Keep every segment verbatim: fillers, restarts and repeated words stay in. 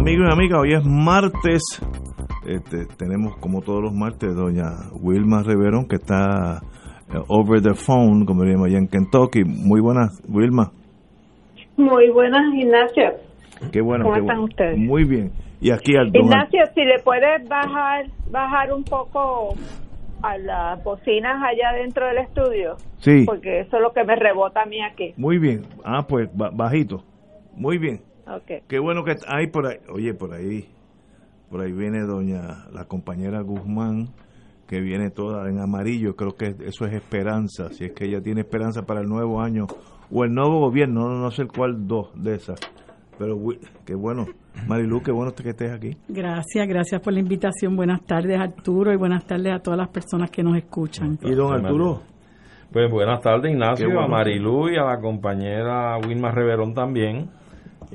Amigos y amigas, hoy es martes, este, tenemos como todos los martes doña Wilma Reverón, que está uh, over the phone, como le llaman allá en Kentucky. Muy buenas, Wilma. Muy buenas, Ignacio. Qué bueno. ¿Cómo qué están bueno. ustedes? Muy bien. Y aquí al don Ignacio, si le puedes bajar, bajar un poco a las bocinas allá dentro del estudio. Sí. Porque eso es lo que me rebota a mí aquí. Muy bien. Ah, pues bajito. Muy bien. Okay. Qué bueno que hay por ahí. Oye, por ahí por ahí viene doña la compañera Guzmán, que viene toda en amarillo. Creo que eso es esperanza, si es que ella tiene esperanza para el nuevo año o el nuevo gobierno, no, no sé el cuál, dos de esas. Pero qué bueno, Marilu, qué bueno que estés aquí. Gracias, gracias por la invitación. Buenas tardes, Arturo, y buenas tardes a todas las personas que nos escuchan. Y don Arturo. Pues buenas tardes, Ignacio, bueno, a Marilu y a la compañera Wilma Reverón también.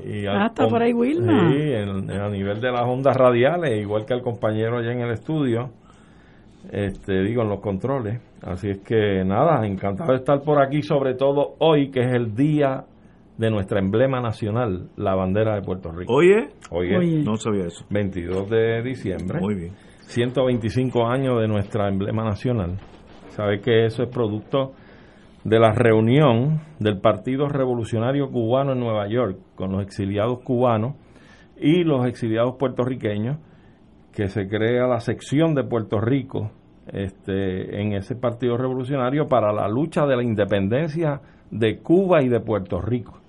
Y al, ah, está por ahí Wilma. Sí, en, en, a nivel de las ondas radiales, igual que al compañero allá en el estudio, este, digo, en los controles. Así es que nada, encantado de estar por aquí, sobre todo hoy, que es el día de nuestra emblema nacional, la bandera de Puerto Rico. Oye, oye, oye. No sabía eso. veintidós de diciembre. Muy bien. ciento veinticinco años de nuestra emblema nacional. Sabe que eso es producto de la reunión del Partido Revolucionario Cubano en Nueva York con los exiliados cubanos y los exiliados puertorriqueños, que se crea la sección de Puerto Rico este, en ese Partido Revolucionario para la lucha de la independencia de Cuba y de Puerto Rico.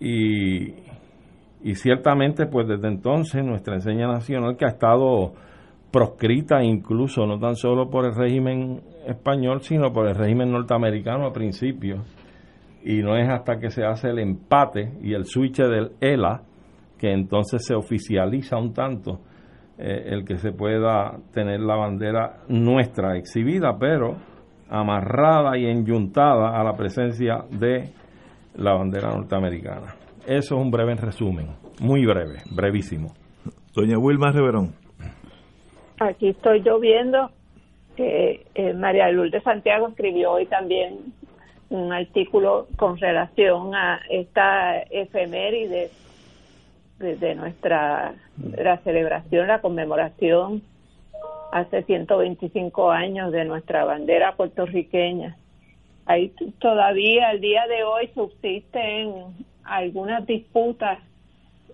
Y, y ciertamente, pues desde entonces, nuestra enseña nacional, que ha estado proscrita incluso no tan solo por el régimen español, sino por el régimen norteamericano a principios, y no es hasta que se hace el empate y el switch del E L A que entonces se oficializa un tanto eh, el que se pueda tener la bandera nuestra exhibida, pero amarrada y enyuntada a la presencia de la bandera norteamericana. Eso es un breve resumen, muy breve, brevísimo. Doña Wilma Reverón. Aquí estoy yo viendo que eh, María Lourdes Santiago escribió hoy también un artículo con relación a esta efeméride de, de nuestra la celebración, la conmemoración hace ciento veinticinco años de nuestra bandera puertorriqueña. Ahí todavía al día de hoy subsisten algunas disputas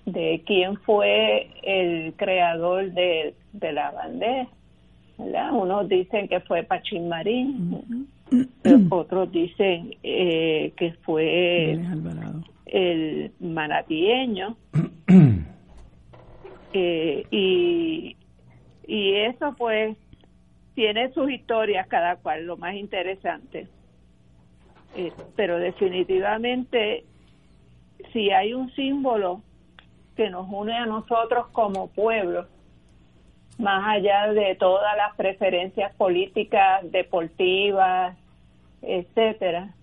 de quién fue el creador de, de la bandera, ¿verdad? Unos dicen que fue Pachín Marín, uh-huh. Otros dicen eh, que fue el, el manatieño, eh, y, y eso pues tiene sus historias cada cual, lo más interesante, eh, pero definitivamente si hay un símbolo que nos une a nosotros como pueblo, más allá de todas las preferencias políticas, deportivas, etcétera,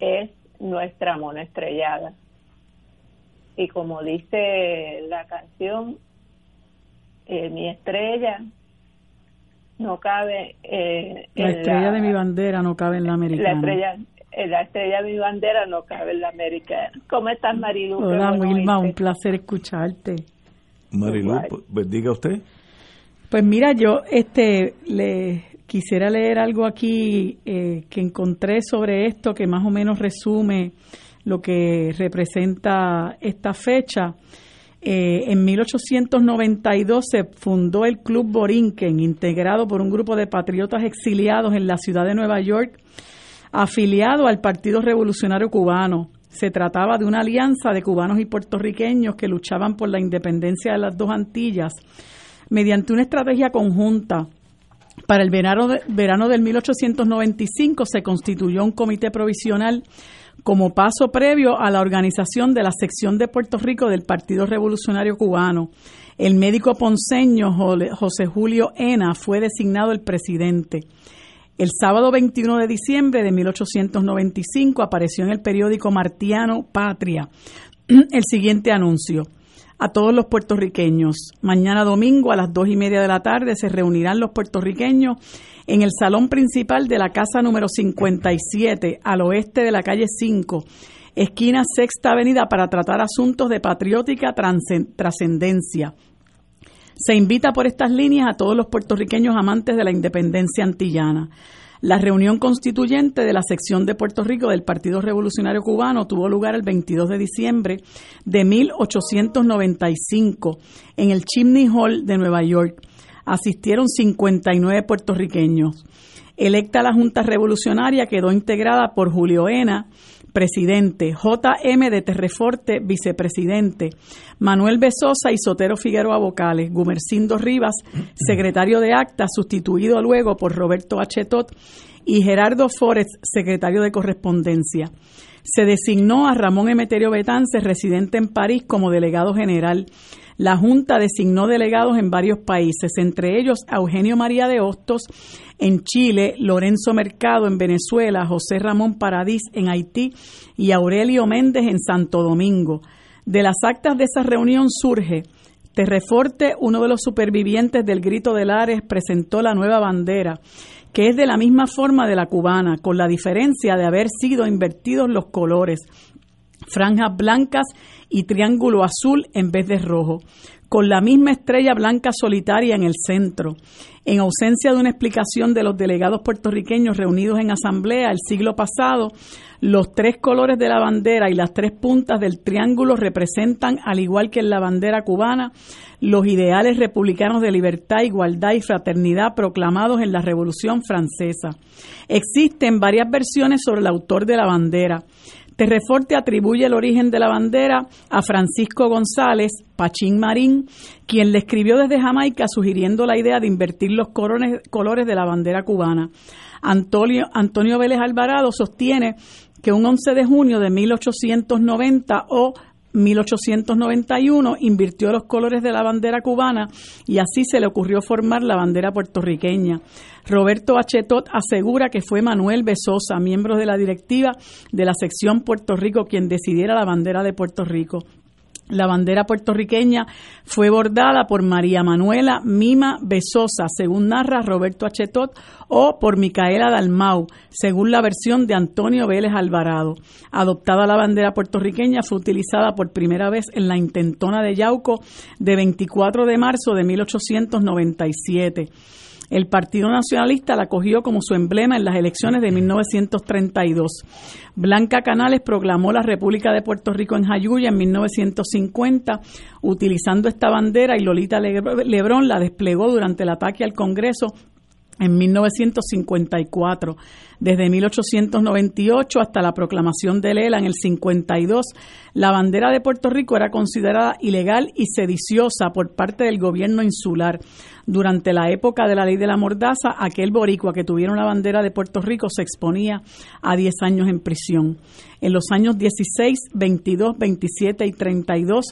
es nuestra mona estrellada. Y como dice la canción, eh, mi estrella no cabe eh, la en estrella la, de mi bandera no cabe en la americana. La estrella La estrella de mi bandera no cabe en la americana. ¿Cómo estás, Marilu? Hola, bueno, Wilma, oírte. Un placer escucharte. Marilu, bendiga usted. Pues mira, yo este le quisiera leer algo aquí eh, que encontré sobre esto, que más o menos resume lo que representa esta fecha. Eh, en mil ochocientos noventa y dos se fundó el Club Borinquen, integrado por un grupo de patriotas exiliados en la ciudad de Nueva York, afiliado al Partido Revolucionario Cubano. Se trataba de una alianza de cubanos y puertorriqueños que luchaban por la independencia de las dos Antillas mediante una estrategia conjunta. Para el verano, de, verano del mil ochocientos noventa y cinco se constituyó un comité provisional como paso previo a la organización de la sección de Puerto Rico del Partido Revolucionario Cubano. El médico ponceño José Julio Henna fue designado el presidente. El sábado veintiuno de diciembre de mil ochocientos noventa y cinco apareció en el periódico martiano Patria el siguiente anuncio: a todos los puertorriqueños, mañana domingo a las dos y media de la tarde se reunirán los puertorriqueños en el salón principal de la casa número cincuenta y siete, al oeste de la calle cinco, esquina Sexta Avenida, para tratar asuntos de patriótica trascendencia. Se invita por estas líneas a todos los puertorriqueños amantes de la independencia antillana. La reunión constituyente de la sección de Puerto Rico del Partido Revolucionario Cubano tuvo lugar el veintidós de diciembre de mil ochocientos noventa y cinco en el Chimney Hall de Nueva York. Asistieron cincuenta y nueve puertorriqueños. Electa la Junta Revolucionaria, quedó integrada por Julio Henna, presidente; J M de Terreforte, vicepresidente; Manuel Besosa y Sotero Figueroa, vocales; Gumercindo Rivas, secretario de acta, sustituido luego por Roberto H. Tot; y Gerardo Forrest, secretario de correspondencia. Se designó a Ramón Emeterio Betances, residente en París, como delegado general. La Junta designó delegados en varios países, entre ellos a Eugenio María de Hostos en Chile, Lorenzo Mercado en Venezuela, José Ramón Paradís en Haití y Aurelio Méndez en Santo Domingo. De las actas de esa reunión surge: Terreforte, uno de los supervivientes del Grito de Lares, presentó la nueva bandera, que es de la misma forma de la cubana, con la diferencia de haber sido invertidos los colores, franjas blancas y triángulo azul en vez de rojo, con la misma estrella blanca solitaria en el centro. En ausencia de una explicación de los delegados puertorriqueños reunidos en asamblea el siglo pasado, los tres colores de la bandera y las tres puntas del triángulo representan, al igual que en la bandera cubana, los ideales republicanos de libertad, igualdad y fraternidad proclamados en la Revolución Francesa. Existen varias versiones sobre el autor de la bandera. Terreforte atribuye el origen de la bandera a Francisco González, Pachín Marín, quien le escribió desde Jamaica sugiriendo la idea de invertir los colores de la bandera cubana. Antonio, Antonio Vélez Alvarado sostiene que un once de junio de mil ochocientos noventa o mil ochocientos noventa y uno invirtió los colores de la bandera cubana y así se le ocurrió formar la bandera puertorriqueña. Roberto H. Tot asegura que fue Manuel Besosa, miembro de la directiva de la sección Puerto Rico, quien decidiera la bandera de Puerto Rico. La bandera puertorriqueña fue bordada por María Manuela Mima Besosa, según narra Roberto H. Tot, o por Micaela Dalmau, según la versión de Antonio Vélez Alvarado. Adoptada la bandera puertorriqueña, fue utilizada por primera vez en la Intentona de Yauco de veinticuatro de marzo de mil ochocientos noventa y siete. El Partido Nacionalista la cogió como su emblema en las elecciones de mil novecientos treinta y dos. Blanca Canales proclamó la República de Puerto Rico en Jayuya en mil novecientos cincuenta, utilizando esta bandera, y Lolita Lebrón la desplegó durante el ataque al Congreso en mil novecientos cincuenta y cuatro. Desde mil ochocientos noventa y ocho hasta la proclamación de Lela en el cincuenta y dos, la bandera de Puerto Rico era considerada ilegal y sediciosa por parte del gobierno insular. Durante la época de la ley de la mordaza, aquel boricua que tuviera una bandera de Puerto Rico se exponía a diez años en prisión. En los años dieciséis, veintidós, veintisiete y treinta y dos,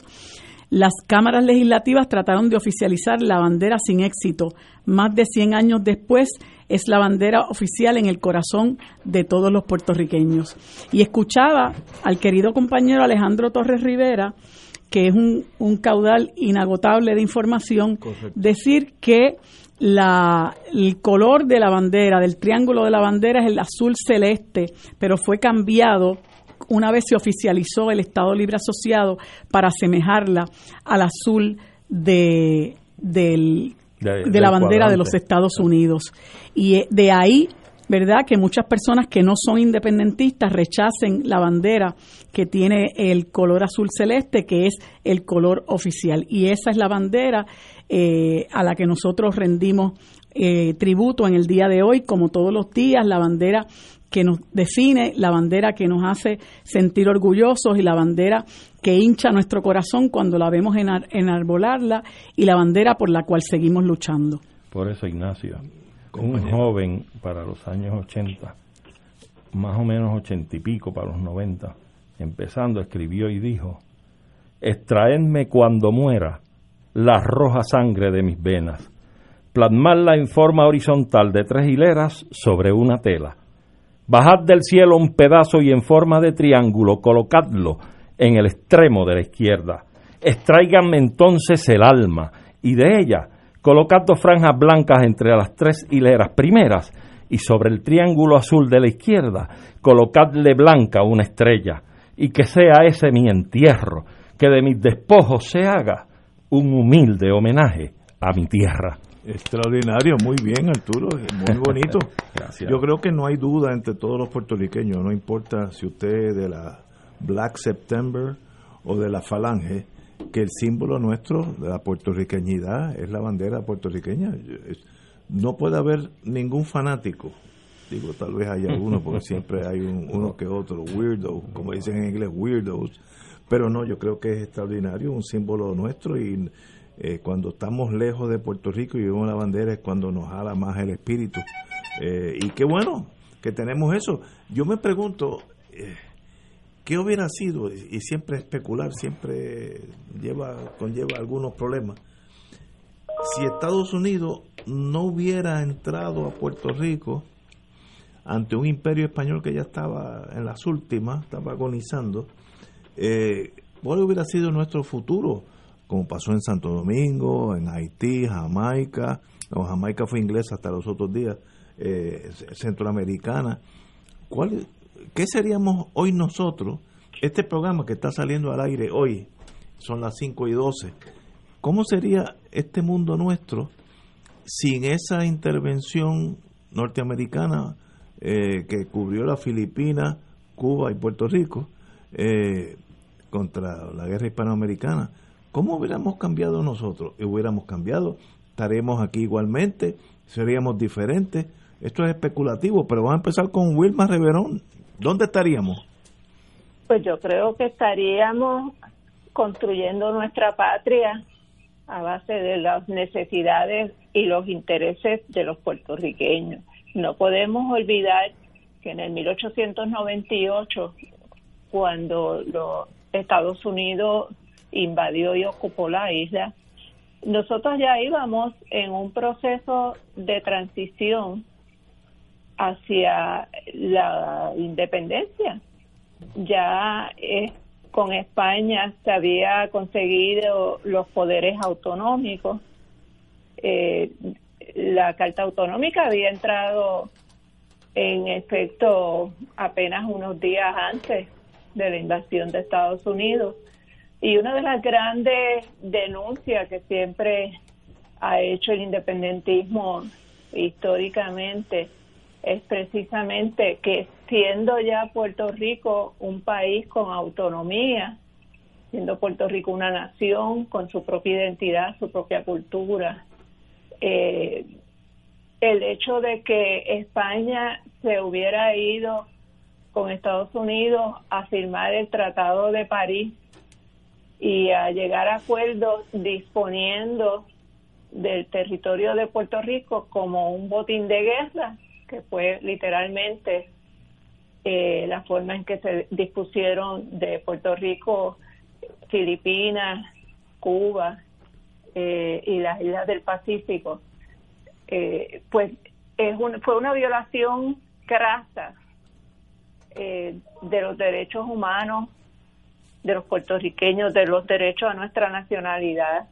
las cámaras legislativas trataron de oficializar la bandera sin éxito. Más de cien años después, es la bandera oficial en el corazón de todos los puertorriqueños. Y escuchaba al querido compañero Alejandro Torres Rivera, que es un, un caudal inagotable de información, correcto, decir que la, el color de la bandera, del triángulo de la bandera, es el azul celeste, pero fue cambiado una vez se oficializó el Estado Libre Asociado para asemejarla al azul de, del, de, de la bandera cuadrante de los Estados Unidos. Y de ahí, ¿verdad?, que muchas personas que no son independentistas rechacen la bandera que tiene el color azul celeste, que es el color oficial. Y esa es la bandera eh, a la que nosotros rendimos eh, tributo en el día de hoy, como todos los días, la bandera que nos define, la bandera que nos hace sentir orgullosos y la bandera que hincha nuestro corazón cuando la vemos enar- enarbolarla, y la bandera por la cual seguimos luchando. Por eso, Ignacio, un joven para los años ochenta más o menos ochenta y pico para los noventa, empezando, escribió y dijo: extraedme cuando muera la roja sangre de mis venas, plasmarla en forma horizontal de tres hileras sobre una tela, bajad del cielo un pedazo y en forma de triángulo colocadlo en el extremo de la izquierda, extráiganme entonces el alma y de ella colocad dos franjas blancas entre las tres hileras primeras y sobre el triángulo azul de la izquierda colocadle blanca una estrella, y que sea ese mi entierro, que de mis despojos se haga un humilde homenaje a mi tierra. Extraordinario, muy bien, Arturo, muy bonito. Gracias. Yo creo que no hay duda entre todos los puertorriqueños, no importa si usted es de la Black September o de la Falange, que el símbolo nuestro de la puertorriqueñidad es la bandera puertorriqueña. No puede haber ningún fanático, digo, tal vez haya alguno, porque siempre hay un, uno que otro, weirdo, como dicen en inglés, weirdos, pero no, yo creo que es extraordinario, un símbolo nuestro, y eh, cuando estamos lejos de Puerto Rico y vemos la bandera es cuando nos jala más el espíritu, eh, y qué bueno que tenemos eso. Yo me pregunto, eh, ¿qué hubiera sido? Y siempre especular siempre lleva conlleva algunos problemas. Si Estados Unidos no hubiera entrado a Puerto Rico ante un imperio español que ya estaba en las últimas, estaba agonizando, eh, ¿cuál hubiera sido nuestro futuro? Como pasó en Santo Domingo, en Haití, Jamaica, no, Jamaica fue inglesa hasta los otros días, eh, centroamericana. ¿Cuál ¿Qué seríamos hoy nosotros? Este programa que está saliendo al aire hoy, son las cinco y doce. ¿Cómo sería este mundo nuestro sin esa intervención norteamericana eh, que cubrió las Filipinas, Cuba y Puerto Rico eh, contra la guerra hispanoamericana? ¿Cómo hubiéramos cambiado nosotros? Hubiéramos cambiado, estaremos aquí igualmente, seríamos diferentes. Esto es especulativo, pero vamos a empezar con Wilma Reverón. ¿Dónde estaríamos? Pues yo creo que estaríamos construyendo nuestra patria a base de las necesidades y los intereses de los puertorriqueños. No podemos olvidar que en el mil ochocientos noventa y ocho, cuando los Estados Unidos invadió y ocupó la isla, nosotros ya íbamos en un proceso de transición hacia la independencia. Ya eh, con España se había conseguido los poderes autonómicos, eh, la Carta Autonómica había entrado en efecto apenas unos días antes de la invasión de Estados Unidos, y una de las grandes denuncias que siempre ha hecho el independentismo históricamente es precisamente que, siendo ya Puerto Rico un país con autonomía, siendo Puerto Rico una nación con su propia identidad, su propia cultura, eh, el hecho de que España se hubiera ido con Estados Unidos a firmar el Tratado de París y a llegar a acuerdos disponiendo del territorio de Puerto Rico como un botín de guerra, que fue literalmente eh, la forma en que se dispusieron de Puerto Rico, Filipinas, Cuba eh, y las islas del Pacífico, eh, pues es un, fue una violación crasa eh, de los derechos humanos de los puertorriqueños, de los derechos a nuestra nacionalidad,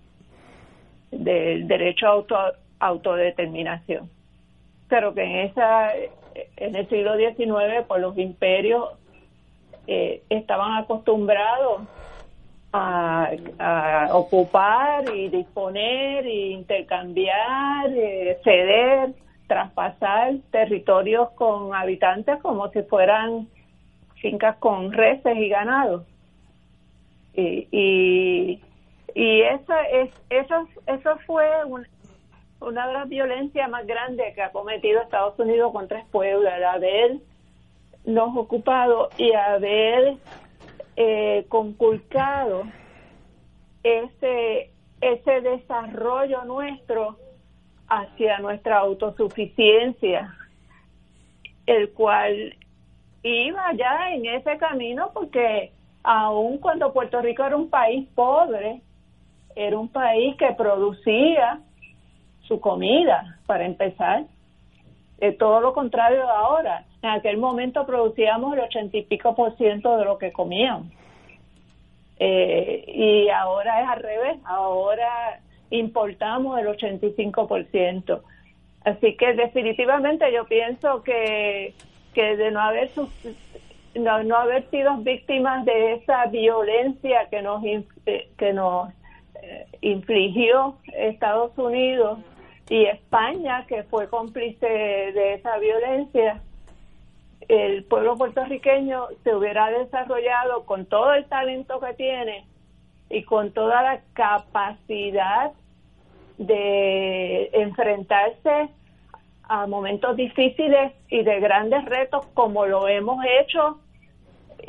del derecho a auto, autodeterminación. Pero que en esa en el siglo diecinueve, pues los imperios eh, estaban acostumbrados a, a ocupar y disponer e intercambiar, eh, ceder, traspasar territorios con habitantes como si fueran fincas con reses y ganados. Y, y, y esa, es, eso, eso fue un... una de las violencias más grandes que ha cometido Estados Unidos contra el pueblo, el habernos ocupado y haber eh, conculcado ese ese desarrollo nuestro hacia nuestra autosuficiencia, el cual iba allá en ese camino, porque aun cuando Puerto Rico era un país pobre, era un país que producía su comida, para empezar. Eh, todo lo contrario de ahora. En aquel momento producíamos el ochenta y pico por ciento de lo que comíamos. Eh, y ahora es al revés. Ahora importamos el ochenta y cinco por ciento. Así que definitivamente yo pienso que, que de no haber sus, no, no haber sido víctimas de esa violencia que nos que nos eh, infligió Estados Unidos y España, que fue cómplice de esa violencia, el pueblo puertorriqueño se hubiera desarrollado con todo el talento que tiene y con toda la capacidad de enfrentarse a momentos difíciles y de grandes retos, como lo hemos hecho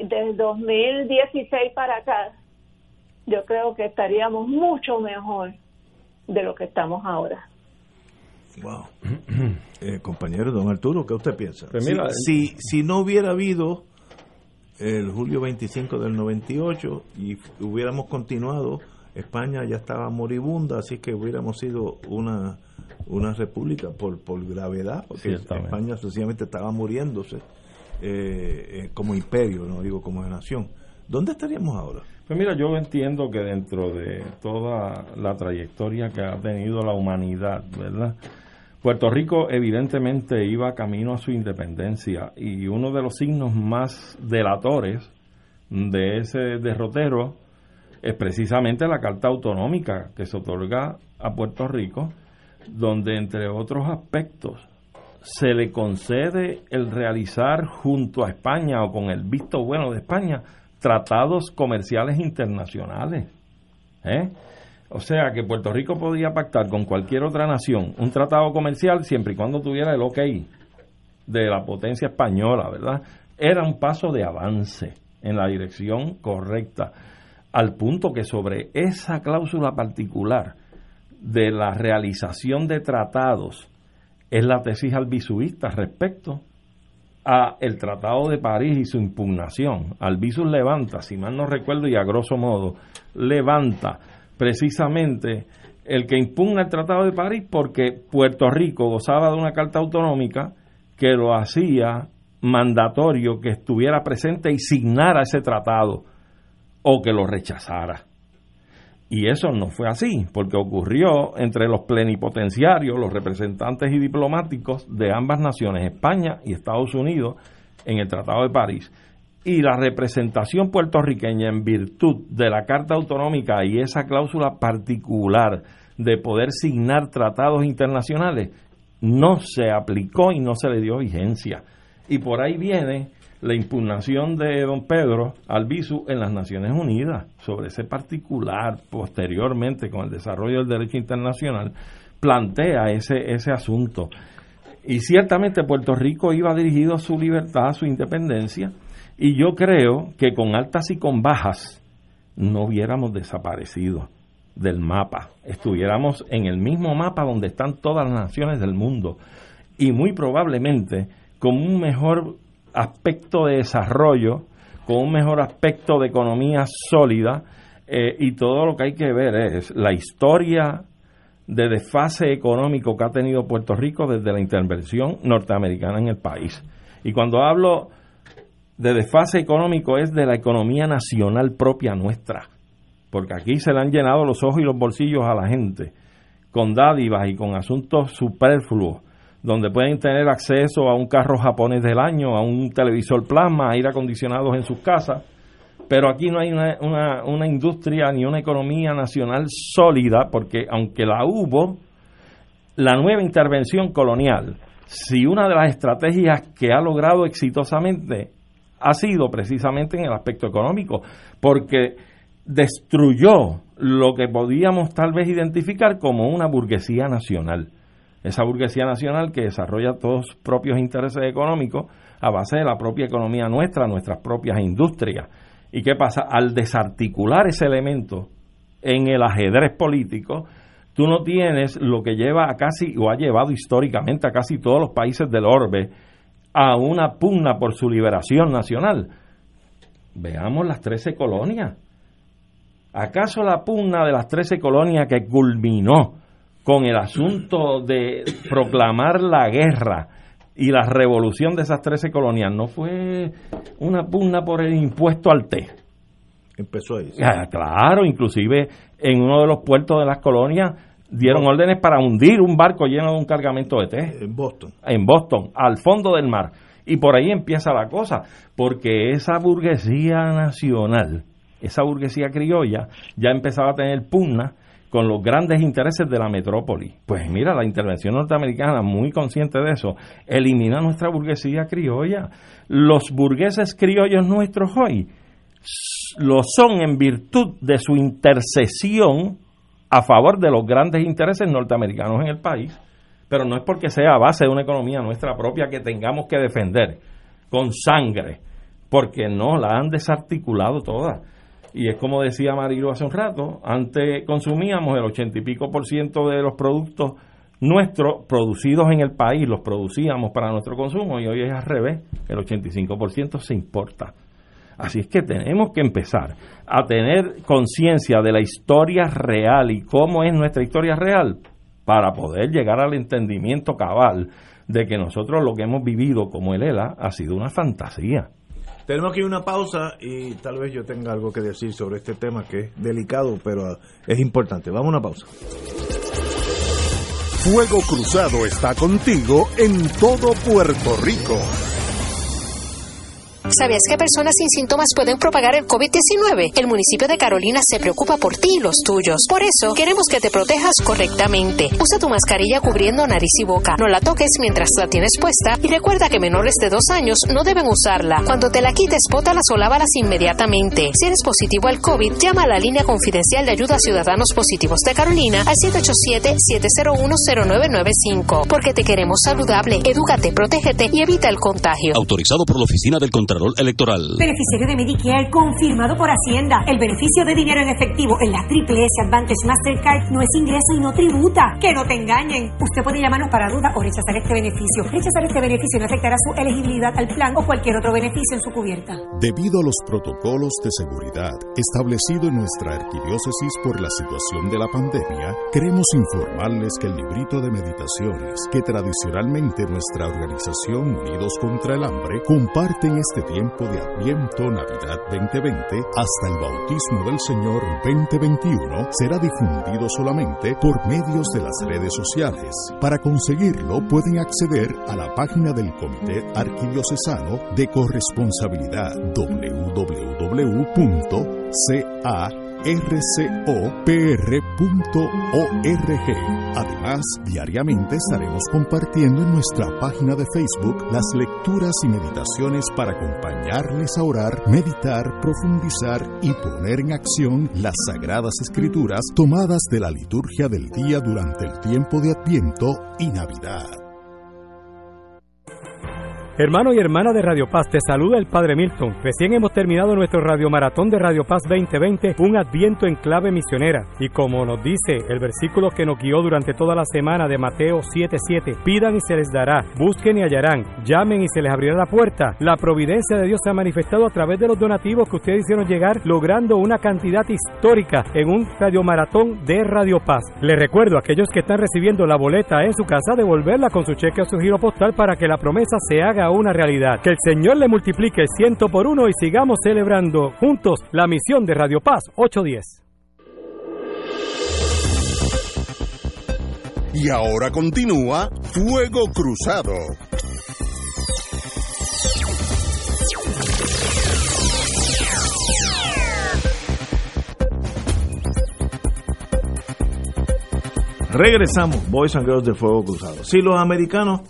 desde dos mil dieciséis para acá. Yo creo que estaríamos mucho mejor de lo que estamos ahora. Wow. Eh, compañero don Arturo, ¿qué usted piensa? Pues mira, si, si, si no hubiera habido el julio veinticinco del noventa y ocho y hubiéramos continuado, España ya estaba moribunda, así que hubiéramos sido una una república por por gravedad, porque España sencillamente estaba muriéndose eh, eh, como imperio, no digo como nación. ¿Dónde estaríamos ahora? Pues mira, yo entiendo que dentro de toda la trayectoria que ha tenido la humanidad, ¿verdad?, Puerto Rico evidentemente iba camino a su independencia, y uno de los signos más delatores de ese derrotero es precisamente la Carta Autonómica que se otorga a Puerto Rico, donde, entre otros aspectos, se le concede el realizar junto a España o con el visto bueno de España tratados comerciales internacionales. ¿Eh? O sea, que Puerto Rico podía pactar con cualquier otra nación un tratado comercial siempre y cuando tuviera el ok de la potencia española, ¿verdad? Era un paso de avance en la dirección correcta, al punto que sobre esa cláusula particular de la realización de tratados es la tesis albisuista respecto a el Tratado de París y su impugnación. Albizu levanta, si mal no recuerdo y a grosso modo, levanta precisamente el que impugna el Tratado de París porque Puerto Rico gozaba de una carta autonómica que lo hacía mandatorio que estuviera presente y signara ese tratado o que lo rechazara. Y eso no fue así, porque ocurrió entre los plenipotenciarios, los representantes y diplomáticos de ambas naciones, España y Estados Unidos, en el Tratado de París. Y la representación puertorriqueña, en virtud de la Carta Autonómica y esa cláusula particular de poder signar tratados internacionales, no se aplicó y no se le dio vigencia. Y por ahí viene la impugnación de don Pedro Albizu en las Naciones Unidas sobre ese particular. Posteriormente, con el desarrollo del derecho internacional, plantea ese, ese asunto. Y ciertamente Puerto Rico iba dirigido a su libertad, a su independencia, y yo creo que con altas y con bajas no hubiéramos desaparecido del mapa. Estuviéramos en el mismo mapa donde están todas las naciones del mundo, y muy probablemente con un mejor aspecto de desarrollo, con un mejor aspecto de economía sólida, eh, y todo lo que hay que ver es la historia de desfase económico que ha tenido Puerto Rico desde la intervención norteamericana en el país. Y cuando hablo de desfase económico es de la economía nacional propia nuestra, porque aquí se le han llenado los ojos y los bolsillos a la gente con dádivas y con asuntos superfluos, donde pueden tener acceso a un carro japonés del año, a un televisor plasma, a aire acondicionados en sus casas, pero aquí no hay una, una, una industria ni una economía nacional sólida, porque aunque la hubo, la nueva intervención colonial, si una de las estrategias que ha logrado exitosamente ha sido precisamente en el aspecto económico, porque destruyó lo que podíamos tal vez identificar como una burguesía nacional. Esa burguesía nacional que desarrolla todos sus propios intereses económicos a base de la propia economía nuestra, nuestras propias industrias. ¿Y qué pasa? Al desarticular ese elemento en el ajedrez político, tú no tienes lo que lleva a casi, o ha llevado históricamente a casi todos los países del orbe a una pugna por su liberación nacional. Veamos las trece colonias. ¿Acaso la pugna de las trece colonias que culminó con el asunto de proclamar la guerra y la revolución de esas trece colonias no fue una pugna por el impuesto al té? Empezó ahí. ¿Sí? Ah, claro, inclusive en uno de los puertos de las colonias dieron Boston. órdenes para hundir un barco lleno de un cargamento de té. En Boston. En Boston, al fondo del mar. Y por ahí empieza la cosa, porque esa burguesía nacional, esa burguesía criolla, ya empezaba a tener pugna con los grandes intereses de la metrópoli. Pues mira, la intervención norteamericana, muy consciente de eso, elimina nuestra burguesía criolla. Los burgueses criollos nuestros hoy lo son en virtud de su intercesión a favor de los grandes intereses norteamericanos en el país, pero no es porque sea a base de una economía nuestra propia que tengamos que defender con sangre, porque no, la han desarticulado toda. Y es como decía Marilu hace un rato, antes consumíamos el ochenta y pico por ciento de los productos nuestros producidos en el país, los producíamos para nuestro consumo, y hoy es al revés, el ochenta y cinco por ciento se importa. Así es que tenemos que empezar a tener conciencia de la historia real y cómo es nuestra historia real para poder llegar al entendimiento cabal de que nosotros lo que hemos vivido como el ELA ha sido una fantasía. Tenemos aquí una pausa y tal vez yo tenga algo que decir sobre este tema que es delicado, pero es importante. Vamos a una pausa. Fuego Cruzado está contigo en todo Puerto Rico. ¿Sabías que personas sin síntomas pueden propagar el COVID diecinueve? El municipio de Carolina se preocupa por ti y los tuyos. Por eso, queremos que te protejas correctamente. Usa tu mascarilla cubriendo nariz y boca. No la toques mientras la tienes puesta y recuerda que menores de dos años no deben usarla. Cuando te la quites, bótalas o lávalas inmediatamente. Si eres positivo al COVID, llama a la línea confidencial de ayuda a ciudadanos positivos de Carolina al siete ocho siete, siete cero uno, cero nueve nueve cinco. Porque te queremos saludable, edúcate, protégete y evita el contagio. Autorizado por la Oficina del Contralor Electoral. Beneficiario de Medicare confirmado por Hacienda. El beneficio de dinero en efectivo en la Triple S Advantage Mastercard no es ingreso y no tributa. ¡Que no te engañen! Usted puede llamarnos para duda o rechazar este beneficio. Rechazar este beneficio no afectará su elegibilidad al plan o cualquier otro beneficio en su cubierta. Debido a los protocolos de seguridad establecidos en nuestra arquidiócesis por la situación de la pandemia, queremos informarles que el librito de meditaciones que tradicionalmente nuestra organización Unidos contra el Hambre comparte en este tiempo de Adviento Navidad veinte veinte hasta el bautismo del Señor veinte veintiuno será difundido solamente por medios de las redes sociales. Para conseguirlo pueden acceder a la página del Comité Arquidiocesano de Corresponsabilidad doble u doble u doble u punto c a r c o p r punto org. Además, diariamente estaremos compartiendo en nuestra página de Facebook las lecturas y meditaciones para acompañarles a orar, meditar, profundizar y poner en acción las sagradas escrituras tomadas de la liturgia del día durante el tiempo de Adviento y Navidad. Hermano y hermana de Radio Paz, te saluda el Padre Milton. Recién hemos terminado nuestro radiomaratón de Radio Paz veinte veinte, un adviento en clave misionera. Y como nos dice el versículo que nos guió durante toda la semana de Mateo siete siete, pidan y se les dará, busquen y hallarán, llamen y se les abrirá la puerta. La providencia de Dios se ha manifestado a través de los donativos que ustedes hicieron llegar, logrando una cantidad histórica en un radiomaratón de Radio Paz. Les recuerdo a aquellos que están recibiendo la boleta en su casa, devolverla con su cheque o su giro postal para que la promesa se haga una realidad. Que el Señor le multiplique ciento por uno y sigamos celebrando juntos la misión de Radio Paz ocho diez. Y ahora continúa Fuego Cruzado. Regresamos, Boys and Girls de Fuego Cruzado. Si los americanos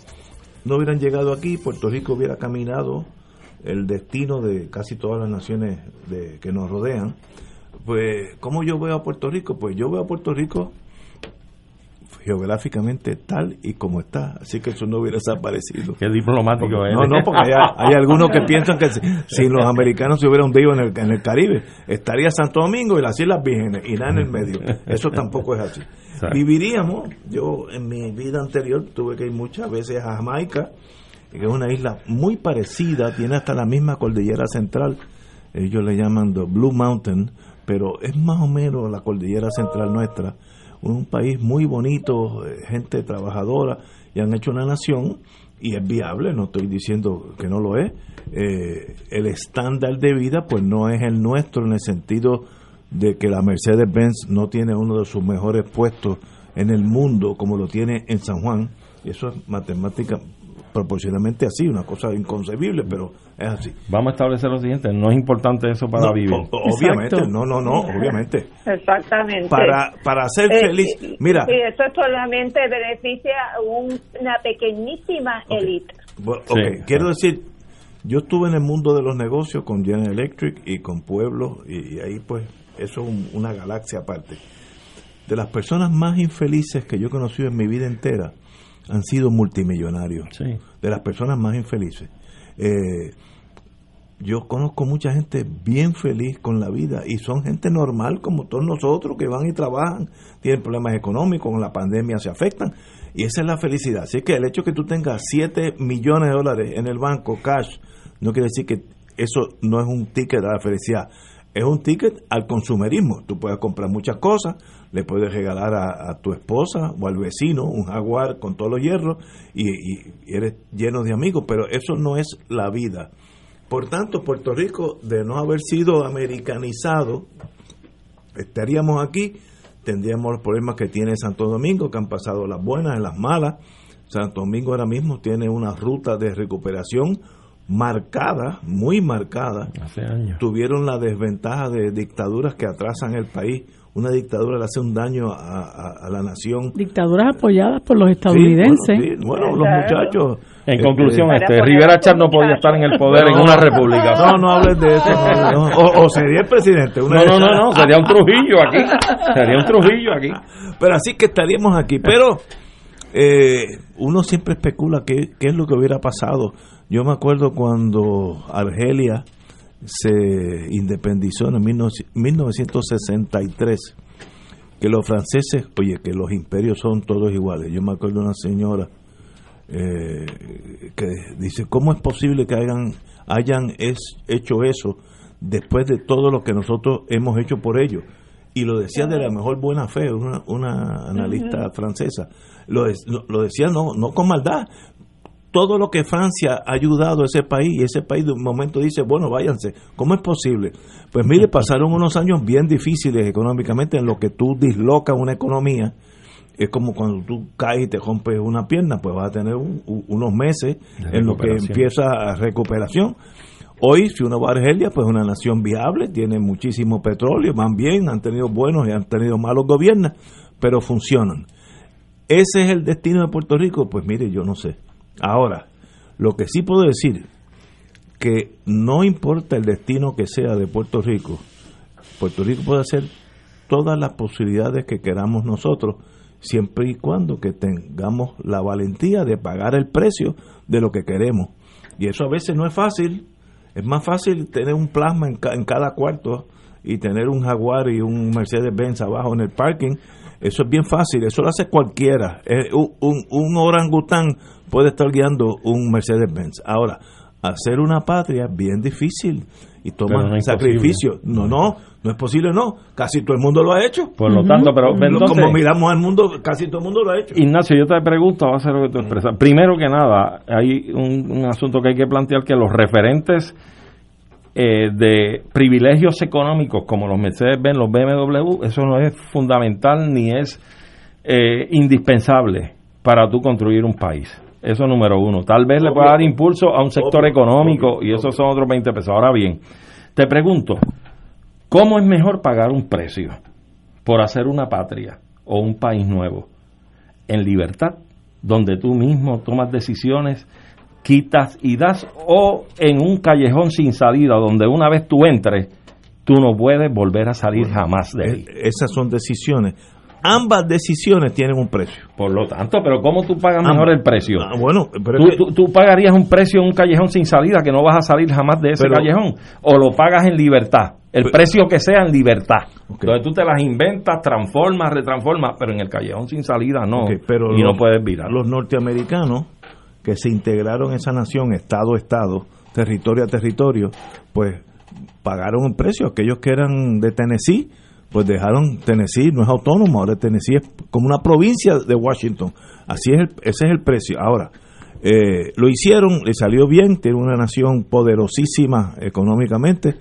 no hubieran llegado aquí, Puerto Rico hubiera caminado el destino de casi todas las naciones de, que nos rodean. Pues, ¿cómo yo veo a Puerto Rico? Pues yo veo a Puerto Rico geográficamente tal y como está, así que eso no hubiera desaparecido. Qué diplomático porque, es. No, no, porque hay, hay algunos que piensan que si, si los americanos se hubieran hundido en el, en el Caribe, estaría Santo Domingo y las Islas Vírgenes, y nada en el medio. Eso tampoco es así. Viviríamos, yo en mi vida anterior tuve que ir muchas veces a Jamaica que es una isla muy parecida, tiene hasta la misma cordillera central, ellos le llaman The Blue Mountain, pero es más o menos la cordillera central nuestra, un país muy bonito, gente trabajadora, y han hecho una nación, y es viable, no estoy diciendo que no lo es. Eh, el estándar de vida pues no es el nuestro, en el sentido de que la Mercedes-Benz no tiene uno de sus mejores puestos en el mundo como lo tiene en San Juan, y eso es matemática proporcionalmente así, una cosa inconcebible, pero es así. Vamos a establecer lo siguiente, no es importante eso para no, vivir. Obviamente, Exacto. no, no, no, obviamente. Exactamente. Para, para ser eh, feliz, mira. Y eso solamente beneficia a un, una pequeñísima élite. Okay. Bueno, okay. Sí, quiero decir, yo estuve en el mundo de los negocios con General Electric y con Pueblo, y, y ahí pues eso es un, una galaxia aparte. De las personas más infelices que yo he conocido en mi vida entera, han sido multimillonarios, sí. de las personas más infelices. Eh, yo conozco mucha gente bien feliz con la vida, y son gente normal como todos nosotros, que van y trabajan, tienen problemas económicos, con la pandemia se afectan, y esa es la felicidad. Así que el hecho que tú tengas siete millones de dólares en el banco, cash, no quiere decir que eso no es un ticket a la felicidad. Es un ticket al consumerismo. Tú puedes comprar muchas cosas, le puedes regalar a, a tu esposa o al vecino un jaguar con todos los hierros y, y, y eres lleno de amigos, pero eso no es la vida. Por tanto, Puerto Rico, de no haber sido americanizado, estaríamos aquí, tendríamos los problemas que tiene Santo Domingo, que han pasado las buenas en las malas. Santo Domingo ahora mismo tiene una ruta de recuperación marcada, muy marcada. Hace años. Tuvieron la desventaja de dictaduras que atrasan el país. Una dictadura le hace un daño a, a, a la nación. Dictaduras apoyadas por los estadounidenses. Sí, bueno, sí, bueno, los muchachos. En eh, conclusión, eh, este Rivera Char no podía estar en el poder no, en una república. No, no hables de eso. No, no, no. O, o sería el presidente. Una no, no, no, no, sería un Trujillo aquí. Sería un Trujillo aquí. Pero así que estaríamos aquí. Pero eh, uno siempre especula qué, qué es lo que hubiera pasado. Yo me acuerdo cuando Argelia se independizó en mil novecientos sesenta y tres, que los franceses, oye, que los imperios son todos iguales. Yo me acuerdo de una señora eh, que dice, ¿cómo es posible que hayan, hayan es, hecho eso después de todo lo que nosotros hemos hecho por ellos? Y lo decía de la mejor buena fe, una, una analista uh-huh. francesa. Lo, lo decía no, no con maldad. Todo lo que Francia ha ayudado a ese país, y ese país de un momento dice, bueno, váyanse, ¿cómo es posible? Pues mire, pasaron unos años bien difíciles económicamente, en los que tú dislocas una economía. Es como cuando tú caes y te rompes una pierna, pues vas a tener un, un, unos meses en lo que empieza la recuperación. Hoy, si uno va a Argelia, pues es una nación viable, tiene muchísimo petróleo, van bien, han tenido buenos y han tenido malos gobiernos, pero funcionan. ¿Ese es el destino de Puerto Rico? Pues mire, yo no sé. Ahora, lo que sí puedo decir, que no importa el destino que sea de Puerto Rico, Puerto Rico puede hacer todas las posibilidades que queramos nosotros, siempre y cuando que tengamos la valentía de pagar el precio de lo que queremos. Y eso a veces no es fácil, es más fácil tener un plasma en, ca- en cada cuarto y tener un jaguar y un Mercedes-Benz abajo en el parking. Eso es bien fácil, eso lo hace cualquiera. Un, un, un orangután puede estar guiando un Mercedes-Benz. Ahora, hacer una patria es bien difícil y toma no sacrificio. Posible. No, no, no es posible, no. Casi todo el mundo lo ha hecho. Por lo uh-huh. tanto, pero entonces, como miramos al mundo, casi todo el mundo lo ha hecho. Ignacio, yo te pregunto, va a ser lo que tú expresas. Primero que nada, hay un, un asunto que hay que plantear, que los referentes Eh, de privilegios económicos como los Mercedes-Benz, los B M W, eso no es fundamental ni es eh, indispensable para tú construir un país. Eso número uno. Tal vez le pueda dar impulso a un sector económico y esos son otros veinte pesos. Ahora bien, te pregunto, ¿cómo es mejor pagar un precio por hacer una patria o un país nuevo? En libertad, donde tú mismo tomas decisiones, quitas y das, o en un callejón sin salida donde una vez tú entres tú no puedes volver a salir jamás de ahí. Esas son decisiones. Ambas decisiones tienen un precio. Por lo tanto, pero ¿cómo tú pagas Ambas. mejor el precio? Ah, bueno, pero tú, es que... tú, tú pagarías un precio en un callejón sin salida que no vas a salir jamás de ese pero... callejón, o lo pagas en libertad, el pero... precio que sea en libertad. Okay. Entonces tú te las inventas, transformas, retransformas, pero en el callejón sin salida no. Okay, pero y los, no puedes virar. Los norteamericanos que se integraron esa nación, estado a estado, territorio a territorio, pues pagaron un precio. Aquellos que eran de Tennessee, pues dejaron, Tennessee no es autónomo, ahora Tennessee es como una provincia de Washington. Así es, el, ese es el precio. Ahora, eh, lo hicieron, le salió bien, tiene una nación poderosísima económicamente,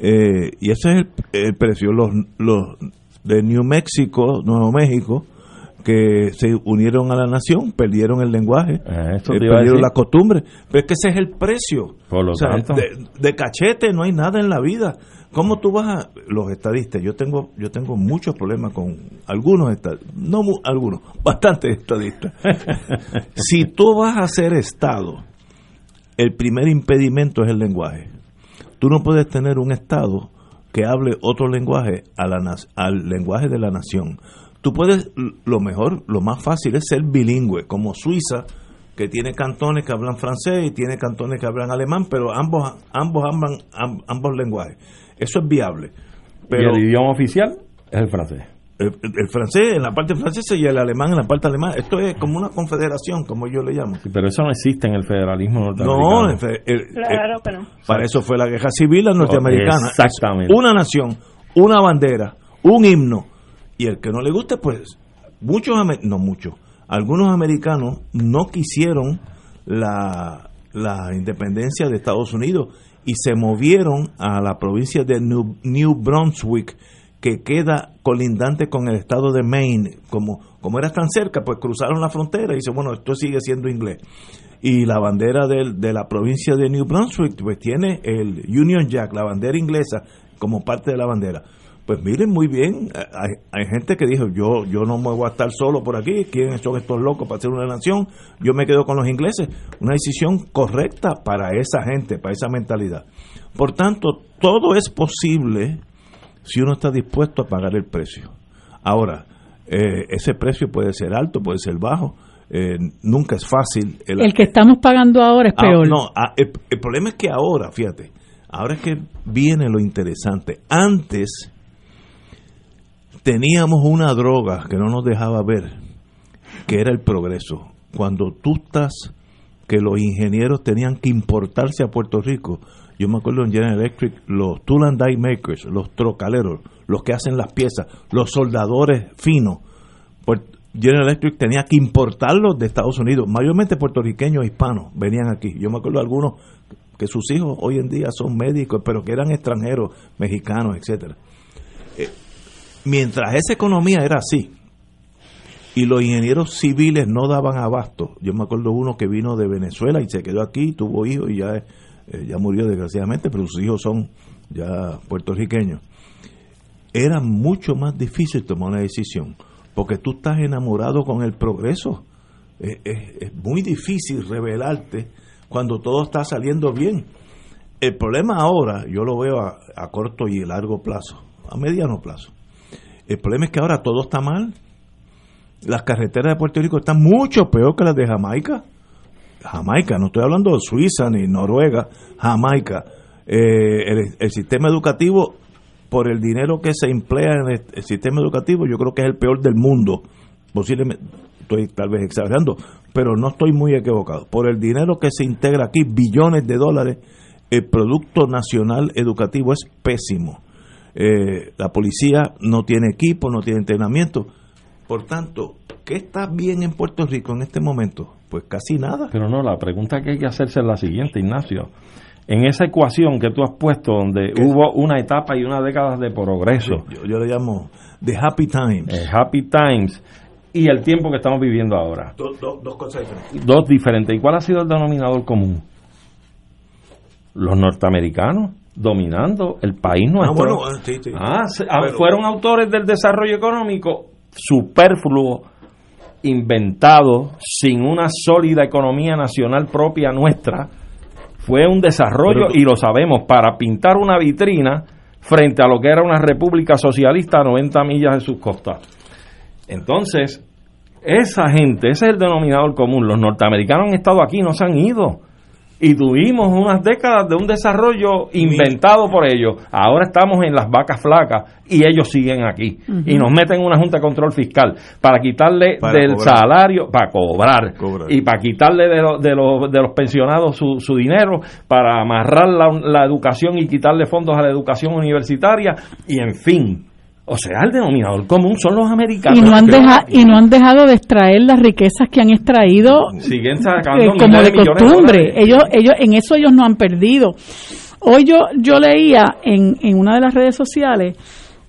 eh, y ese es el, el precio. Los, los de New Mexico, Nuevo México, que se unieron a la nación, perdieron el lenguaje, eh, perdieron las costumbres, pero es que ese es el precio. Por lo o sea, tanto. De, de cachete no hay nada en la vida. ¿Cómo tú vas a...? Los estadistas, yo tengo yo tengo muchos problemas con algunos estadistas, no mu, algunos, bastantes estadistas. Si tú vas a ser Estado, el primer impedimento es el lenguaje. Tú no puedes tener un Estado que hable otro lenguaje a la, al lenguaje de la nación. Tú puedes, lo mejor, lo más fácil es ser bilingüe, como Suiza, que tiene cantones que hablan francés y tiene cantones que hablan alemán, pero ambos ambos hablan amb, ambos lenguajes. Eso es viable. Pero, ¿y el idioma oficial es el francés? El, el, el francés en la parte francesa y el alemán en la parte alemana. Esto es como una confederación, como yo le llamo. Sí, pero eso no existe en el federalismo norteamericano. No, el, el, claro que no. Para eso fue la guerra civil la norteamericana. Exactamente. Una nación, una bandera, un himno. Y el que no le guste, pues, muchos, no muchos, algunos americanos no quisieron la, la independencia de Estados Unidos y se movieron a la provincia de New, New Brunswick, que queda colindante con el estado de Maine. Como, como era tan cerca, pues cruzaron la frontera y dice, bueno, esto sigue siendo inglés. Y la bandera del, de la provincia de New Brunswick, pues tiene el Union Jack, la bandera inglesa, como parte de la bandera. Pues miren, muy bien, hay, hay gente que dijo, yo yo no me voy a estar solo por aquí, ¿quiénes son estos locos para hacer una nación? Yo me quedo con los ingleses. Una decisión correcta para esa gente, para esa mentalidad. Por tanto, todo es posible si uno está dispuesto a pagar el precio. Ahora, eh, ese precio puede ser alto, puede ser bajo, eh, nunca es fácil. El, el que estamos pagando ahora es peor. Ah, no, ah, el, el problema es que ahora, fíjate, ahora es que viene lo interesante. Antes teníamos una droga que no nos dejaba ver, que era el progreso. Cuando tú estás, que los ingenieros tenían que importarse a Puerto Rico, yo me acuerdo en General Electric, los tool and die makers, los trocaleros, los que hacen las piezas, los soldadores finos, General Electric tenía que importarlos de Estados Unidos, mayormente puertorriqueños e hispanos venían aquí. Yo me acuerdo de algunos que sus hijos hoy en día son médicos, pero que eran extranjeros, mexicanos, etcétera. Eh, Mientras esa economía era así y los ingenieros civiles no daban abasto, yo me acuerdo uno que vino de Venezuela y se quedó aquí, tuvo hijos y ya, eh, ya murió desgraciadamente, pero sus hijos son ya puertorriqueños. Era mucho más difícil tomar una decisión porque tú estás enamorado con el progreso. Es, es, es muy difícil rebelarte cuando todo está saliendo bien. El problema ahora, yo lo veo a, a corto y largo plazo, a mediano plazo. El problema es que ahora todo está mal. Las carreteras de Puerto Rico están mucho peor que las de Jamaica. Jamaica, no estoy hablando de Suiza ni Noruega, Jamaica. Eh, el, el sistema educativo, por el dinero que se emplea en el, el sistema educativo, yo creo que es el peor del mundo. Posiblemente, estoy tal vez exagerando, pero no estoy muy equivocado. Por el dinero que se integra aquí, billones de dólares, el Producto Nacional Educativo es pésimo. Eh, la policía no tiene equipo, no tiene entrenamiento. Por tanto, ¿qué está bien en Puerto Rico en este momento? Pues casi nada. Pero no, la pregunta que hay que hacerse es la siguiente, Ignacio. En esa ecuación que tú has puesto, donde ¿qué? Hubo una etapa y una década de progreso. Sí, yo, yo le llamo The Happy Times. Eh, happy Times. Y el tiempo que estamos viviendo ahora. Do, do, dos cosas diferentes. Dos diferentes. ¿Y cuál ha sido el denominador común? Los norteamericanos dominando el país nuestro. Ah, bueno, sí, sí. Ah, se, Pero, fueron autores del desarrollo económico superfluo, inventado, sin una sólida economía nacional propia nuestra. Fue un desarrollo, tú, y lo sabemos, para pintar una vitrina frente a lo que era una república socialista a noventa millas de sus costas. Entonces, esa gente, ese es el denominador común. Los norteamericanos han estado aquí, no se han ido. y tuvimos unas décadas de un desarrollo inventado por ellos. Ahora estamos en las vacas flacas y ellos siguen aquí. Uh-huh. Y nos meten en una Junta de Control Fiscal para quitarle para del cobrar. salario, para cobrar, cobrar, y para quitarle de, lo, de, lo, de los pensionados su, su dinero, para amarrar la, la educación y quitarle fondos a la educación universitaria, y en fin. O sea, el denominador común son los americanos. Y no han, deja, y no han dejado de extraer las riquezas que han extraído, siguen sacando eh, como de costumbre. De ellos, ellos, en eso ellos no han perdido. Hoy yo, yo leía en, en una de las redes sociales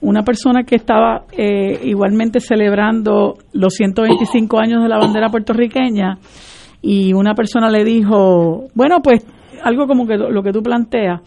una persona que estaba eh, igualmente celebrando los ciento veinticinco años de la bandera puertorriqueña, y una persona le dijo, bueno, pues algo como que lo que tú planteas,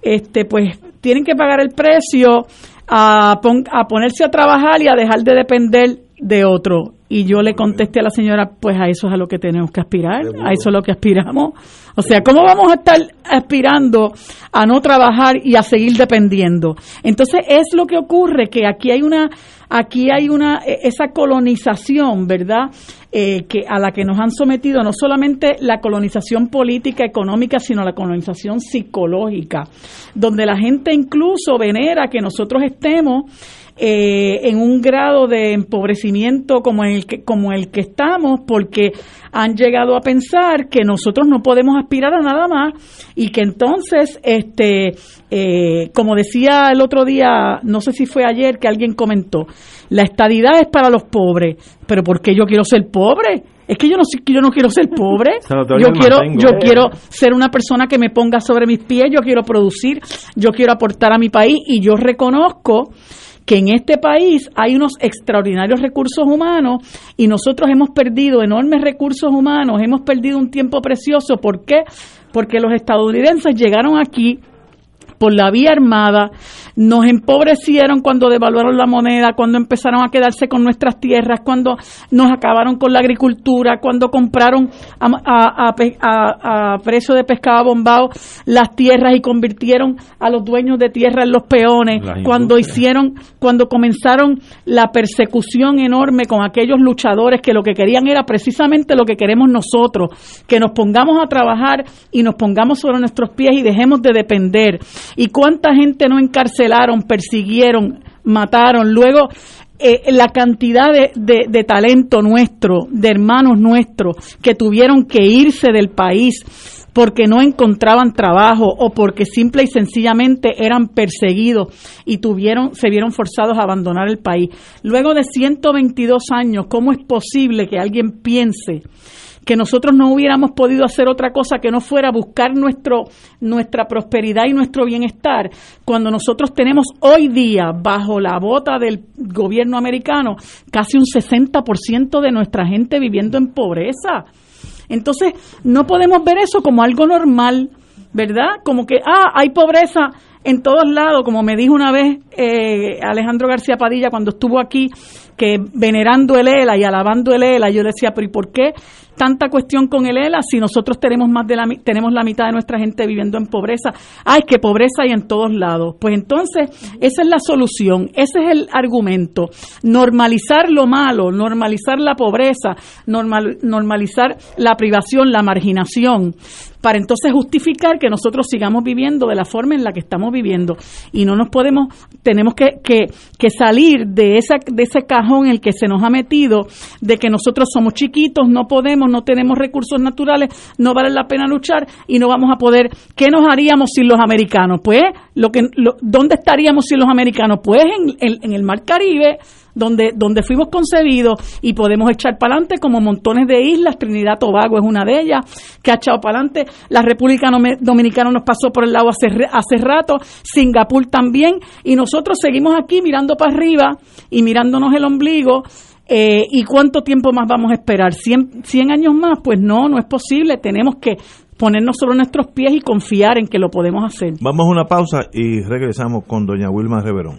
este, pues tienen que pagar el precio A, pon, a ponerse a trabajar y a dejar de depender de otro. Y yo le contesté a la señora, pues a eso es a lo que tenemos que aspirar, a eso es lo que aspiramos. O sea, ¿cómo vamos a estar aspirando a no trabajar y a seguir dependiendo? Entonces es lo que ocurre, que aquí hay una, aquí hay una, esa colonización, ¿verdad? Eh, que a la que nos han sometido, no solamente la colonización política, económica, sino la colonización psicológica, donde la gente incluso venera que nosotros estemos Eh, en un grado de empobrecimiento como el que, como el que estamos, porque han llegado a pensar que nosotros no podemos aspirar a nada más, y que entonces, este, eh, como decía el otro día, no sé si fue ayer que alguien comentó, la estadidad es para los pobres, pero ¿por qué yo quiero ser pobre? Es que yo no yo no quiero ser pobre, yo quiero yo quiero ser una persona que me ponga sobre mis pies, yo quiero producir, yo quiero aportar a mi país, y yo reconozco que en este país hay unos extraordinarios recursos humanos y nosotros hemos perdido enormes recursos humanos, hemos perdido un tiempo precioso. ¿Por qué? Porque los estadounidenses llegaron aquí por la vía armada, nos empobrecieron cuando devaluaron la moneda, cuando empezaron a quedarse con nuestras tierras, cuando nos acabaron con la agricultura, cuando compraron a, a, a, a precio de pescado bombao las tierras y convirtieron a los dueños de tierra en los peones, cuando hicieron, cuando comenzaron la persecución enorme con aquellos luchadores que lo que querían era precisamente lo que queremos nosotros, que nos pongamos a trabajar y nos pongamos sobre nuestros pies y dejemos de depender. ¿Y cuánta gente no encarcelaron, persiguieron, mataron? Luego, eh, la cantidad de, de, de talento nuestro, de hermanos nuestros, que tuvieron que irse del país porque no encontraban trabajo o porque simple y sencillamente eran perseguidos y tuvieron, se vieron forzados a abandonar el país. Luego de ciento veintidós años, ¿cómo es posible que alguien piense que nosotros no hubiéramos podido hacer otra cosa que no fuera buscar nuestro nuestra prosperidad y nuestro bienestar, cuando nosotros tenemos hoy día, bajo la bota del gobierno americano, casi un sesenta por ciento de nuestra gente viviendo en pobreza? Entonces, no podemos ver eso como algo normal, ¿verdad? Como que, ah, hay pobreza en todos lados, como me dijo una vez eh, Alejandro García Padilla cuando estuvo aquí, que venerando el E L A y alabando el E L A, yo decía, pero ¿y por qué tanta cuestión con el E L A si nosotros tenemos más de la tenemos la mitad de nuestra gente viviendo en pobreza? Ah, es que pobreza hay en todos lados. Pues entonces, esa es la solución, ese es el argumento. Normalizar lo malo, normalizar la pobreza, normal, normalizar la privación, la marginación, para entonces justificar que nosotros sigamos viviendo de la forma en la que estamos viviendo. Y no nos podemos, tenemos que, que, que salir de esa, de ese cajón en el que se nos ha metido, de que nosotros somos chiquitos, no podemos, no tenemos recursos naturales, no vale la pena luchar y no vamos a poder. ¿Qué nos haríamos sin los americanos? Pues, lo que, lo, ¿dónde estaríamos sin los americanos? Pues en, en, en el Mar Caribe, donde donde fuimos concebidos, y podemos echar para adelante como montones de islas. Trinidad Tobago es una de ellas que ha echado para adelante, la República Dominicana nos pasó por el lado hace, hace rato, Singapur también, y nosotros seguimos aquí mirando para arriba y mirándonos el ombligo. Eh, ¿y cuánto tiempo más vamos a esperar? ¿Cien, cien años más? Pues no, no es posible, tenemos que ponernos sobre nuestros pies y confiar en que lo podemos hacer. Vamos a una pausa y regresamos con doña Wilma Reverón.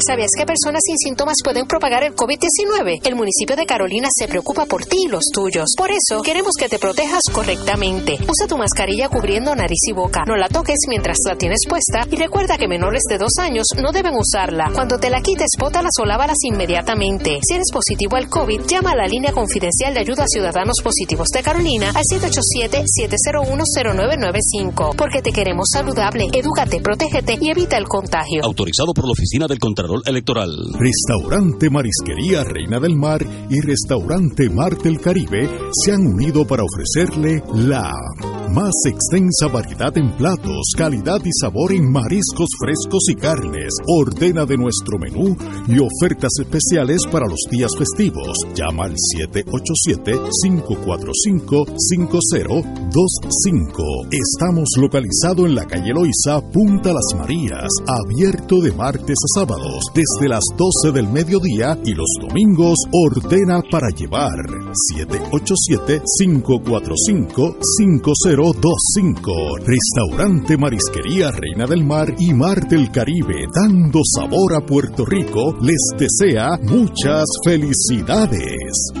¿Sabías que personas sin síntomas pueden propagar el COVID diecinueve? El municipio de Carolina se preocupa por ti y los tuyos. Por eso, queremos que te protejas correctamente. Usa tu mascarilla cubriendo nariz y boca. No la toques mientras la tienes puesta y recuerda que menores de dos años no deben usarla. Cuando te la quites, bótalas o lávalas inmediatamente. Si eres positivo al COVID, llama a la línea confidencial de ayuda a ciudadanos positivos de Carolina al siete ocho siete, siete cero uno, cero nueve nueve cinco. Porque te queremos saludable, edúcate, protégete y evita el contagio. Autorizado por la Oficina del Contralor Electoral. Restaurante Marisquería Reina del Mar y Restaurante Mar del Caribe se han unido para ofrecerle la más extensa variedad en platos, calidad y sabor en mariscos frescos y carnes. Ordena de nuestro menú y ofertas especiales para los días festivos. Llama al siete ocho siete, cinco cuatro cinco, cinco cero dos cinco. Estamos localizado en la calle Eloísa, Punta Las Marías, abierto de martes a sábados desde las doce del mediodía y los domingos ordena para llevar. Siete ocho siete, cinco cuatro cinco, cinco cero dos cinco. Restaurante Marisquería Reina del Mar y Mar del Caribe, dando sabor a Puerto Rico, les desea muchas felicidades.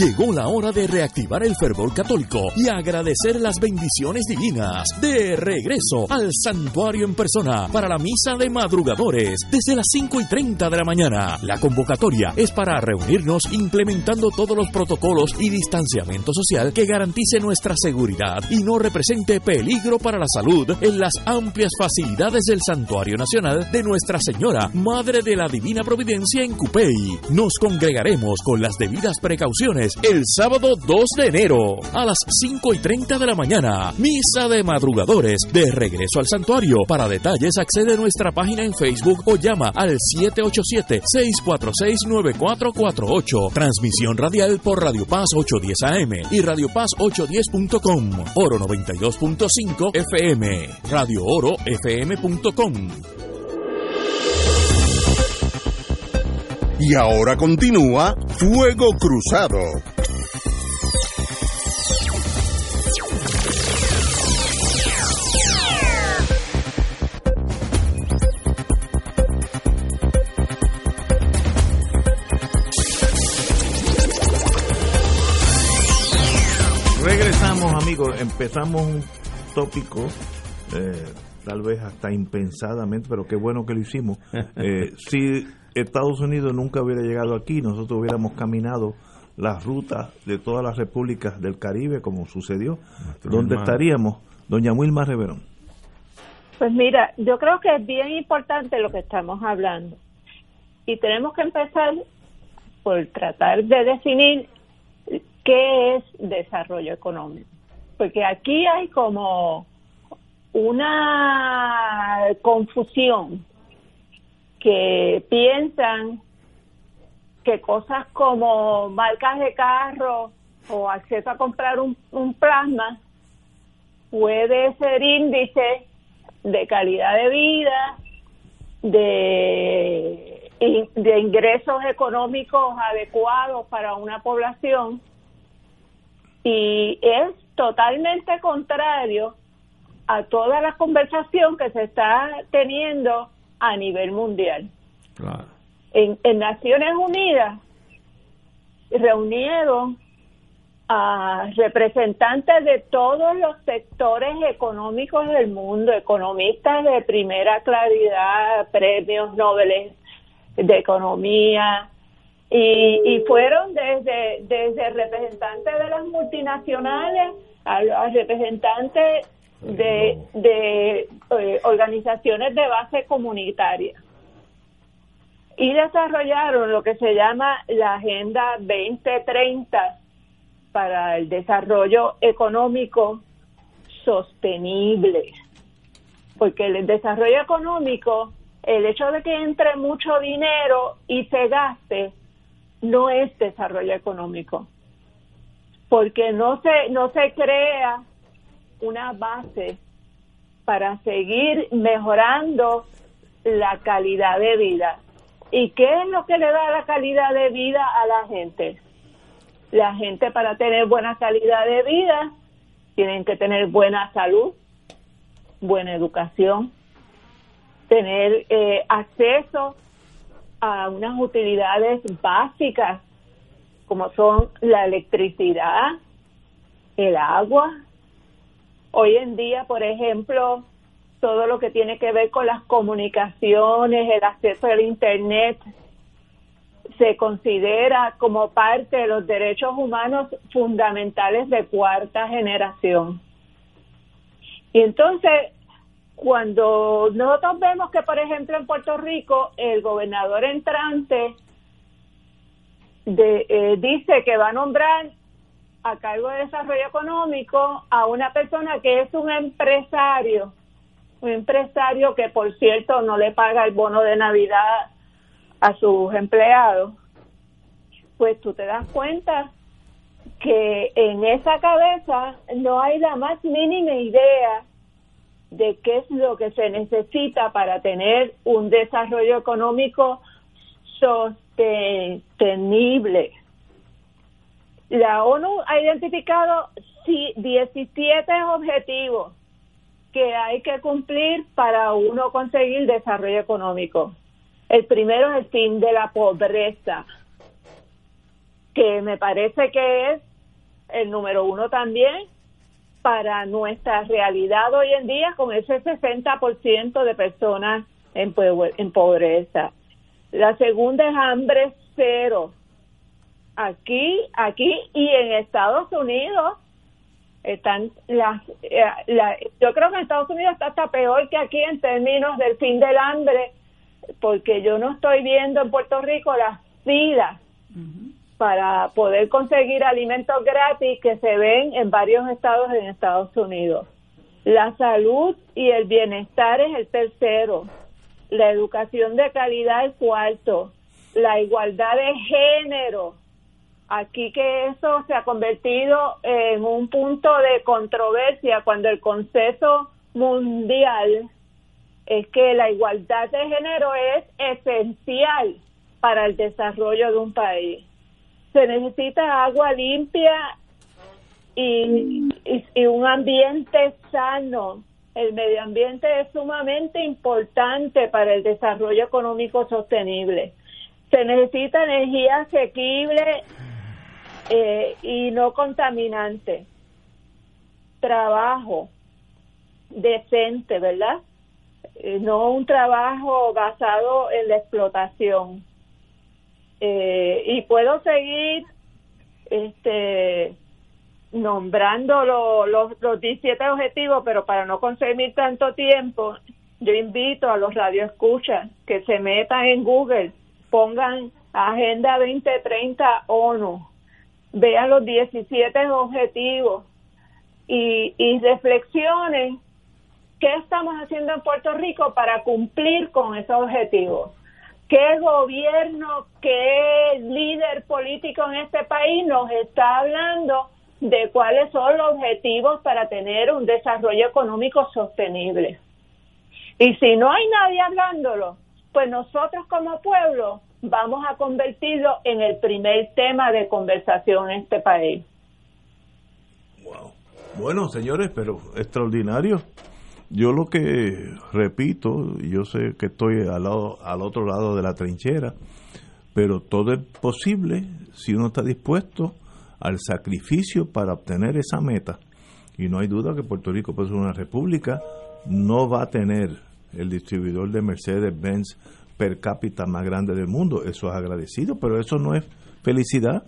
Llegó la hora de reactivar el fervor católico y agradecer las bendiciones divinas. De regreso al santuario en persona para la misa de madrugadores desde las cinco y treinta de la mañana. La convocatoria es para reunirnos implementando todos los protocolos y distanciamiento social que garantice nuestra seguridad y no represente peligro para la salud en las amplias facilidades del Santuario Nacional de Nuestra Señora, Madre de la Divina Providencia en Cupey. Nos congregaremos con las debidas precauciones el sábado dos de enero a las cinco y treinta de la mañana. Misa de madrugadores de regreso al santuario. Para detalles accede a nuestra página en Facebook o llama al siete ocho siete, seis cuatro seis, nueve cuatro cuatro ocho. Transmisión radial por Radio Paz ochocientos diez A M y Radio Paz ochocientos diez punto com, Oro noventa y dos punto cinco F M, Radio Oro F M punto com. Y ahora continúa Fuego Cruzado. Regresamos, amigos. Empezamos un tópico, eh, tal vez hasta impensadamente, pero qué bueno que lo hicimos. Eh, sí. Estados Unidos nunca hubiera llegado aquí, nosotros hubiéramos caminado las rutas de todas las repúblicas del Caribe, como sucedió. ¿Dónde estaríamos? Doña Wilma Reverón. Pues mira, yo creo que es bien importante lo que estamos hablando. Y tenemos que empezar por tratar de definir qué es desarrollo económico. Porque aquí hay como una confusión, que piensan que cosas como marcas de carro o acceso a comprar un, un plasma puede ser índice de calidad de vida, de, de ingresos económicos adecuados para una población, y es totalmente contrario a toda la conversación que se está teniendo a nivel mundial. Claro. En, en Naciones Unidas reunieron a representantes de todos los sectores económicos del mundo, economistas de primera calidad, premios Nobel de economía, y, y fueron desde, desde representantes de las multinacionales a, a representantes de, de eh, organizaciones de base comunitaria, y desarrollaron lo que se llama la Agenda veinte treinta para el desarrollo económico sostenible, porque el desarrollo económico, el hecho de que entre mucho dinero y se gaste, no es desarrollo económico, porque no se no se crea una base para seguir mejorando la calidad de vida. ¿Y qué es lo que le da la calidad de vida a la gente? La gente, para tener buena calidad de vida, tienen que tener buena salud, buena educación, tener eh, acceso a unas utilidades básicas como son la electricidad, el agua. Hoy en día, por ejemplo, todo lo que tiene que ver con las comunicaciones, el acceso al Internet, se considera como parte de los derechos humanos fundamentales de cuarta generación. Y entonces, cuando nosotros vemos que, por ejemplo, en Puerto Rico, el gobernador entrante de, eh, dice que va a nombrar a cargo de desarrollo económico a una persona que es un empresario, un empresario que, por cierto, no le paga el bono de Navidad a sus empleados, pues tú te das cuenta que en esa cabeza no hay la más mínima idea de qué es lo que se necesita para tener un desarrollo económico sostenible. La ONU ha identificado diecisiete objetivos que hay que cumplir para uno conseguir desarrollo económico. El primero es el fin de la pobreza, que me parece que es el número uno también para nuestra realidad hoy en día, con ese sesenta por ciento de personas en, en pobreza. La segunda es hambre cero. Aquí, aquí y en Estados Unidos están las... La, yo creo que en Estados Unidos está hasta peor que aquí en términos del fin del hambre, porque yo no estoy viendo en Puerto Rico las filas uh-huh. para poder conseguir alimentos gratis que se ven en varios estados en Estados Unidos. La salud y el bienestar es el tercero. La educación de calidad el cuarto. La igualdad de género. Aquí que eso se ha convertido en un punto de controversia cuando el consenso mundial es que la igualdad de género es esencial para el desarrollo de un país. Se necesita agua limpia y, y, y un ambiente sano. El medio ambiente es sumamente importante para el desarrollo económico sostenible. Se necesita energía asequible eh, y no contaminante. Trabajo decente, ¿verdad? No un trabajo basado en la explotación. Eh, y puedo seguir este nombrando lo, lo, los diecisiete objetivos, pero para no consumir tanto tiempo, yo invito a los radioescuchas que se metan en Google, pongan Agenda veinte treinta ONU, vean los diecisiete objetivos y, y reflexionen qué estamos haciendo en Puerto Rico para cumplir con esos objetivos. ¿Qué gobierno, qué líder político en este país nos está hablando de cuáles son los objetivos para tener un desarrollo económico sostenible? Y si no hay nadie hablándolo, pues nosotros como pueblo vamos a convertirlo en el primer tema de conversación en este país. Wow. Bueno, señores, pero extraordinario. Yo lo que repito, yo sé que estoy al, lado, al otro lado de la trinchera, pero todo es posible si uno está dispuesto al sacrificio para obtener esa meta. Y no hay duda que Puerto Rico, por ser una república, no va a tener el distribuidor de Mercedes-Benz per cápita más grande del mundo. Eso es agradecido, pero eso no es felicidad.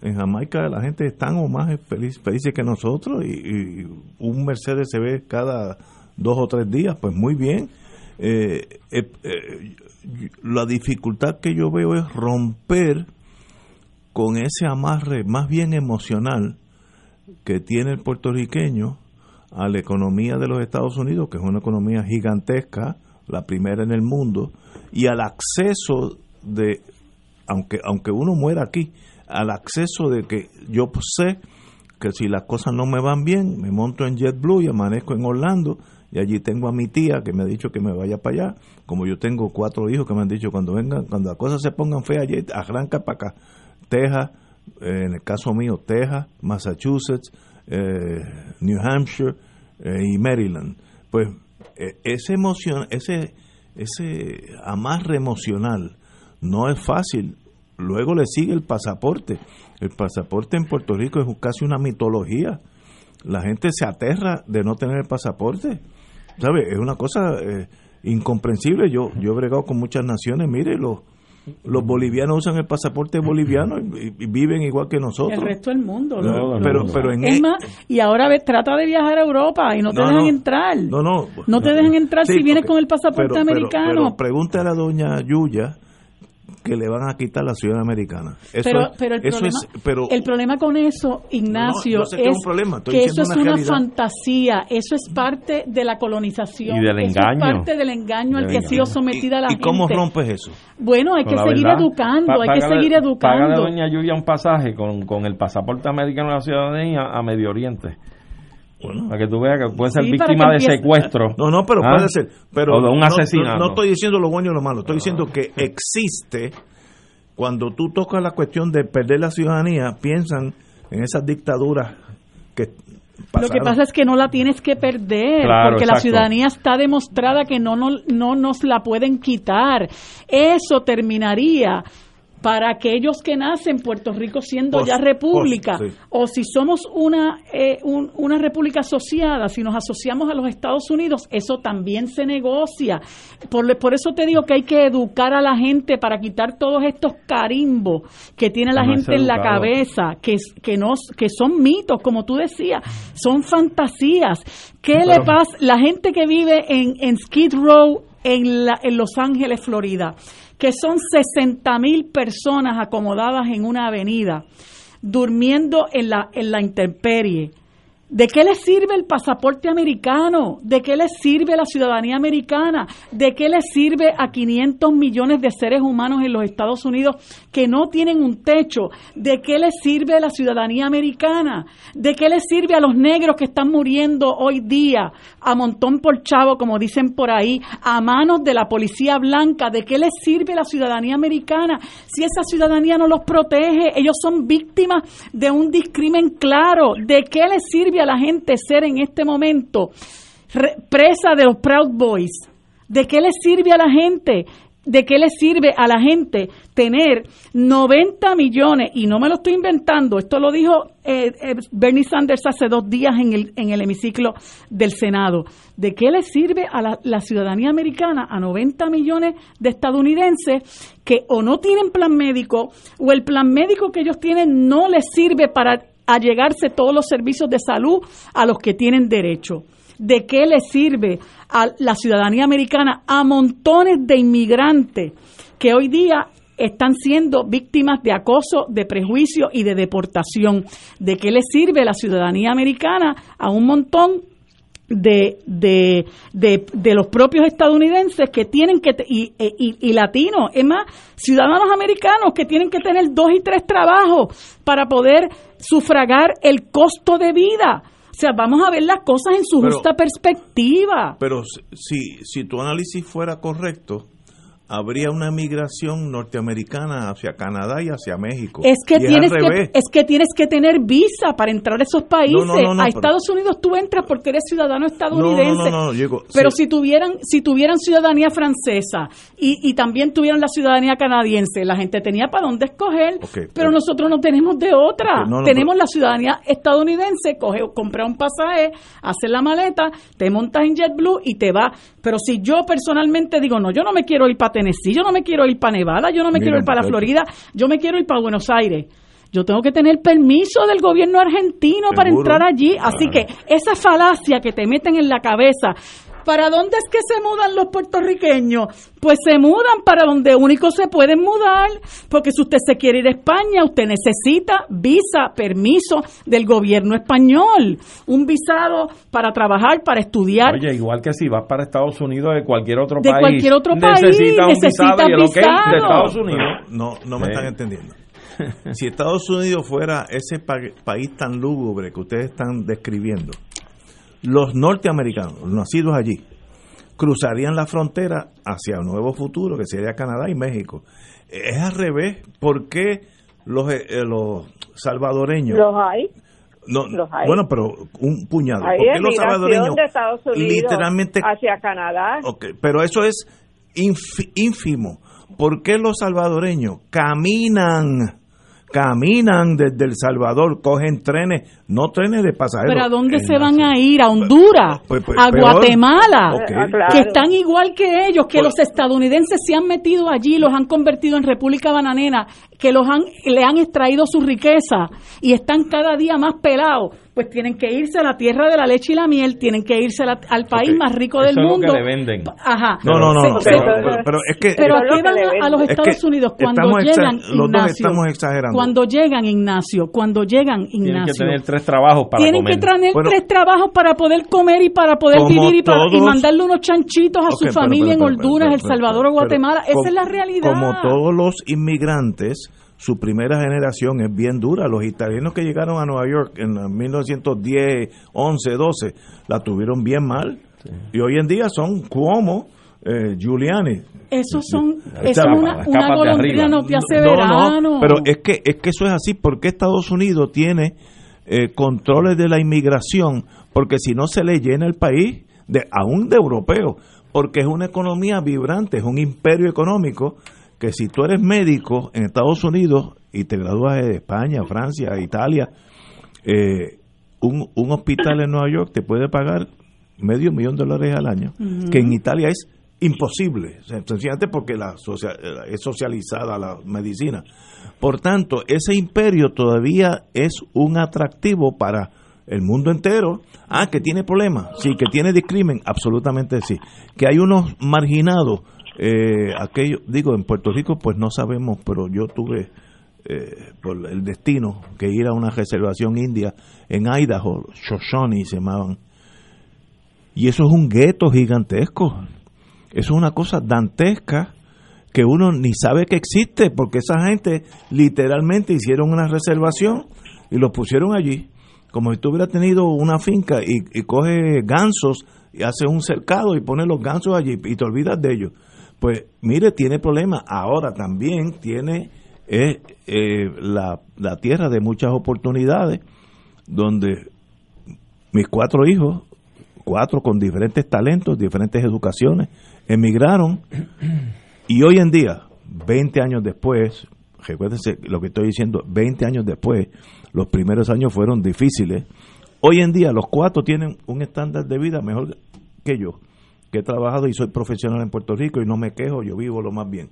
En Jamaica la gente es tan o más feliz, felices que nosotros y, y un Mercedes se ve cada dos o tres días, pues muy bien. Eh, eh, eh, la dificultad que yo veo es romper con ese amarre más bien emocional que tiene el puertorriqueño a la economía de los Estados Unidos, que es una economía gigantesca, la primera en el mundo, y al acceso de, aunque, aunque uno muera aquí, al acceso de que yo sé que si las cosas no me van bien, me monto en JetBlue y amanezco en Orlando, y allí tengo a mi tía que me ha dicho que me vaya para allá, como yo tengo cuatro hijos que me han dicho cuando vengan, cuando las cosas se pongan feas, arranca para acá. Texas, eh, en el caso mío, Texas, Massachusetts, eh, New Hampshire eh, y Maryland. Pues eh, ese emoción, ese ese amarre emocional. No es fácil. Luego le sigue el pasaporte. El pasaporte en Puerto Rico es casi una mitología. La gente se aterra de no tener el pasaporte. ¿Sabe? Es una cosa eh, incomprensible. Yo, yo he bregado con muchas naciones. Mire, los, los bolivianos usan el pasaporte boliviano y, y viven igual que nosotros. El resto del mundo. No, pero, pero en es más, y ahora ves, trata de viajar a Europa y no te no, dejan no, entrar. No, no. No te dejan entrar sí, si vienes okay, con el pasaporte pero, americano. Pero, pero pregúntale a doña Yuya que le van a quitar la ciudad americana. Eso pero, es, pero, el eso problema, es, pero el problema con eso, Ignacio, no, no sé es, que, es que eso es una, una fantasía, eso es parte de la colonización, y del eso engaño, es parte del engaño del al que engaño. ha sido sometida la ¿Y gente. ¿Y cómo rompes eso? Bueno, hay con que seguir verdad, educando, pa- hay págale, que seguir educando. Págale a doña Yuya un pasaje con, con el pasaporte americano de la ciudadanía a Medio Oriente. Bueno, para que tú veas que puede ser sí, víctima de secuestro. No, no, pero ¿Ah? puede ser. Pero o de un asesinato. No, no, no estoy diciendo lo bueno y lo malo. Estoy ah. diciendo que existe. Cuando tú tocas la cuestión de perder la ciudadanía, piensan en esas dictaduras que pasaron. Lo que pasa es que no la tienes que perder, claro, porque exacto. la ciudadanía está demostrada que no, no, no nos la pueden quitar. Eso terminaría... para aquellos que nacen en Puerto Rico siendo post, ya república, post, sí. o si somos una eh, un, una república asociada, si nos asociamos a los Estados Unidos, eso también se negocia. Por, por eso te digo que hay que educar a la gente para quitar todos estos carimbos que tiene la no gente en la cabeza, que, que, no, que son mitos, como tú decías, son fantasías. ¿Qué Pero, le pasa? La gente que vive en, en Skid Row, en, la, en Los Ángeles, Florida, que son sesenta mil personas acomodadas en una avenida, durmiendo en la, en la intemperie. ¿De qué les sirve el pasaporte americano? ¿De qué les sirve la ciudadanía americana? ¿De qué les sirve a quinientos millones de seres humanos en los Estados Unidos que no tienen un techo? ¿De qué les sirve la ciudadanía americana? ¿De qué les sirve a los negros que están muriendo hoy día a montón por chavo, como dicen por ahí, a manos de la policía blanca? ¿De qué les sirve la ciudadanía americana? Si esa ciudadanía no los protege, ellos son víctimas de un discrimen claro. ¿De qué les sirve a la gente ser en este momento re- presa de los Proud Boys? ¿De qué le sirve a la gente? ¿De qué le sirve a la gente tener noventa millones? Y no me lo estoy inventando, esto lo dijo eh, eh, Bernie Sanders hace dos días en el, en el hemiciclo del Senado. ¿De qué le sirve a la, la ciudadanía americana a noventa millones de estadounidenses que o no tienen plan médico o el plan médico que ellos tienen no les sirve para allegarse todos los servicios de salud a los que tienen derecho? ¿De qué le sirve a la ciudadanía americana a montones de inmigrantes que hoy día están siendo víctimas de acoso, de prejuicio y de deportación? ¿De qué le sirve la ciudadanía americana a un montón de de de, de los propios estadounidenses que tienen que y, y, y latinos, es más, ciudadanos americanos que tienen que tener dos y tres trabajos para poder sufragar el costo de vida? O sea, vamos a ver las cosas en su pero, justa perspectiva. Pero si si tu análisis fuera correcto, habría una migración norteamericana hacia Canadá y hacia México. Es que, tienes que, es que tienes que tener visa para entrar a esos países. No, no, no, no, a Estados pero, Unidos tú entras porque eres ciudadano estadounidense. No, no, no, no, digo, pero sí. si tuvieran si tuvieran ciudadanía francesa y, y también tuvieran la ciudadanía canadiense, la gente tenía para dónde escoger, okay, pero, pero nosotros no tenemos de otra. Okay, no, no, tenemos no, la ciudadanía estadounidense, coge, compra un pasaje, haces la maleta, te montas en JetBlue y te vas. Pero si yo personalmente digo, no, yo no me quiero ir para Tennessee, yo no me quiero ir para Nevada, yo no me Mira, quiero ir para la Florida, yo me quiero ir para Buenos Aires. Yo tengo que tener permiso del gobierno argentino ¿Seguro? para entrar allí. Así ah. que esa falacia que te meten en la cabeza, ¿para dónde es que se mudan los puertorriqueños? Pues se mudan para donde único se pueden mudar, porque si usted se quiere ir a España, usted necesita visa, permiso del gobierno español, un visado para trabajar, para estudiar. Oye, igual que si vas para Estados Unidos de cualquier otro de país, cualquier otro país necesita un necesita visado, y el visado. Okay de Estados Unidos. No, no me sí. están entendiendo. Si Estados Unidos fuera ese pa- país tan lúgubre que ustedes están describiendo, los norteamericanos, los nacidos allí, cruzarían la frontera hacia un nuevo futuro, que sería Canadá y México. Es al revés. ¿Por qué los, eh, los salvadoreños... Los hay. No, los hay. Bueno, pero un puñado. Hay ¿Por qué los salvadoreños de Estados Unidos literalmente hacia Canadá? Okay, pero eso es ínfimo. ¿Por qué los salvadoreños caminan? Caminan desde El Salvador, cogen trenes, no trenes de pasajeros. ¿Pero a dónde se van a ir? ¿A Honduras? Pues, pues, ¿A peor? Guatemala? Okay. Ah, claro. Que están igual que ellos, que pues, los estadounidenses se han metido allí, los han convertido en República Bananera, que los han le han extraído su riqueza y están cada día más pelados. Pues tienen que irse a la tierra de la leche y la miel, tienen que irse a la, al país okay. más rico del Eso es mundo. Lo que le venden. Ajá. No, no, no. Se, no se, pero, pero, pero es que pero aquí van a, a los Estados es que Unidos cuando llegan, Ignacio. Los dos estamos exagerando. Cuando llegan, Ignacio, cuando llegan, Ignacio. Tienen que tener tres trabajos para tienen comer. Tienen que tener bueno, tres trabajos para poder comer y para poder vivir y, para, todos, y mandarle unos chanchitos a okay, su familia pero, pero, en Honduras, pero, pero, El Salvador o Guatemala. Pero, Esa es la realidad. Como todos los inmigrantes, su primera generación es bien dura. Los italianos que llegaron a Nueva York en mil novecientos diez, once, doce, la tuvieron bien mal. Sí. Y hoy en día son Cuomo, eh, Giuliani. Eso son, es una, una golondrina no te hace no, verano. No, pero es que, es que eso es así. Porque Estados Unidos tiene eh, controles de la inmigración, porque si no se le llena el país, de aún de europeos, porque es una economía vibrante, es un imperio económico. Que si tú eres médico en Estados Unidos y te gradúas de España, Francia, Italia, eh, un, un hospital en Nueva York te puede pagar medio millón de dólares al año, uh-huh. que en Italia es imposible, sencillamente porque la social, es socializada la medicina. Por tanto, ese imperio todavía es un atractivo para el mundo entero. Ah, que tiene problemas, sí, que tiene discrimen, absolutamente sí. Que hay unos marginados. Eh, aquello, digo, en Puerto Rico pues no sabemos, pero yo tuve eh, por el destino que ir a una reservación india en Idaho, Shoshone se llamaban, y eso es un gueto gigantesco, eso es una cosa dantesca que uno ni sabe que existe, porque esa gente literalmente hicieron una reservación y los pusieron allí como si tú hubieras tenido una finca y, y coge gansos y hace un cercado y pone los gansos allí y te olvidas de ellos. Pues mire, tiene problemas. Ahora también tiene eh, eh, la, la tierra de muchas oportunidades, donde mis cuatro hijos, cuatro con diferentes talentos, diferentes educaciones, emigraron, y hoy en día, veinte años después, recuérdense lo que estoy diciendo, veinte años después, los primeros años fueron difíciles. Hoy en día los cuatro tienen un estándar de vida mejor que yo, que he trabajado y soy profesional en Puerto Rico y no me quejo, yo vivo lo más bien.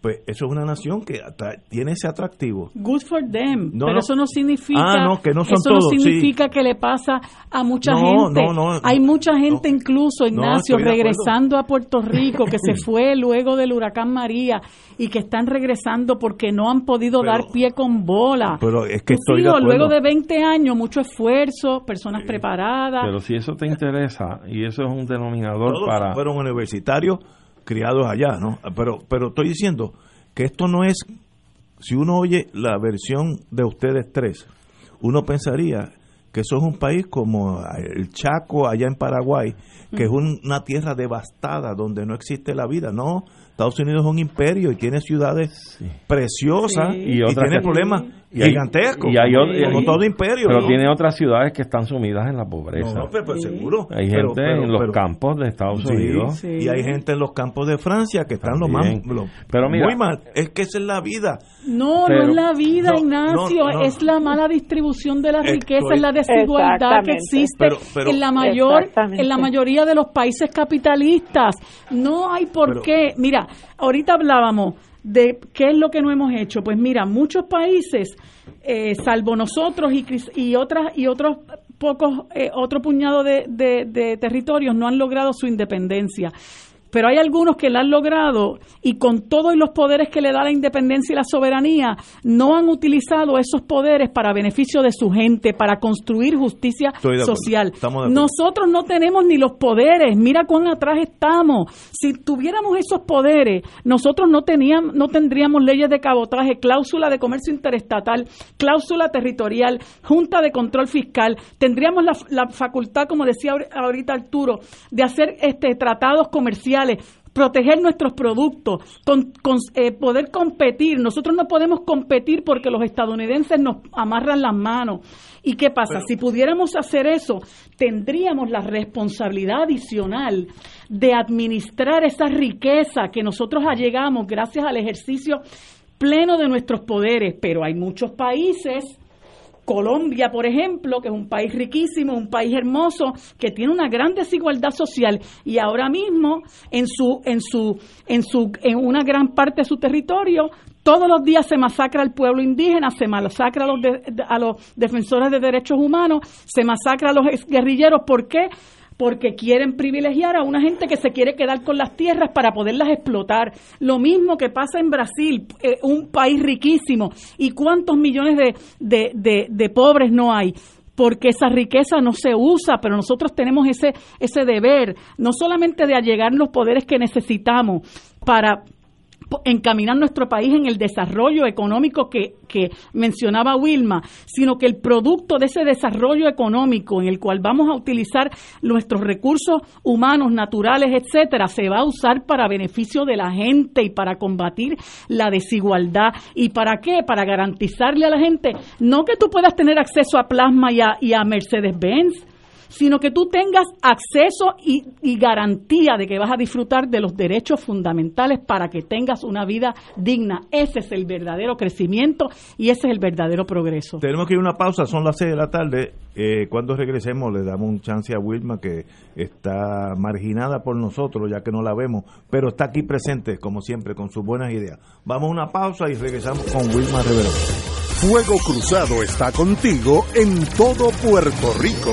Pues eso es una nación que atra- tiene ese atractivo. Good for them, no, pero no, eso no significa ah, no, que no son eso todos, no significa sí. que le pasa a mucha no, gente. No, no, Hay mucha gente no, incluso, Ignacio, no, regresando a Puerto Rico, que se fue luego del huracán María y que están regresando porque no han podido pero, dar pie con bola. Pero es que estoy hijos, de luego de veinte años, mucho esfuerzo, personas eh, preparadas. Pero si eso te interesa, y eso es un denominador todos para... fueron universitarios, criados allá, ¿no? Pero pero estoy diciendo que esto no es, si uno oye la versión de ustedes tres, uno pensaría que eso es un país como el Chaco allá en Paraguay, que es un, una tierra devastada donde no existe la vida, ¿no? Estados Unidos es un imperio y tiene ciudades sí. preciosas sí. y, y tiene que, problemas y hay, gigantescos, y hay, como, y hay, como todo imperio. Pero ¿no? tiene otras ciudades que están sumidas en la pobreza. No, no pero, pero sí. seguro. Hay pero, gente pero, en los pero, campos de Estados sí, Unidos. Sí. Y hay gente en los campos de Francia que están lo más, lo, pero mira, muy mal. Es que esa es la vida. No, pero, no es la vida, no, Ignacio. No, no, es la mala distribución de la riqueza, es la desigualdad que existe pero, pero, en, la mayor, en la mayoría de los países capitalistas. No hay por pero, qué. Mira, ahorita hablábamos de qué es lo que no hemos hecho. Pues mira, muchos países, eh, salvo nosotros y, y otras y otros pocos, eh, otro puñado de, de, de territorios no han logrado su independencia. Pero hay algunos que la han logrado y con todos los poderes que le da la independencia y la soberanía, no han utilizado esos poderes para beneficio de su gente, para construir justicia social. Nosotros no tenemos ni los poderes, mira cuán atrás estamos. Si tuviéramos esos poderes, nosotros no teníamos, no tendríamos leyes de cabotaje, cláusula de comercio interestatal, cláusula territorial, junta de control fiscal, tendríamos la, la facultad, como decía ahorita Arturo, de hacer este tratados comerciales. proteger nuestros productos, con, con, eh, poder competir. Nosotros no podemos competir porque los estadounidenses nos amarran las manos. ¿Y qué pasa? Bueno. Si pudiéramos hacer eso, tendríamos la responsabilidad adicional de administrar esa riqueza que nosotros allegamos gracias al ejercicio pleno de nuestros poderes. Pero hay muchos países, Colombia, por ejemplo, que es un país riquísimo, un país hermoso, que tiene una gran desigualdad social, y ahora mismo en su en su en su en una gran parte de su territorio todos los días se masacra al pueblo indígena, se masacra a los de, a los defensores de derechos humanos, se masacra a los guerrilleros. ¿Por qué? Porque quieren privilegiar a una gente que se quiere quedar con las tierras para poderlas explotar. Lo mismo que pasa en Brasil, eh, un país riquísimo. ¿Y cuántos millones de, de, de, de pobres no hay? Porque esa riqueza no se usa, pero nosotros tenemos ese, ese deber, no solamente de allegar los poderes que necesitamos para encaminar nuestro país en el desarrollo económico que, que mencionaba Wilma, sino que el producto de ese desarrollo económico en el cual vamos a utilizar nuestros recursos humanos, naturales, etcétera, se va a usar para beneficio de la gente y para combatir la desigualdad. ¿Y para qué? Para garantizarle a la gente, no que tú puedas tener acceso a plasma y a, y a Mercedes-Benz, sino que tú tengas acceso y, y garantía de que vas a disfrutar de los derechos fundamentales para que tengas una vida digna. Ese es el verdadero crecimiento y ese es el verdadero progreso. Tenemos que ir a una pausa, son las seis de la tarde. Eh, cuando regresemos le damos un chance a Wilma, que está marginada por nosotros ya que no la vemos, pero está aquí presente como siempre con sus buenas ideas. Vamos a una pausa y regresamos con Wilma Reverón. Fuego Cruzado está contigo en todo Puerto Rico.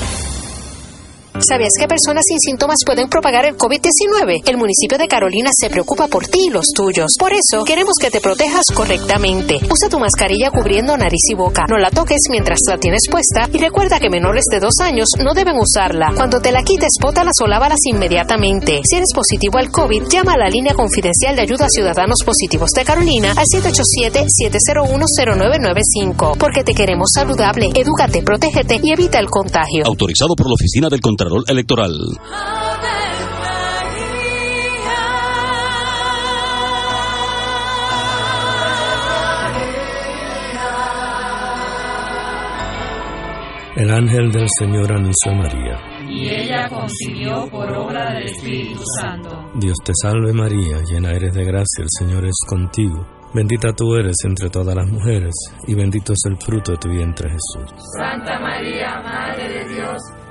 ¿Sabías que personas sin síntomas pueden propagar el COVID diecinueve? El municipio de Carolina se preocupa por ti y los tuyos. Por eso, queremos que te protejas correctamente. Usa tu mascarilla cubriendo nariz y boca. No la toques mientras la tienes puesta y recuerda que menores de dos años no deben usarla. Cuando te la quites, bótalas o lávalas inmediatamente. Si eres positivo al COVID, llama a la línea confidencial de ayuda a ciudadanos positivos de Carolina al siete ocho siete, siete cero uno, cero nueve nueve cinco. Porque te queremos saludable, edúcate, protégete y evita el contagio. Autorizado por la Oficina del Contralor Electoral. El ángel del Señor anunció a María, y ella concibió por obra del Espíritu Santo. Dios te salve María, llena eres de gracia, el Señor es contigo. Bendita tú eres entre todas las mujeres, y bendito es el fruto de tu vientre, Jesús. Santa María, Madre de Dios,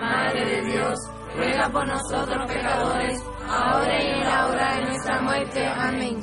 Madre de Dios, ruega por nosotros pecadores, ahora y en la hora de nuestra muerte. Amén.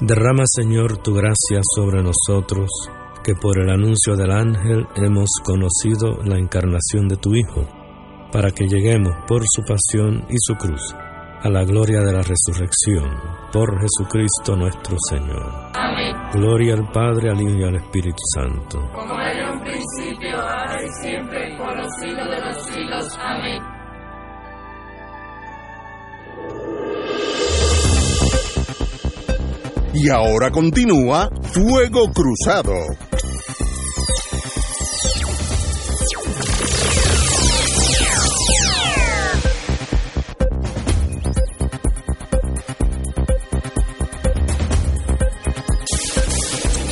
Derrama, Señor, tu gracia sobre nosotros, que por el anuncio del ángel hemos conocido la encarnación de tu Hijo, para que lleguemos por su pasión y su cruz a la gloria de la resurrección, por Jesucristo nuestro Señor. Amén. Gloria al Padre, al Hijo y al Espíritu Santo. Como era un principio, ahora y siempre, por los siglos de los siglos. Amén. Y ahora continúa Fuego Cruzado.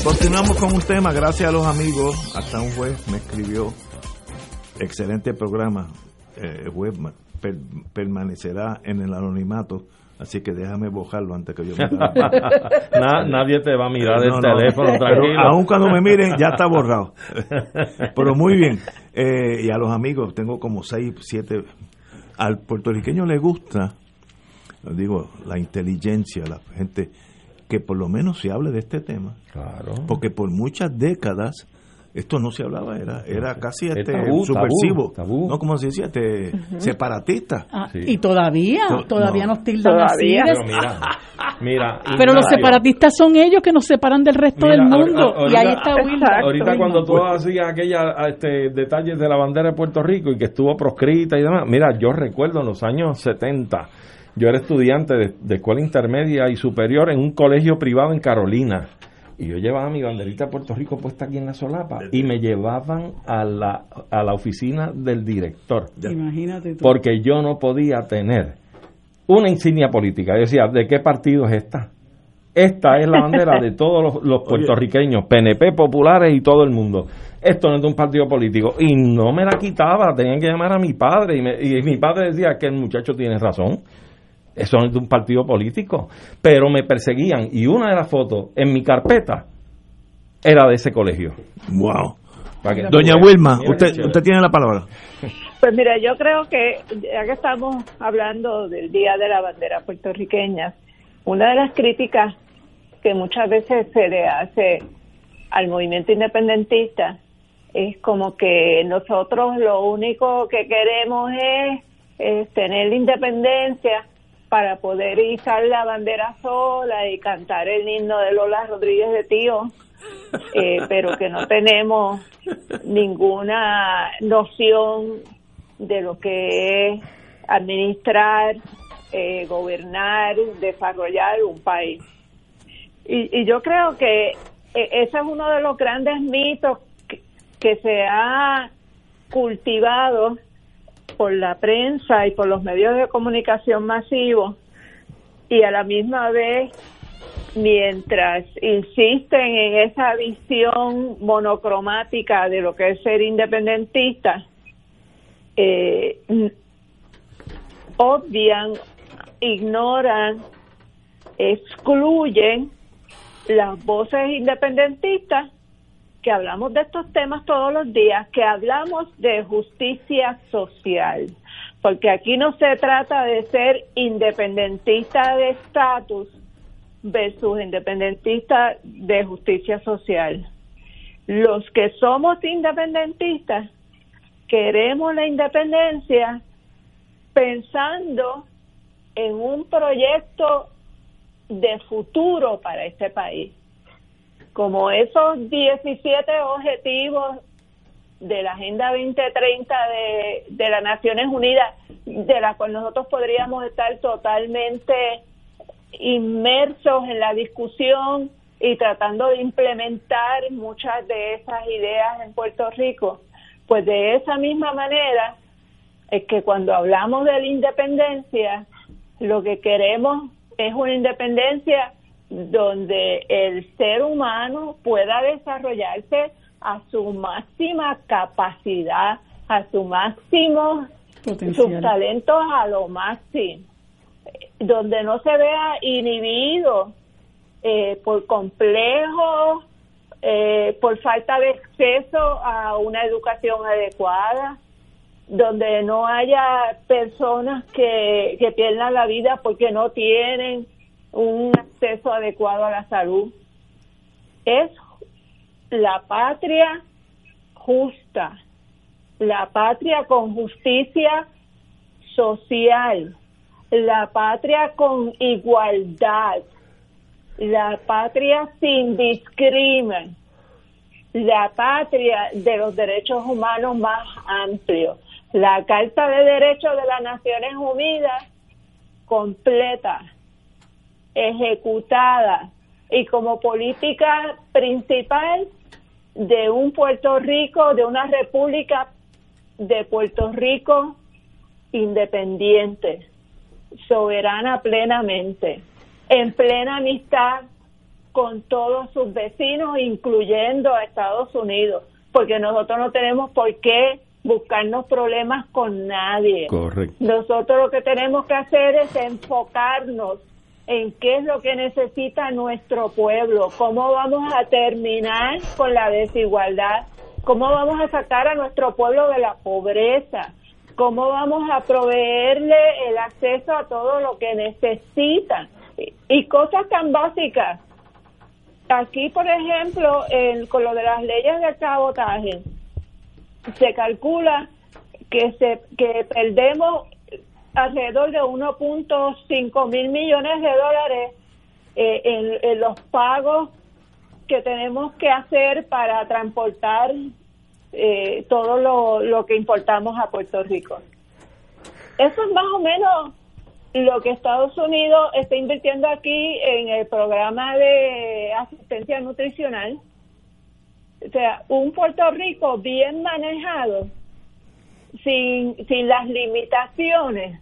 Continuamos con un tema, gracias a los amigos. Hasta un juez me escribió: excelente programa, eh, juez, per, permanecerá en el anonimato, así que déjame bojarlo antes que yo me Na, nadie te va a mirar el no, teléfono, no, tranquilo. Aún cuando me miren ya está borrado. Pero muy bien, eh, y a los amigos, tengo como seis, siete. Al puertorriqueño le gusta, digo, la inteligencia, la gente, que por lo menos se hable de este tema. Claro. Porque por muchas décadas esto no se hablaba, era era casi este tabú, subversivo, tabú, tabú. No, como se decía, este uh-huh. separatista. Ah, sí. Y todavía, no, todavía no. nos tildan todavía. Así. De... Pero, mira, mira, pero los separatistas son ellos que nos separan del resto mira, del mundo. A, a, ahorita, y ahí está Wilma. Ahorita cuando tú hacías aquellos este, detalles de la bandera de Puerto Rico y que estuvo proscrita y demás, mira, yo recuerdo en los años setenta, yo era estudiante de, de escuela intermedia y superior en un colegio privado en Carolina. Y yo llevaba mi banderita de Puerto Rico puesta aquí en la solapa y me llevaban a la a la oficina del director. Imagínate tú. Porque yo no podía tener una insignia política. Yo decía, ¿de qué partido es esta? Esta es la bandera de todos los, los puertorriqueños, P N P, populares y todo el mundo. Esto no es de un partido político. Y no me la quitaba, tenían que llamar a mi padre. Y, me, y mi padre decía que el muchacho tiene razón. Eso es de un partido político, pero me perseguían y una de las fotos en mi carpeta era de ese colegio. Wow. Doña Wilma, usted usted tiene la palabra. Pues mira, yo creo que ya que estamos hablando del Día de la Bandera Puertorriqueña, una de las críticas que muchas veces se le hace al movimiento independentista es como que nosotros lo único que queremos es, es tener la independencia para poder izar la bandera sola y cantar el himno de Lola Rodríguez de Tío, eh, pero que no tenemos ninguna noción de lo que es administrar, eh, gobernar, desarrollar un país. Y, y yo creo que ese es uno de los grandes mitos que, que se ha cultivado por la prensa y por los medios de comunicación masivos, y a la misma vez, mientras insisten en esa visión monocromática de lo que es ser independentista, eh, obvian, ignoran, excluyen las voces independentistas que hablamos de estos temas todos los días, que hablamos de justicia social, porque aquí no se trata de ser independentista de estatus versus independentista de justicia social. Los que somos independentistas queremos la independencia pensando en un proyecto de futuro para este país. Como esos diecisiete objetivos de la Agenda veinte treinta de, de las Naciones Unidas, de la cual nosotros podríamos estar totalmente inmersos en la discusión y tratando de implementar muchas de esas ideas en Puerto Rico, pues de esa misma manera es que cuando hablamos de la independencia, lo que queremos es una independencia donde el ser humano pueda desarrollarse a su máxima capacidad, a su máximo, potencial, sus talentos a lo máximo, donde no se vea inhibido eh, por complejos, eh, por falta de acceso a una educación adecuada, donde no haya personas que, que pierdan la vida porque no tienen un acceso adecuado a la salud. Es la patria justa, la patria con justicia social, la patria con igualdad, la patria sin discrimen, la patria de los derechos humanos más amplios. La Carta de Derechos de las Naciones Unidas completa, ejecutada y como política principal de un Puerto Rico, de una república de Puerto Rico independiente, soberana plenamente, en plena amistad con todos sus vecinos, incluyendo a Estados Unidos, porque nosotros no tenemos por qué buscarnos problemas con nadie. Correcto. Nosotros lo que tenemos que hacer es enfocarnos en qué es lo que necesita nuestro pueblo, cómo vamos a terminar con la desigualdad, cómo vamos a sacar a nuestro pueblo de la pobreza, cómo vamos a proveerle el acceso a todo lo que necesitan y cosas tan básicas. Aquí, por ejemplo, el, con lo de las leyes de cabotaje, se calcula que se que perdemos alrededor de uno punto cinco mil millones de dólares eh, en, en los pagos que tenemos que hacer para transportar eh, todo lo, lo que importamos a Puerto Rico. Eso es más o menos lo que Estados Unidos está invirtiendo aquí en el programa de asistencia nutricional. O sea, un Puerto Rico bien manejado, sin sin las limitaciones,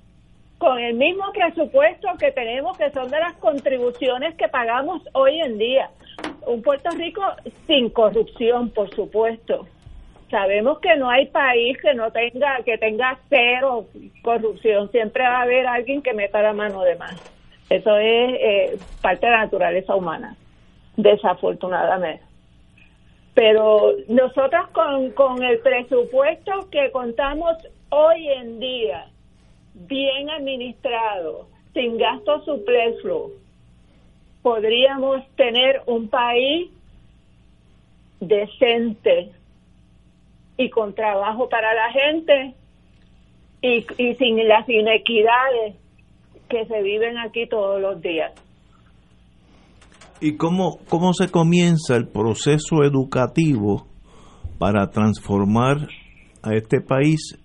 con el mismo presupuesto que tenemos, que son de las contribuciones que pagamos hoy en día. Un Puerto Rico sin corrupción, por supuesto. Sabemos que no hay país que no tenga que tenga cero corrupción. Siempre va a haber alguien que meta la mano de más. Eso es eh, parte de la naturaleza humana, desafortunadamente. Pero nosotros con, con el presupuesto que contamos hoy en día, bien administrado, sin gasto superfluo, podríamos tener un país decente y con trabajo para la gente y, y sin las inequidades que se viven aquí todos los días. ¿Y cómo, cómo se comienza el proceso educativo para transformar a este país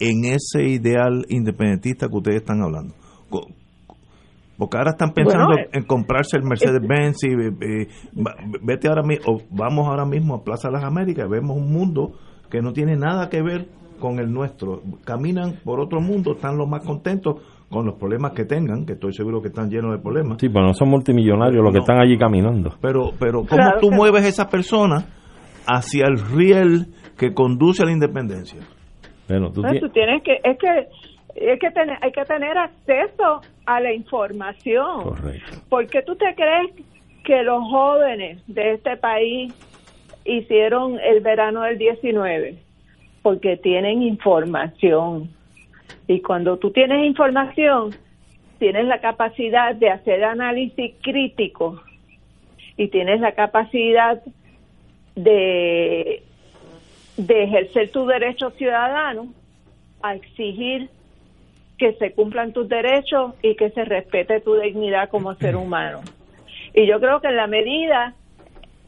en ese ideal independentista que ustedes están hablando? Porque ahora están pensando bueno, en comprarse el Mercedes-Benz y eh, vete ahora mismo, vamos ahora mismo a Plaza Las Américas, vemos un mundo que no tiene nada que ver con el nuestro. Caminan por otro mundo, están los más contentos con los problemas que tengan, que estoy seguro que están llenos de problemas. Sí, pero no son multimillonarios los no, que están allí caminando. Pero, pero ¿cómo claro, tú claro. mueves a esa persona hacia el riel que conduce a la independencia? Bueno, tú, no, ti- tú tienes que... Es que es que ten- hay que tener acceso a la información. Correcto. ¿Por qué tú te crees que los jóvenes de este país hicieron el verano del diecinueve? Porque tienen información. Y cuando tú tienes información, tienes la capacidad de hacer análisis crítico y tienes la capacidad de, de ejercer tu derecho ciudadano a exigir que se cumplan tus derechos y que se respete tu dignidad como ser humano. Y yo creo que en la medida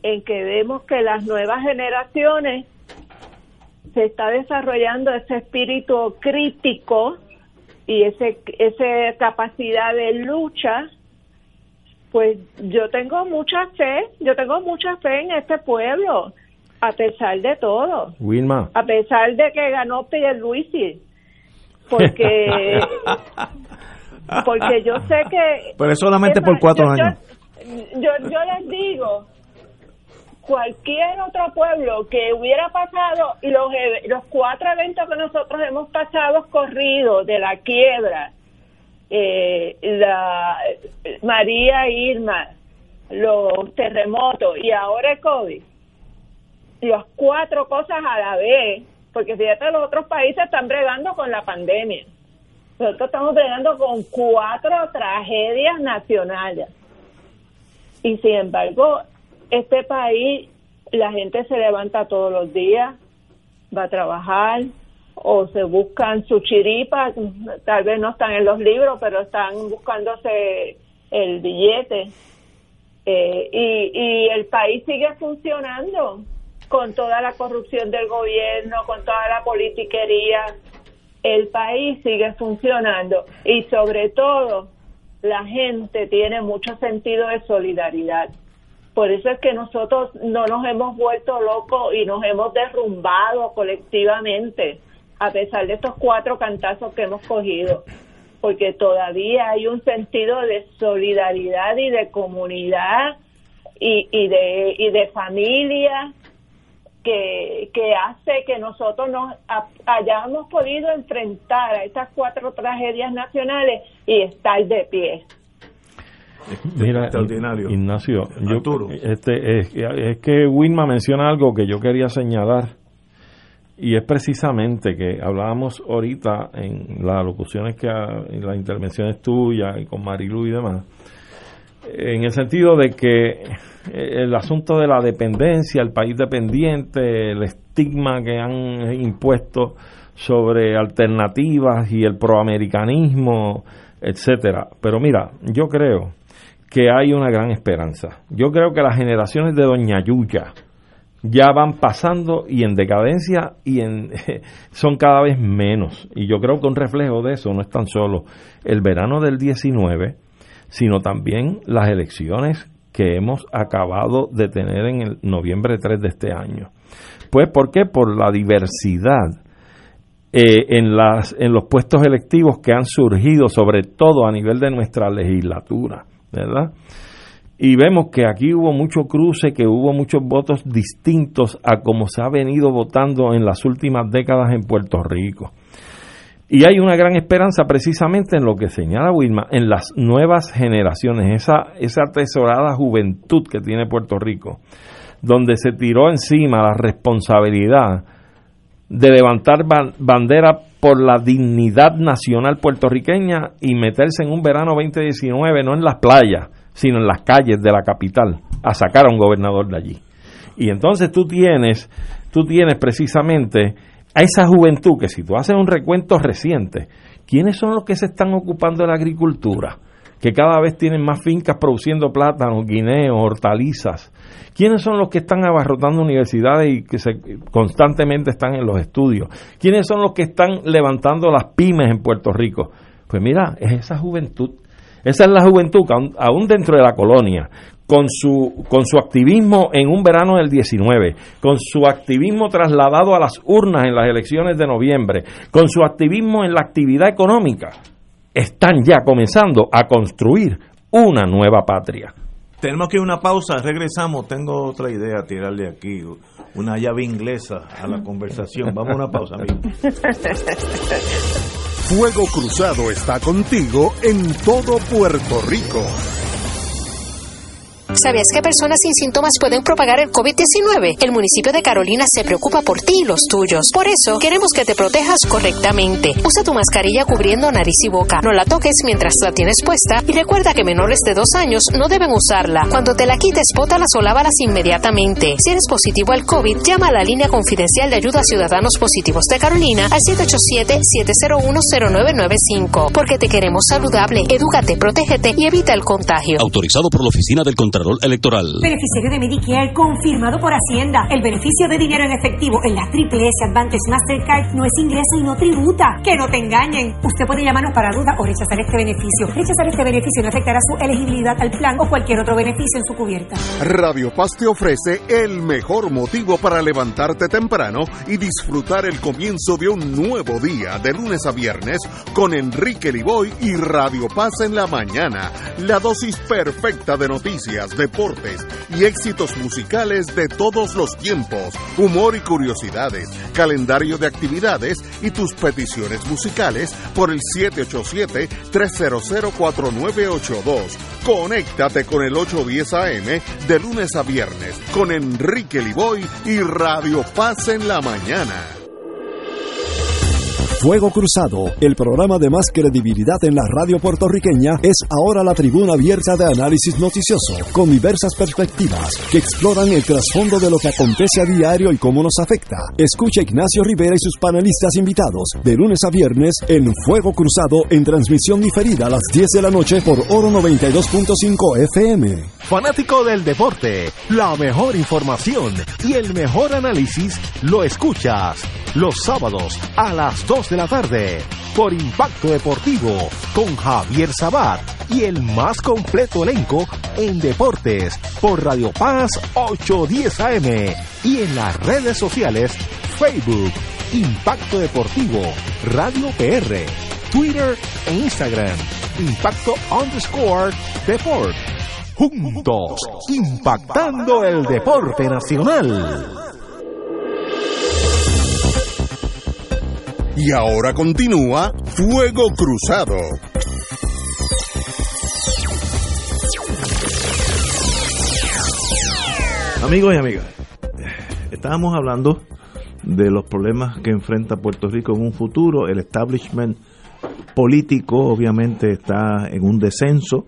en que vemos que las nuevas generaciones se está desarrollando ese espíritu crítico y ese esa capacidad de lucha, pues yo tengo mucha fe, yo tengo mucha fe en este pueblo, a pesar de todo. Wilma. A pesar de que ganó Pierluisi, porque porque yo sé que... Pero es solamente por cuatro yo, años. Yo, yo, yo les digo... Cualquier otro pueblo que hubiera pasado los, los cuatro eventos que nosotros hemos pasado corridos de la quiebra, eh, la María Irma, los terremotos y ahora el COVID, las cuatro cosas a la vez, porque fíjate, los otros países están bregando con la pandemia. Nosotros estamos bregando con cuatro tragedias nacionales. Y sin embargo... Este país, la gente se levanta todos los días, va a trabajar o se buscan su chiripa, tal vez no están en los libros, pero están buscándose el billete. Eh, y, y el país sigue funcionando con toda la corrupción del gobierno, con toda la politiquería. El país sigue funcionando y sobre todo la gente tiene mucho sentido de solidaridad. Por eso es que nosotros no nos hemos vuelto locos y nos hemos derrumbado colectivamente, a pesar de estos cuatro cantazos que hemos cogido, porque todavía hay un sentido de solidaridad y de comunidad y, y de y de familia que, que hace que nosotros nos hayamos podido enfrentar a estas cuatro tragedias nacionales y estar de pie. Mira, extraordinario. Ignacio, Arturo. Yo, este, es, es que Wilma menciona algo que yo quería señalar, y es precisamente que hablábamos ahorita en las locuciones, que en las intervenciones tuyas y con Marilu y demás, en el sentido de que el asunto de la dependencia, el país dependiente, el estigma que han impuesto sobre alternativas y el proamericanismo, etcétera. Pero mira, yo creo que hay una gran esperanza. Yo creo que las generaciones de Doña Yuya ya van pasando y en decadencia y en son cada vez menos. Y yo creo que un reflejo de eso no es tan solo el verano del diecinueve, sino también las elecciones que hemos acabado de tener en el noviembre tres de este año. Pues, ¿por qué? Por la diversidad eh, en las en los puestos electivos que han surgido, sobre todo a nivel de nuestra legislatura, ¿verdad? Y vemos que aquí hubo mucho cruce, que hubo muchos votos distintos a como se ha venido votando en las últimas décadas en Puerto Rico. Y hay una gran esperanza precisamente en lo que señala Wilma, en las nuevas generaciones, esa, esa atesorada juventud que tiene Puerto Rico, donde se tiró encima la responsabilidad de levantar bandera por la dignidad nacional puertorriqueña y meterse en un verano veinte diecinueve, no en las playas, sino en las calles de la capital, a sacar a un gobernador de allí. Y entonces tú tienes, tú tienes precisamente a esa juventud que, si tú haces un recuento reciente, ¿quiénes son los que se están ocupando de la agricultura? Que cada vez tienen más fincas produciendo plátanos, guineos, hortalizas. ¿Quiénes son los que están abarrotando universidades y que se, constantemente están en los estudios? ¿Quiénes son los que están levantando las pymes en Puerto Rico? Pues mira, es esa juventud. Esa es la juventud que aún, aún dentro de la colonia, con su con su activismo en un verano del diecinueve, con su activismo trasladado a las urnas en las elecciones de noviembre, con su activismo en la actividad económica, están ya comenzando a construir una nueva patria. Tenemos que ir a una pausa, regresamos. Tengo otra idea, tirarle aquí una llave inglesa a la conversación. Vamos a una pausa, amigo. Fuego Cruzado está contigo en todo Puerto Rico. ¿Sabías que personas sin síntomas pueden propagar el COVID diecinueve? El municipio de Carolina se preocupa por ti y los tuyos. Por eso, queremos que te protejas correctamente. Usa tu mascarilla cubriendo nariz y boca. No la toques mientras la tienes puesta y recuerda que menores de dos años no deben usarla. Cuando te la quites, bótalas o lávalas inmediatamente. Si eres positivo al COVID, llama a la línea confidencial de ayuda a ciudadanos positivos de Carolina al siete ocho siete, siete cero uno, cero nueve nueve cinco. Porque te queremos saludable, edúcate, protégete y evita el contagio. Autorizado por la Oficina del Contralor Electoral. Beneficiario de Medicare confirmado por Hacienda. El beneficio de dinero en efectivo en la Triple S Advantage Mastercard no es ingreso y no tributa. Que no te engañen. Usted puede llamarnos para duda o rechazar este beneficio. Rechazar este beneficio no afectará su elegibilidad al plan o cualquier otro beneficio en su cubierta. Radio Paz te ofrece el mejor motivo para levantarte temprano y disfrutar el comienzo de un nuevo día de lunes a viernes con Enrique Liboy y Radio Paz en la mañana. La dosis perfecta de noticias, deportes y éxitos musicales de todos los tiempos, humor y curiosidades, calendario de actividades y tus peticiones musicales por el siete ocho siete, tres cero cero, cuatro nueve ocho dos. Conéctate con el ocho diez A M de lunes a viernes con Enrique Liboy y Radio Paz en la mañana. Fuego Cruzado, el programa de más credibilidad en la radio puertorriqueña, es ahora la tribuna abierta de análisis noticioso, con diversas perspectivas que exploran el trasfondo de lo que acontece a diario y cómo nos afecta. Escucha Ignacio Rivera y sus panelistas invitados de lunes a viernes en Fuego Cruzado, en transmisión diferida a las diez de la noche por Oro noventa y dos punto cinco F M. Fanático del deporte, la mejor información y el mejor análisis lo escuchas los sábados a las dos de la tarde por Impacto Deportivo con Javier Sabat y el más completo elenco en deportes por Radio Paz ocho diez A M y en las redes sociales Facebook, Impacto Deportivo, Radio P R, Twitter e Instagram, Impacto underscore Deport. Juntos, impactando el deporte nacional. Y ahora continúa Fuego Cruzado. Amigos y amigas, estábamos hablando de los problemas que enfrenta Puerto Rico en un futuro. El establishment político obviamente está en un descenso,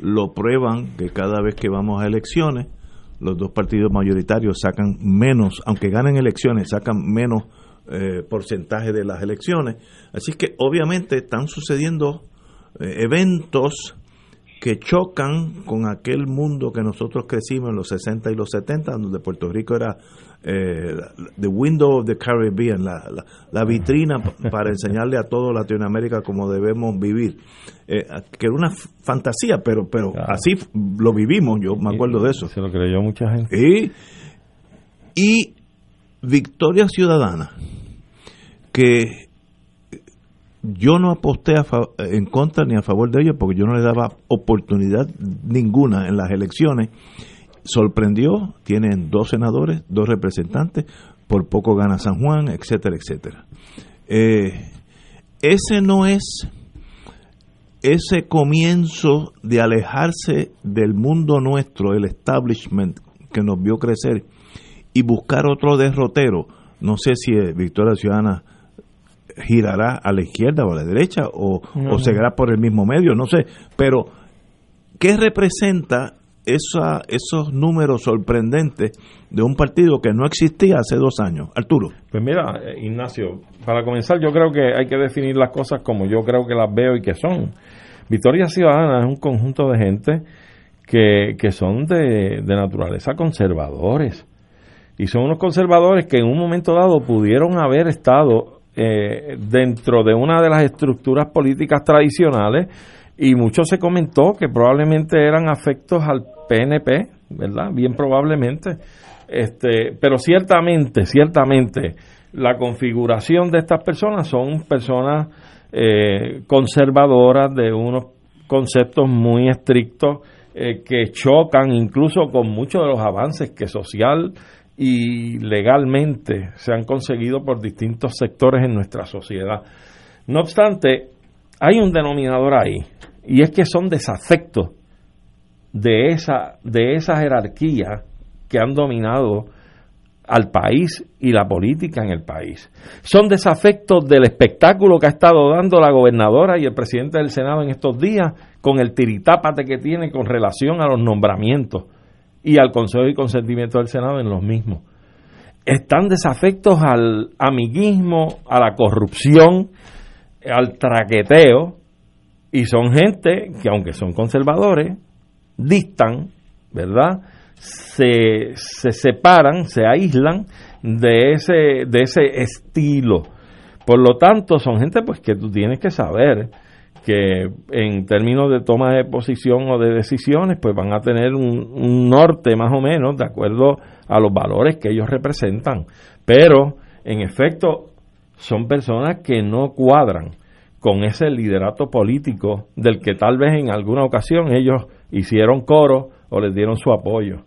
lo prueban que cada vez que vamos a elecciones, los dos partidos mayoritarios sacan menos, aunque ganen elecciones, sacan menos eh, porcentaje de las elecciones. Así que obviamente están sucediendo eh, eventos que chocan con aquel mundo que nosotros crecimos en los sesenta y los setenta, donde Puerto Rico era eh, the window of the Caribbean, la, la, la vitrina para enseñarle a todo Latinoamérica cómo debemos vivir, eh, que era una fantasía, pero pero claro, así lo vivimos, yo me acuerdo de eso. Se lo creyó mucha gente. Y, y Victoria Ciudadana, que... yo no aposté a fa- en contra ni a favor de ellos porque yo no les daba oportunidad ninguna en las elecciones. Sorprendió, tienen dos senadores, dos representantes, por poco gana San Juan, etcétera, etcétera. Eh, ese no es ese comienzo de alejarse del mundo nuestro, el establishment que nos vio crecer, y buscar otro derrotero. No sé si Victoria Ciudadana girará a la izquierda o a la derecha o, no, o seguirá por el mismo medio, no sé, pero ¿qué representa esa, esos números sorprendentes de un partido que no existía hace dos años? Arturo. Pues mira, Ignacio, para comenzar yo creo que hay que definir las cosas como yo creo que las veo y que son. Victoria Ciudadana es un conjunto de gente que, que son de, de naturaleza conservadores, y son unos conservadores que en un momento dado pudieron haber estado Eh, dentro de una de las estructuras políticas tradicionales, y mucho se comentó que probablemente eran afectos al P N P, ¿verdad? Bien probablemente, este, pero ciertamente, ciertamente, la configuración de estas personas son personas eh, conservadoras de unos conceptos muy estrictos eh, que chocan incluso con muchos de los avances que social y legalmente se han conseguido por distintos sectores en nuestra sociedad. No obstante, hay un denominador ahí, y es que son desafectos de esa, de esa jerarquía que han dominado al país y la política en el país. Son desafectos del espectáculo que ha estado dando la gobernadora y el presidente del Senado en estos días, con el tiritápate que tiene con relación a los nombramientos y al consejo y consentimiento del Senado en los mismos. Están desafectos al amiguismo, a la corrupción, al traqueteo, y son gente que, aunque son conservadores, distan, ¿verdad? Se, se separan, se aíslan de ese, de ese estilo. Por lo tanto, son gente pues que tú tienes que saber que en términos de toma de posición o de decisiones, pues van a tener un, un norte más o menos de acuerdo a los valores que ellos representan. Pero, en efecto, son personas que no cuadran con ese liderato político del que tal vez en alguna ocasión ellos hicieron coro o les dieron su apoyo.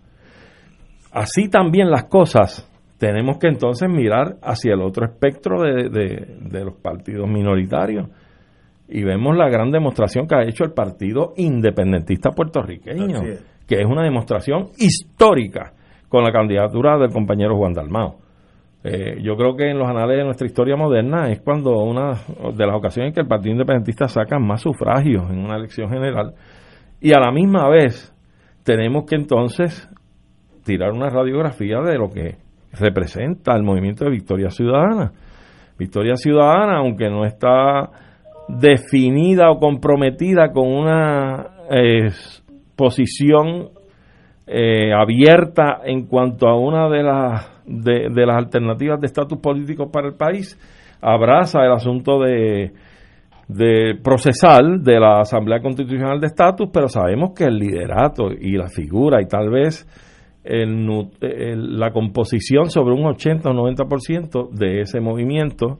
Así también las cosas, tenemos que entonces mirar hacia el otro espectro de, de, de los partidos minoritarios. Y vemos la gran demostración que ha hecho el Partido Independentista Puertorriqueño, es. que es una demostración histórica con la candidatura del compañero Juan Dalmao. Eh, yo creo que en los anales de nuestra historia moderna es cuando una de las ocasiones que el Partido Independentista saca más sufragios en una elección general, y a la misma vez tenemos que entonces tirar una radiografía de lo que representa el movimiento de Victoria Ciudadana. Victoria Ciudadana, aunque no está definida o comprometida con una eh, posición eh, abierta en cuanto a una de las de, de las alternativas de estatus político para el país, abraza el asunto de, de procesal de la Asamblea Constitucional de Estatus, pero sabemos que el liderato y la figura y tal vez el, el, la composición sobre un ochenta o noventa por ciento de ese movimiento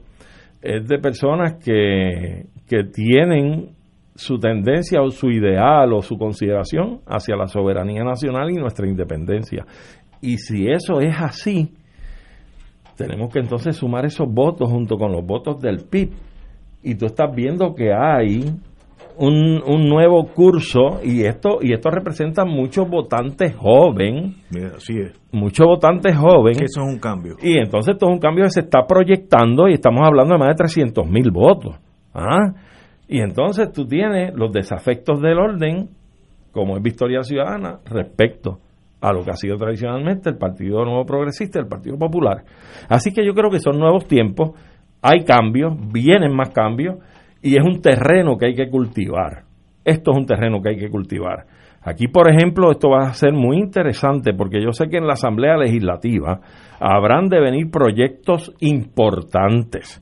es de personas que, que tienen su tendencia o su ideal o su consideración hacia la soberanía nacional y nuestra independencia. Y si eso es así, tenemos que entonces sumar esos votos junto con los votos del P I B. Y tú estás viendo que hay un, un nuevo curso, y esto y esto representa muchos votantes jóvenes. Así es. Muchos votantes jóvenes. Que eso es un cambio. Y entonces esto es un cambio que se está proyectando, y estamos hablando de más de trescientos mil votos. ¿Ah? Y entonces tú tienes los desafectos del orden, como es Victoria Ciudadana, respecto a lo que ha sido tradicionalmente el Partido Nuevo Progresista y el Partido Popular. Así que yo creo que son nuevos tiempos, hay cambios, vienen más cambios, y es un terreno que hay que cultivar. Esto es un terreno que hay que cultivar. Aquí, por ejemplo, esto va a ser muy interesante, porque yo sé que en la Asamblea Legislativa habrán de venir proyectos importantes.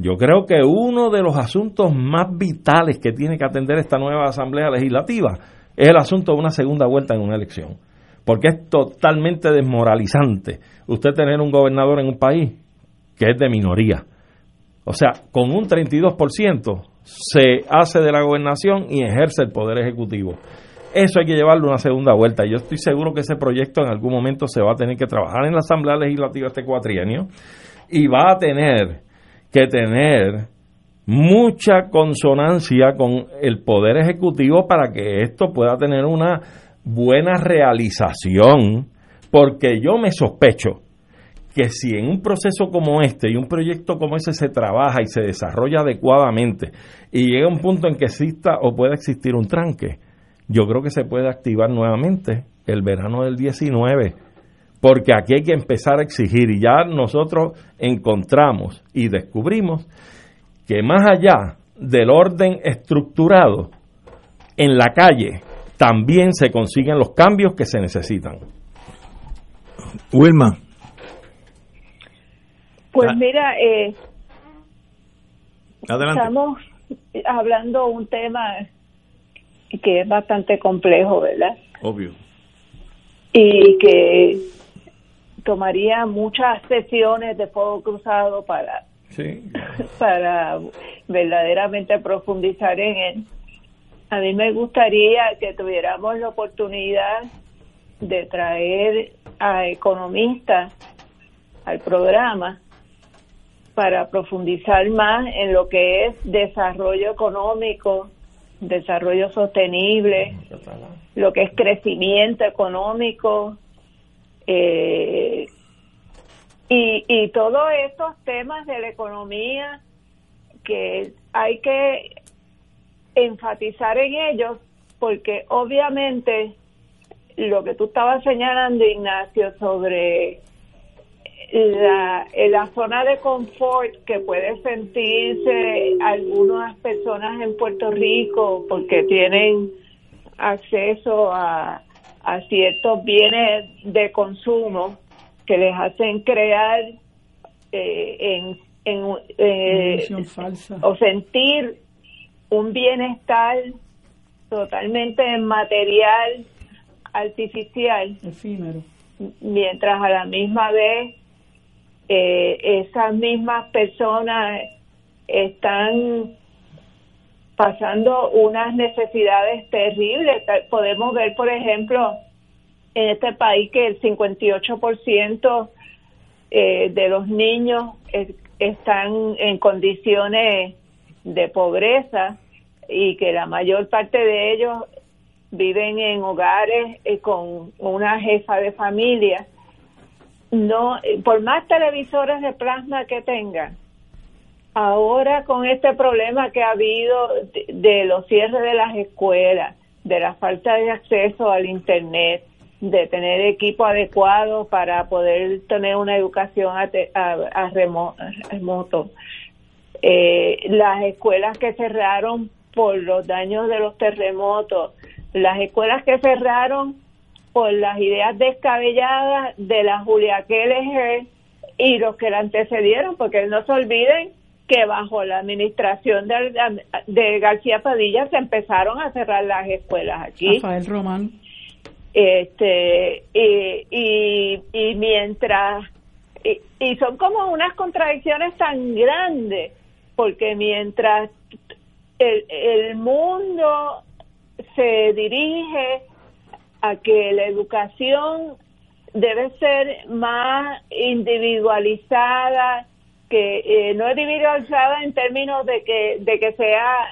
Yo creo que uno de los asuntos más vitales que tiene que atender esta nueva Asamblea Legislativa es el asunto de una segunda vuelta en una elección, porque es totalmente desmoralizante usted tener un gobernador en un país que es de minoría. O sea, con un treinta y dos por ciento se hace de la gobernación y ejerce el poder ejecutivo. Eso hay que llevarlo a una segunda vuelta. Yo estoy seguro que ese proyecto en algún momento se va a tener que trabajar en la Asamblea Legislativa este cuatrienio, y va a tener que tener mucha consonancia con el Poder Ejecutivo para que esto pueda tener una buena realización, porque yo me sospecho que si en un proceso como este y un proyecto como ese se trabaja y se desarrolla adecuadamente y llega un punto en que exista o pueda existir un tranque, yo creo que se puede activar nuevamente el verano del diecinueve, porque aquí hay que empezar a exigir, y ya nosotros encontramos y descubrimos que más allá del orden estructurado, en la calle también se consiguen los cambios que se necesitan. Wilma. Pues mira, eh, adelante. Estamos hablando de un tema que es bastante complejo, ¿verdad? Obvio. Y que tomaría muchas sesiones de fuego cruzado para, sí. para verdaderamente profundizar en él. A mí me gustaría que tuviéramos la oportunidad de traer a economistas al programa para profundizar más en lo que es desarrollo económico, desarrollo sostenible, lo que es crecimiento económico, eh, y, y todos estos temas de la economía que hay que enfatizar en ellos, porque obviamente lo que tú estabas señalando, Ignacio, sobre la, la zona de confort que puede sentirse algunas personas en Puerto Rico porque tienen acceso a, a ciertos bienes de consumo que les hacen crear eh, en, en eh, falsa. o sentir un bienestar totalmente material, artificial, efímero, mientras a la misma vez Eh, esas mismas personas están pasando unas necesidades terribles. Podemos ver, por ejemplo, en este país que el cincuenta y ocho por ciento eh, de los niños es, están en condiciones de pobreza, y que la mayor parte de ellos viven en hogares eh, con una jefa de familia. No, por más televisores de plasma que tengan, ahora con este problema que ha habido de, de los cierres de las escuelas, de la falta de acceso al internet, de tener equipo adecuado para poder tener una educación a, a, a remoto, eh, las escuelas que cerraron por los daños de los terremotos, las escuelas que cerraron por las ideas descabelladas de la Julia Keller y los que la antecedieron, porque no se olviden que bajo la administración de, de García Padilla se empezaron a cerrar las escuelas aquí. Rafael Román. Este, y, y, y mientras, y, y son como unas contradicciones tan grandes, porque mientras el, el mundo se dirige a que la educación debe ser más individualizada, que eh, no individualizada en términos de que, de que sea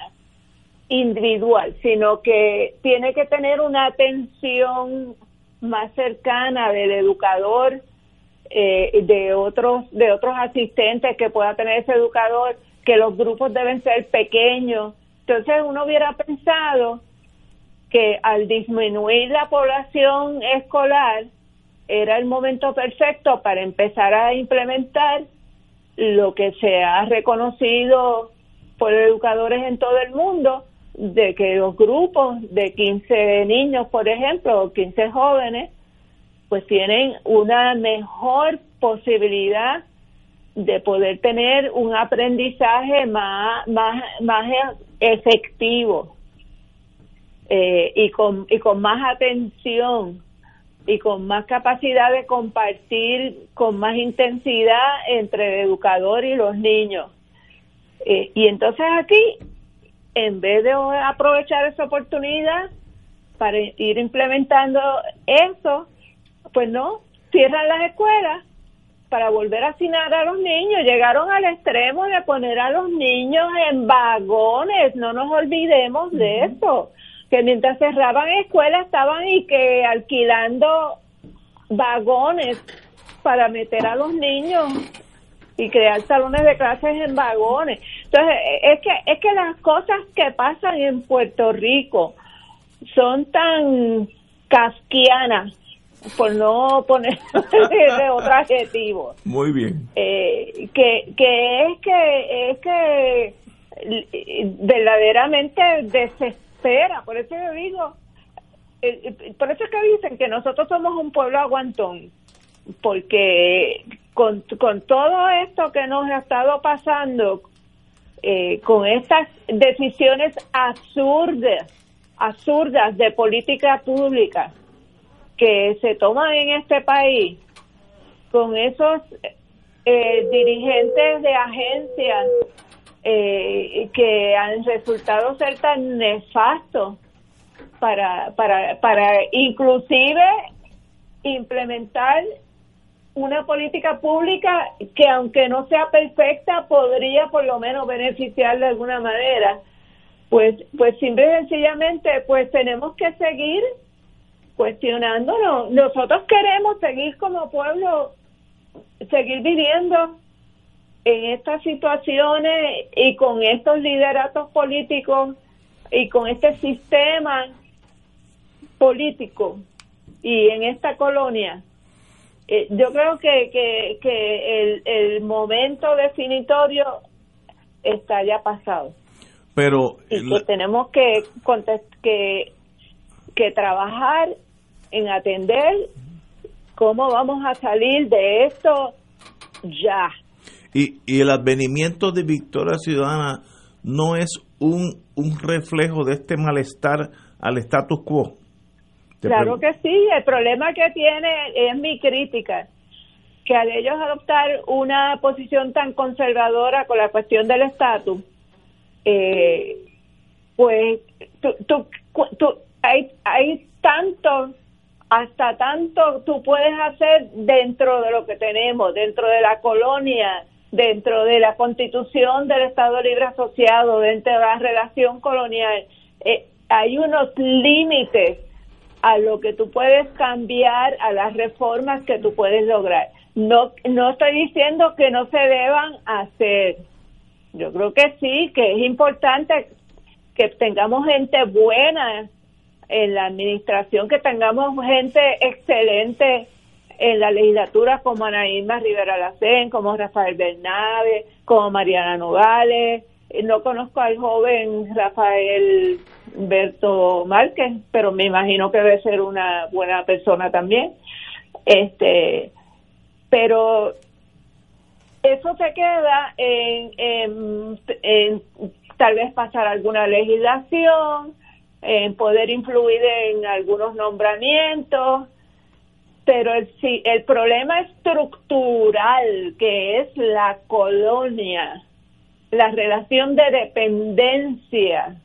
individual, sino que tiene que tener una atención más cercana del educador, eh, de otros de otros asistentes que pueda tener ese educador, que los grupos deben ser pequeños. Entonces uno hubiera pensado que al disminuir la población escolar era el momento perfecto para empezar a implementar lo que se ha reconocido por educadores en todo el mundo, de que los grupos de quince niños, por ejemplo, o quince jóvenes, pues tienen una mejor posibilidad de poder tener un aprendizaje más más más efectivo, eh, y con y con más atención y con más capacidad de compartir con más intensidad entre el educador y los niños. Eh, y entonces aquí, en vez de aprovechar esa oportunidad para ir implementando eso, pues no, cierran las escuelas para volver a hacinar a los niños. Llegaron al extremo de poner a los niños en vagones, no nos olvidemos de eso, que mientras cerraban escuelas estaban y que alquilando vagones para meter a los niños y crear salones de clases en vagones. Entonces, es que es que las cosas que pasan en Puerto Rico son tan casquianas, por no poner de otro adjetivo. Muy bien. Eh, que que es que es que verdaderamente desespera, por eso yo digo, eh, por eso es que dicen que nosotros somos un pueblo aguantón, porque Con, con todo esto que nos ha estado pasando, eh, con estas decisiones absurdas, absurdas de política pública que se toman en este país, con esos eh, dirigentes de agencias eh, que han resultado ser tan nefastos para, para, para inclusive implementar una política pública que, aunque no sea perfecta, podría por lo menos beneficiar de alguna manera, pues pues simple y sencillamente pues tenemos que seguir cuestionándonos. Nosotros queremos seguir como pueblo, seguir viviendo en estas situaciones y con estos lideratos políticos y con este sistema político y en esta colonia. Yo creo que, que, que el, el momento definitorio está ya pasado. Pero y que la... tenemos que, que, que trabajar en atender cómo vamos a salir de esto ya. Y, y el advenimiento de Victoria Ciudadana no es un, un reflejo de este malestar al status quo. Claro que sí, el problema que tiene es mi crítica, que al ellos adoptar una posición tan conservadora con la cuestión del estatus, eh, pues tú, tú, tú, hay, hay tanto, hasta tanto tú puedes hacer dentro de lo que tenemos, dentro de la colonia, dentro de la constitución del Estado Libre Asociado, dentro de la relación colonial. Eh, hay unos límites a lo que tú puedes cambiar, a las reformas que tú puedes lograr. No, no estoy diciendo que no se deban hacer. Yo creo que sí, que es importante que tengamos gente buena en la administración, que tengamos gente excelente en la legislatura, como Ana Irma Rivera Lacén, como Rafael Bernabe, como Mariana Nogales. No conozco al joven Rafael Berto Márquez, pero me imagino que debe ser una buena persona también. Este, pero eso se queda en, en, en tal vez pasar alguna legislación, en poder influir en algunos nombramientos, pero el, el problema estructural que es la colonia la relación de dependencia,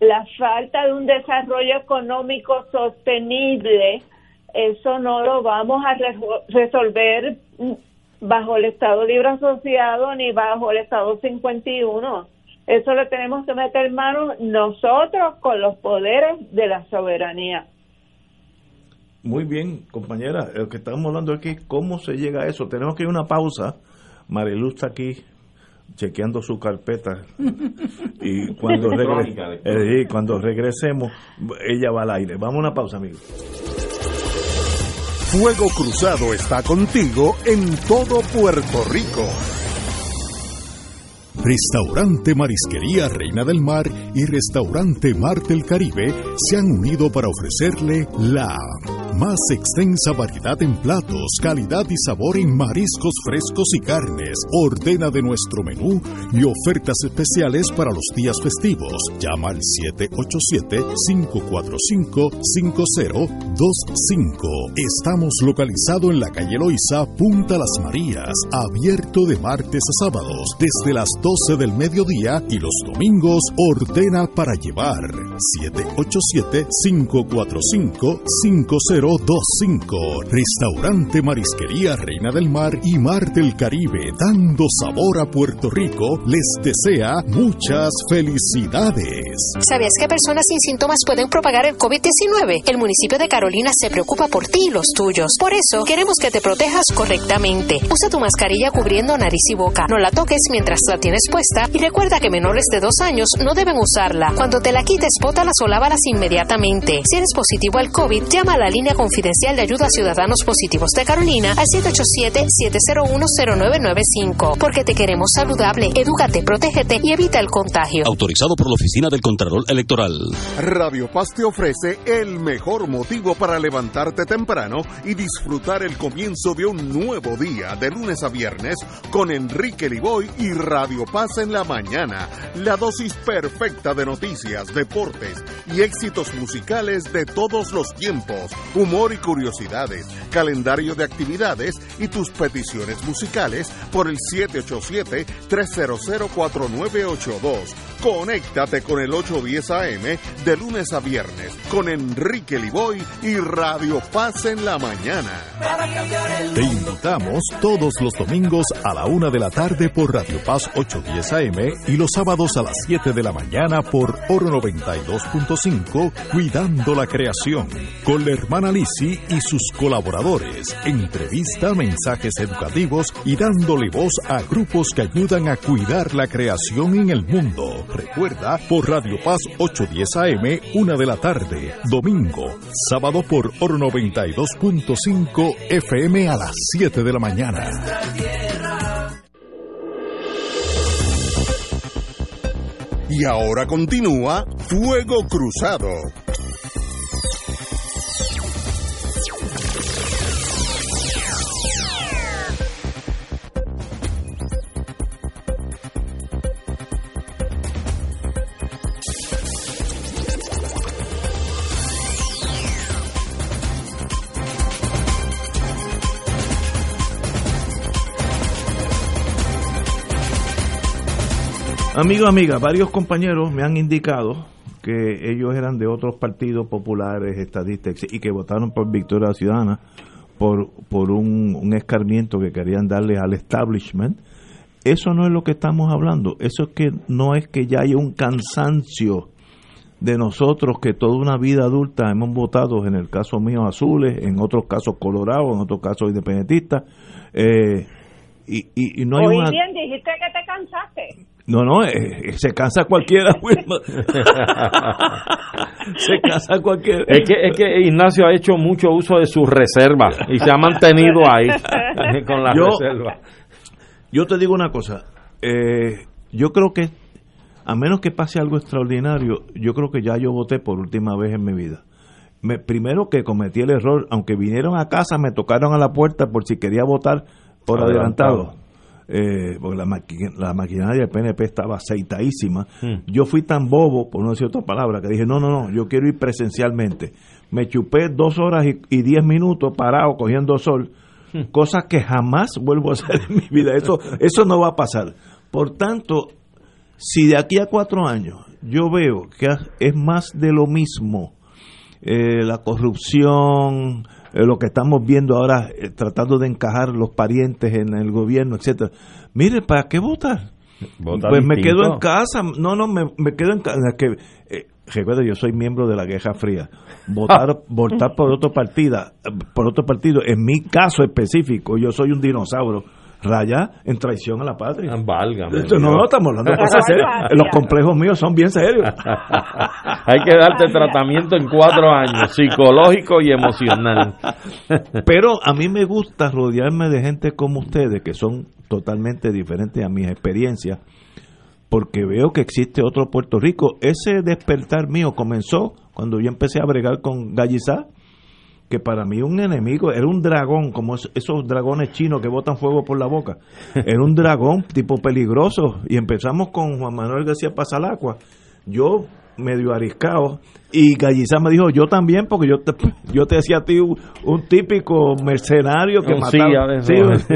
la falta de un desarrollo económico sostenible, eso no lo vamos a re resolver bajo el Estado Libre Asociado ni bajo el Estado cincuenta y uno. Eso lo tenemos que meter mano nosotros con los poderes de la soberanía. Muy bien, compañera, lo que estamos hablando aquí, ¿cómo se llega a eso? Tenemos que ir a una pausa. Marilu está aquí chequeando su carpeta y cuando, regre eh, cuando regresemos ella va al aire. Vamos a una pausa, amigos. Fuego Cruzado está contigo en todo Puerto Rico. Restaurante Marisquería Reina del Mar y Restaurante Mar del Caribe se han unido para ofrecerle la más extensa variedad en platos, calidad y sabor en mariscos frescos y carnes. Ordena de nuestro menú y ofertas especiales para los días festivos. Llama al siete ocho siete, cinco cuatro cinco, cinco cero dos cinco. Estamos localizado en la calle Eloísa, Punta Las Marías, abierto de martes a sábados desde las doce del mediodía y los domingos. Ordena para llevar. siete ocho siete, cinco cuatro cinco, cinco cero dos cinco. Restaurante Marisquería Reina del Mar y Mar del Caribe, dando sabor a Puerto Rico, les desea muchas felicidades. ¿Sabías que personas sin síntomas pueden propagar el COVID diecinueve? El municipio de Carolina se preocupa por ti y los tuyos. Por eso, queremos que te protejas correctamente. Usa tu mascarilla cubriendo nariz y boca. No la toques mientras la tienes puesta y recuerda que menores de dos años no deben usarla. Cuando te la quites, bótalas o lávalas inmediatamente. Si eres positivo al COVID, llama a la línea confidencial de ayuda a ciudadanos positivos de Carolina al siete ocho siete, siete cero uno, cero nueve nueve cinco. Porque te queremos saludable, edúcate, protégete y evita el contagio. Autorizado por la Oficina del Contralor Electoral. Radio Paz te ofrece el mejor motivo para levantarte temprano y disfrutar el comienzo de un nuevo día de lunes a viernes con Enrique Liboy y Radio Paz en la mañana. La dosis perfecta de noticias, deportes y éxitos musicales de todos los tiempos. Humor y curiosidades, calendario de actividades y tus peticiones musicales por el siete ocho siete, tres cero cero, cuatro nueve ocho dos. Conéctate con el ocho diez A M de lunes a viernes con Enrique Liboy y Radio Paz en la mañana. Te invitamos todos los domingos a la una de la tarde por Radio Paz ocho diez A M y los sábados a las siete de la mañana por Oro noventa y dos punto cinco, Cuidando la Creación, con la hermana Lisi y sus colaboradores, entrevista, mensajes educativos y dándole voz a grupos que ayudan a cuidar la creación en el mundo. Recuerda, por Radio Paz ocho diez A M, una de la tarde, domingo, sábado por Oro noventa y dos punto cinco F M a las siete de la mañana. Y ahora continúa Fuego Cruzado. Amigos, amigas, varios compañeros me han indicado que ellos eran de otros partidos populares, estadistas, y que votaron por Victoria Ciudadana por, por un, un escarmiento que querían darles al establishment. Eso no es lo que estamos hablando. Eso es que no es que ya haya un cansancio de nosotros que toda una vida adulta hemos votado, en el caso mío azules, en otros casos colorados, en otros casos independentistas. Eh, y, y, y no hay Hoy una... bien dijiste que te cansaste. No, no, eh, se cansa cualquiera, Wilma. Se cansa cualquiera. Es que, es que Ignacio ha hecho mucho uso de sus reservas y se ha mantenido ahí con las reservas. Yo te digo una cosa, eh, yo creo que, a menos que pase algo extraordinario, yo creo que ya yo voté por última vez en mi vida. Me, primero que cometí el error, aunque vinieron a casa, me tocaron a la puerta por si quería votar por adelantado. adelantado. Eh, porque la, maqui- la maquinaria del P N P estaba aceitadísima. Mm. Yo fui tan bobo, por no decir otra palabra, que dije, no, no, no, yo quiero ir presencialmente. Me chupé dos horas y, y diez minutos parado cogiendo sol, mm. cosas que jamás vuelvo a hacer en mi vida. Eso, eso no va a pasar. Por tanto, Si de aquí a cuatro años yo veo que es más de lo mismo, eh, la corrupción, eh, lo que estamos viendo ahora, eh, tratando de encajar los parientes en el gobierno, etcétera. Mire, ¿para qué votar? Vota pues distinto. Me quedo en casa. No, no, me, me quedo en casa. Que, eh, recuerda, yo soy miembro de la Guerra Fría. Votar, votar por otro partido, por otro partido, en mi caso específico, yo soy un dinosaurio. Raya en traición a la patria. Válgame, no, no, estamos hablando de cosas serias. Los complejos míos son bien serios. Hay que darte tratamiento en cuatro años, psicológico y emocional. Pero a mí me gusta rodearme de gente como ustedes, que son totalmente diferentes a mis experiencias, porque veo que existe otro Puerto Rico. Ese despertar mío comenzó cuando yo empecé a bregar con Gallizá, que para mí un enemigo era un dragón, como esos dragones chinos que botan fuego por la boca. Era un dragón tipo peligroso, y empezamos con Juan Manuel García Pasalacua, yo medio ariscado, y Gallizá me dijo, yo también, porque yo te, yo te hacía a ti un, un típico mercenario que un mataba. Sí,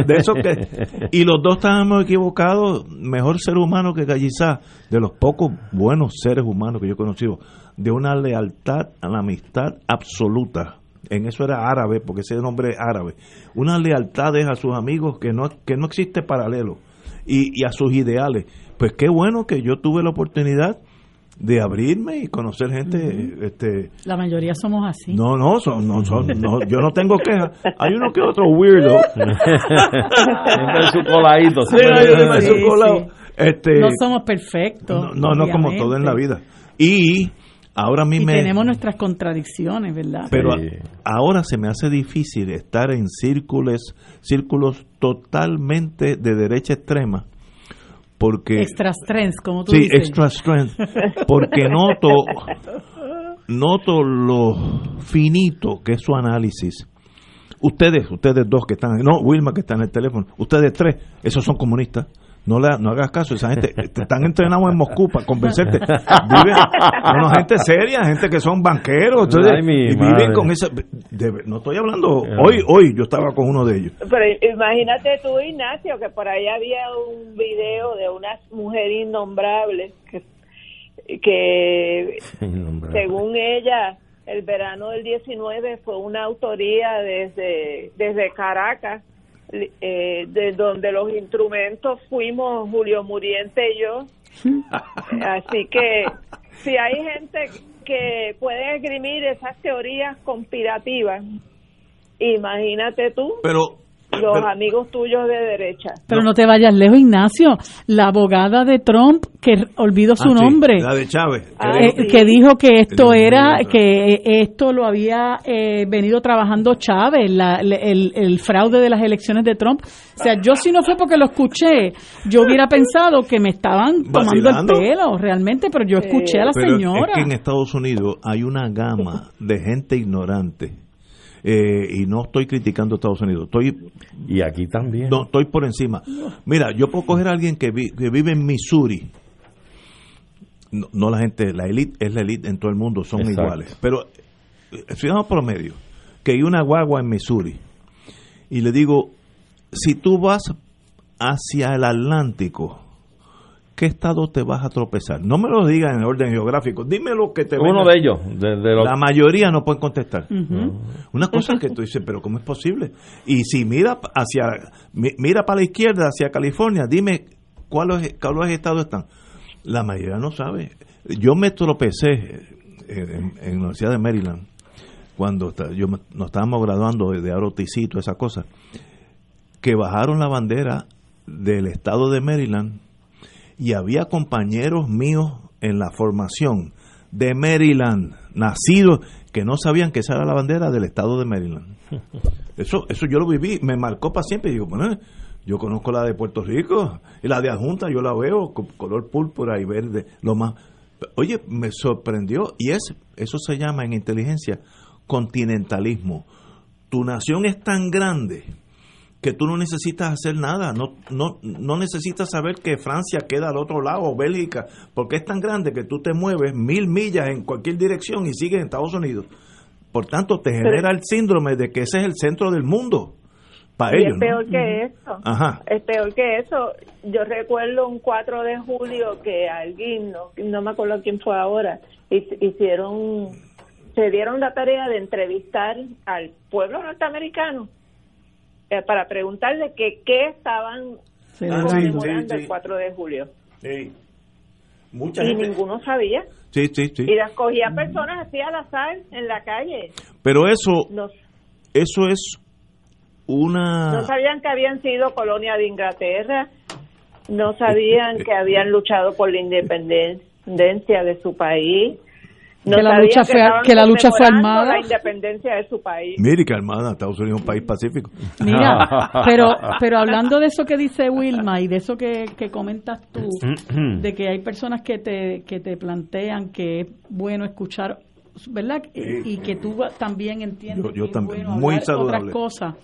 de eso que, y los dos estábamos equivocados. Mejor ser humano que Gallizá, de los pocos buenos seres humanos que yo he conocido, de una lealtad a la amistad absoluta. En eso era árabe, porque ese nombre es árabe. Unas lealtades a sus amigos que no, que no existe paralelo, y, y a sus ideales. Pues qué bueno que yo tuve la oportunidad de abrirme y conocer gente. Uh-huh. este La mayoría somos así. No, no, son, no, son, no, yo no tengo quejas. Hay uno que otro weirdo. Siempre su coladito. Siempre sí, sí, su colado. Sí. Este, no somos perfectos. No, no, no, como todo en la vida. Y... ahora mismo y tenemos nuestras contradicciones, ¿verdad? Pero sí. a, ahora se me hace difícil estar en círculos, círculos totalmente de derecha extrema, porque extra strength, como tú sí, dices. Sí, extra strength, porque noto, noto lo finito que es su análisis. Ustedes, ustedes dos que están, no, Wilma que está en el teléfono, ustedes tres, esos son comunistas. No, la, no hagas caso, esa gente te están entrenados en Moscú para convencerte. Viven con gente seria, gente que son banqueros. Entonces, ay, y viven madre. Con esa. De, no estoy hablando. Ay. Hoy hoy yo estaba con uno de ellos. Pero imagínate tú, Ignacio, que por ahí había un video de una mujer innombrable que, que innombrable. Según ella, el verano del diecinueve fue una autoría desde, desde Caracas. Eh, de donde los instrumentos fuimos Julio Muriente y yo. Así que si hay gente que puede esgrimir esas teorías conspirativas, imagínate tú pero, los pero, amigos tuyos de derecha. Pero no. no te vayas lejos, Ignacio. La abogada de Trump, que olvidó su ah, nombre. Sí, la de Chávez. Ah, eh, sí. Que dijo que esto era, que esto lo había eh, venido trabajando Chávez, la, el, el fraude de las elecciones de Trump. O sea, yo si no fue porque lo escuché, yo hubiera pensado que me estaban tomando ¿vacilando? El pelo realmente, pero yo escuché eh. a la pero señora. Es que en Estados Unidos hay una gama de gente ignorante. Eh, y no estoy criticando a Estados Unidos, estoy y aquí también no estoy por encima. Mira, yo puedo coger a alguien que, vi, que vive en Missouri. No, no la gente, la élite es la élite en todo el mundo, son exacto. iguales. Pero ciudadano promedio que hay una guagua en Missouri y le digo, si tú vas hacia el Atlántico, ¿qué estado te vas a tropezar? No me lo digan en orden geográfico, dime lo que te uno venga. De ellos. De, de los... La mayoría no pueden contestar. Uh-huh. Una cosa que tú dices, pero ¿cómo es posible? Y si mira hacia mira para la izquierda, hacia California, dime cuáles cuáles estados están. La mayoría no sabe. Yo me tropecé en, en la Universidad de Maryland, cuando yo, nos estábamos graduando de Aroticito, esa cosa, que bajaron la bandera del estado de Maryland. Y había compañeros míos en la formación de Maryland, nacidos, que no sabían que esa era la bandera del estado de Maryland. Eso eso yo lo viví, me marcó para siempre. Y digo, bueno, yo conozco la de Puerto Rico, y la de Adjunta yo la veo con color púrpura y verde. Lo más, oye, me sorprendió. Y es eso se llama en inteligencia continentalismo. Tu nación es tan grande que tú no necesitas hacer nada, no no no necesitas saber que Francia queda al otro lado, o Bélgica, porque es tan grande que tú te mueves mil millas en cualquier dirección y sigues en Estados Unidos. Por tanto, te genera el síndrome de que ese es el centro del mundo. para ellos. Es peor, ¿no?, que eso. Ajá. Es peor que eso. Yo recuerdo un cuatro de julio que alguien, no, no me acuerdo quién fue ahora, hicieron, se dieron la tarea de entrevistar al pueblo norteamericano eh, para preguntarle que qué estaban sí, conmemorando sí, sí. el cuatro de julio. Sí. Mucha y gente. Ninguno sabía. Sí, sí, sí. Y las cogía personas así al azar en la calle. Pero eso, no, eso es una... No sabían que habían sido colonia de Inglaterra, no sabían que habían luchado por la independencia de su país, no que la sabían lucha que, fue, que la lucha fue armada. La independencia de su país. Mire que armada, Estados Unidos es un país pacífico. Mira, pero, pero hablando de eso que dice Wilma y de eso que, que comentas tú, de que hay personas que te, que te plantean que es bueno escuchar, ¿verdad? Y, y que tú también entiendes yo, yo que también, es bueno muy saludable otras cosas.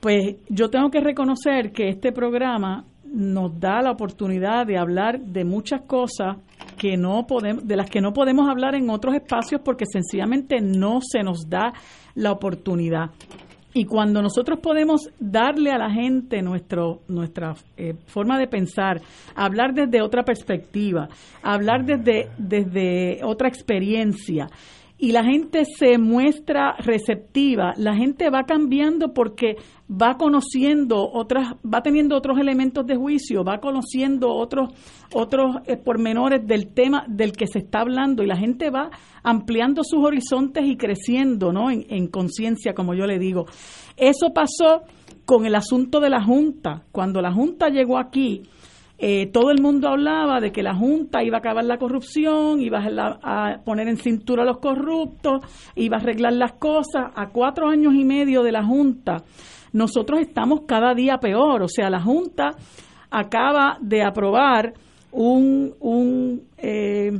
Pues yo tengo que reconocer que este programa nos da la oportunidad de hablar de muchas cosas que no podemos, de las que no podemos hablar en otros espacios porque sencillamente no se nos da la oportunidad. Y cuando nosotros podemos darle a la gente nuestro, nuestra eh, forma de pensar, hablar desde otra perspectiva, hablar desde, desde otra experiencia, y la gente se muestra receptiva, la gente va cambiando porque va conociendo otras, va teniendo otros elementos de juicio, va conociendo otros otros eh, pormenores del tema del que se está hablando y la gente va ampliando sus horizontes y creciendo, ¿no? En, en conciencia, como yo le digo. Eso pasó con el asunto de la Junta. Cuando la Junta llegó aquí, Eh, todo el mundo hablaba de que la Junta iba a acabar la corrupción, iba a, a poner en cintura a los corruptos, iba a arreglar las cosas. A cuatro años y medio de la Junta, nosotros estamos cada día peor. O sea, la Junta acaba de aprobar un, un eh,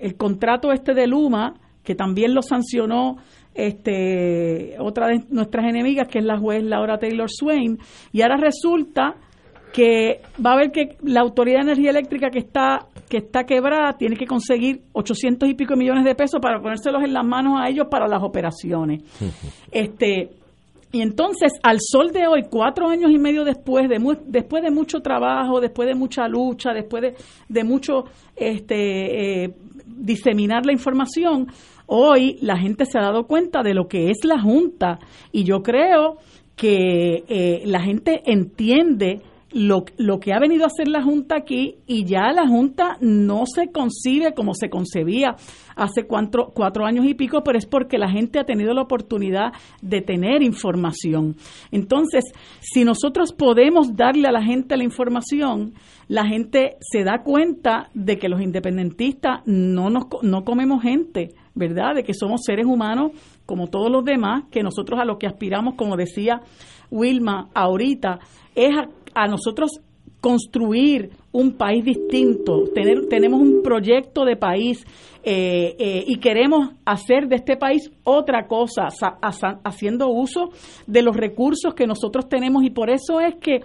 el contrato este de Luma, que también lo sancionó este, otra de nuestras enemigas, que es la juez Laura Taylor Swain, y ahora resulta que va a haber que la Autoridad de Energía Eléctrica que está que está quebrada tiene que conseguir ochocientos y pico millones de pesos para ponérselos en las manos a ellos para las operaciones. Este, y entonces, al sol de hoy, cuatro años y medio después, de mu- después de mucho trabajo, después de mucha lucha, después de, de mucho este eh, diseminar la información, hoy la gente se ha dado cuenta de lo que es la Junta. Y yo creo que eh, la gente entiende Lo, lo que ha venido a hacer la Junta aquí, y ya la Junta no se concibe como se concebía hace cuatro, cuatro años y pico, pero es porque la gente ha tenido la oportunidad de tener información. Entonces, si nosotros podemos darle a la gente la información, la gente se da cuenta de que los independentistas no, nos, no comemos gente, ¿verdad? De que somos seres humanos como todos los demás, que nosotros a lo que aspiramos, como decía Wilma ahorita, es a a nosotros construir un país distinto, tener tenemos un proyecto de país eh, eh, y queremos hacer de este país otra cosa, sa- sa- haciendo uso de los recursos que nosotros tenemos. Y por eso es que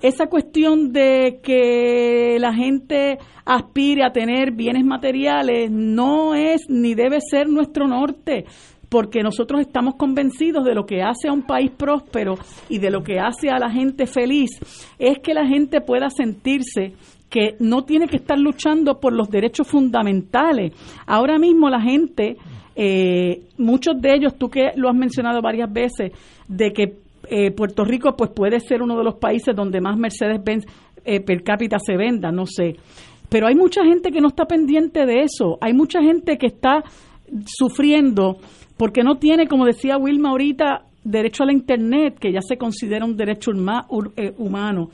esa cuestión de que la gente aspire a tener bienes materiales no es ni debe ser nuestro norte, porque nosotros estamos convencidos de lo que hace a un país próspero y de lo que hace a la gente feliz es que la gente pueda sentirse que no tiene que estar luchando por los derechos fundamentales. Ahora mismo la gente, eh, muchos de ellos, tú que lo has mencionado varias veces, de que eh, Puerto Rico pues puede ser uno de los países donde más Mercedes-Benz eh, per cápita se venda, no sé. Pero hay mucha gente que no está pendiente de eso. Hay mucha gente que está sufriendo porque no tiene, como decía Wilma ahorita, derecho a la Internet, que ya se considera un derecho urma, ur, eh, humano,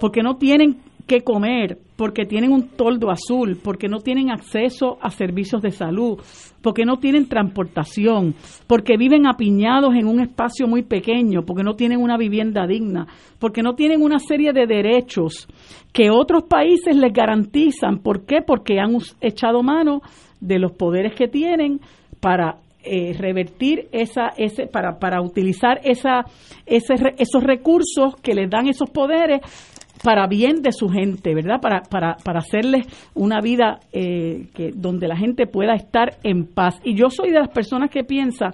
porque no tienen qué comer, porque tienen un toldo azul, porque no tienen acceso a servicios de salud, porque no tienen transportación, porque viven apiñados en un espacio muy pequeño, porque no tienen una vivienda digna, porque no tienen una serie de derechos que otros países les garantizan. ¿Por qué? Porque han echado mano de los poderes que tienen para Eh, revertir esa ese para para utilizar esa ese, esos recursos que les dan esos poderes para bien de su gente, ¿verdad? Para para para hacerles una vida eh, que donde la gente pueda estar en paz. Y yo soy de las personas que piensa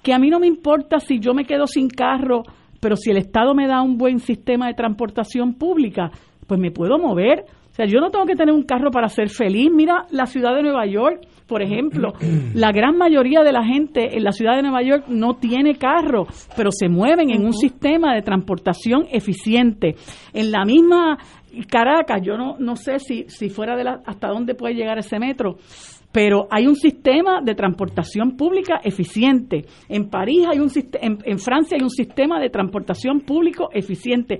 que a mí no me importa si yo me quedo sin carro pero si el Estado me da un buen sistema de transportación pública, pues me puedo mover. O sea, yo no tengo que tener un carro para ser feliz. Mira la ciudad de Nueva York, por ejemplo. La gran mayoría de la gente en la ciudad de Nueva York no tiene carro, pero se mueven en un sistema de transportación eficiente. En la misma Caracas, yo no, no sé si, si fuera de la, hasta dónde puede llegar ese metro, pero hay un sistema de transportación pública eficiente. En París hay un en, en Francia hay un sistema de transportación público eficiente.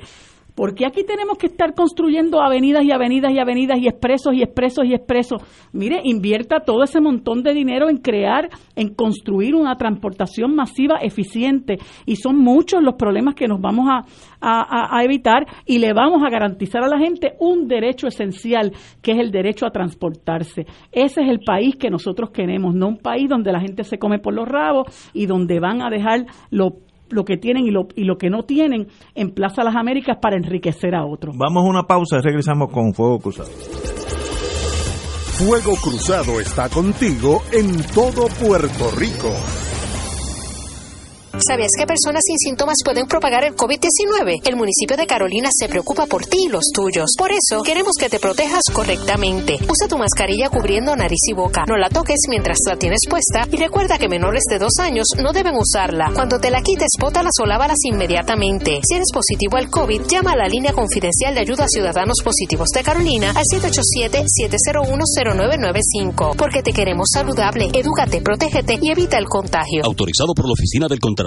¿Por qué aquí tenemos que estar construyendo avenidas y avenidas y avenidas y expresos y expresos y expresos? Mire, invierta todo ese montón de dinero en crear, en construir una transportación masiva eficiente. Y son muchos los problemas que nos vamos a, a, a evitar, y le vamos a garantizar a la gente un derecho esencial, que es el derecho a transportarse. Ese es el país que nosotros queremos, no un país donde la gente se come por los rabos y donde van a dejar lo lo que tienen y lo, y lo que no tienen en Plaza Las Américas para enriquecer a otros. Vamos a una pausa y regresamos con Fuego Cruzado. Fuego Cruzado está contigo en todo Puerto Rico. ¿Sabías que personas sin síntomas pueden propagar el COVID diecinueve? El municipio de Carolina se preocupa por ti y los tuyos. Por eso, queremos que te protejas correctamente. Usa tu mascarilla cubriendo nariz y boca. No la toques mientras la tienes puesta y recuerda que menores de dos años no deben usarla. Cuando te la quites, bótalas o lávalas inmediatamente. Si eres positivo al COVID, llama a la línea confidencial de ayuda a ciudadanos positivos de Carolina al siete ocho siete, siete cero uno, cero nueve nueve cinco. Porque te queremos saludable, edúcate, protégete y evita el contagio. Autorizado por la Oficina del Contralor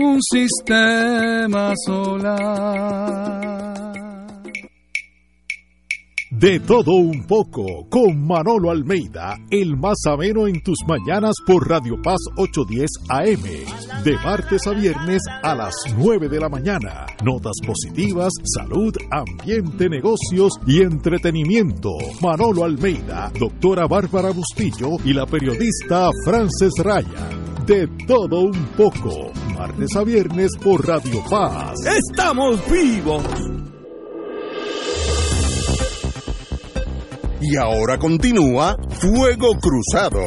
un sistema solar. De todo un poco, con Manolo Almeida, el más ameno en tus mañanas por Radio Paz ochocientos diez A M, de martes a viernes a las nueve de la mañana. Notas positivas, salud, ambiente, negocios y entretenimiento. Manolo Almeida, doctora Bárbara Bustillo y la periodista Frances Ryan. De todo un poco, martes a viernes por Radio Paz. ¡Estamos vivos! Y ahora continúa Fuego Cruzado.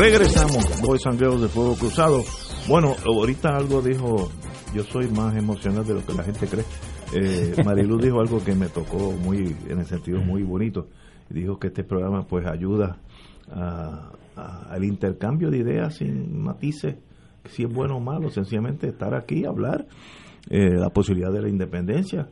Regresamos con los sangueos de Fuego Cruzado. Bueno, ahorita algo dijo, yo soy más emocional de lo que la gente cree. Eh, Marilu dijo algo que me tocó muy, en el sentido muy bonito. Dijo que este programa pues ayuda a, a, al intercambio de ideas sin matices, si es bueno o malo, sencillamente estar aquí, hablar, eh, la posibilidad de la independencia.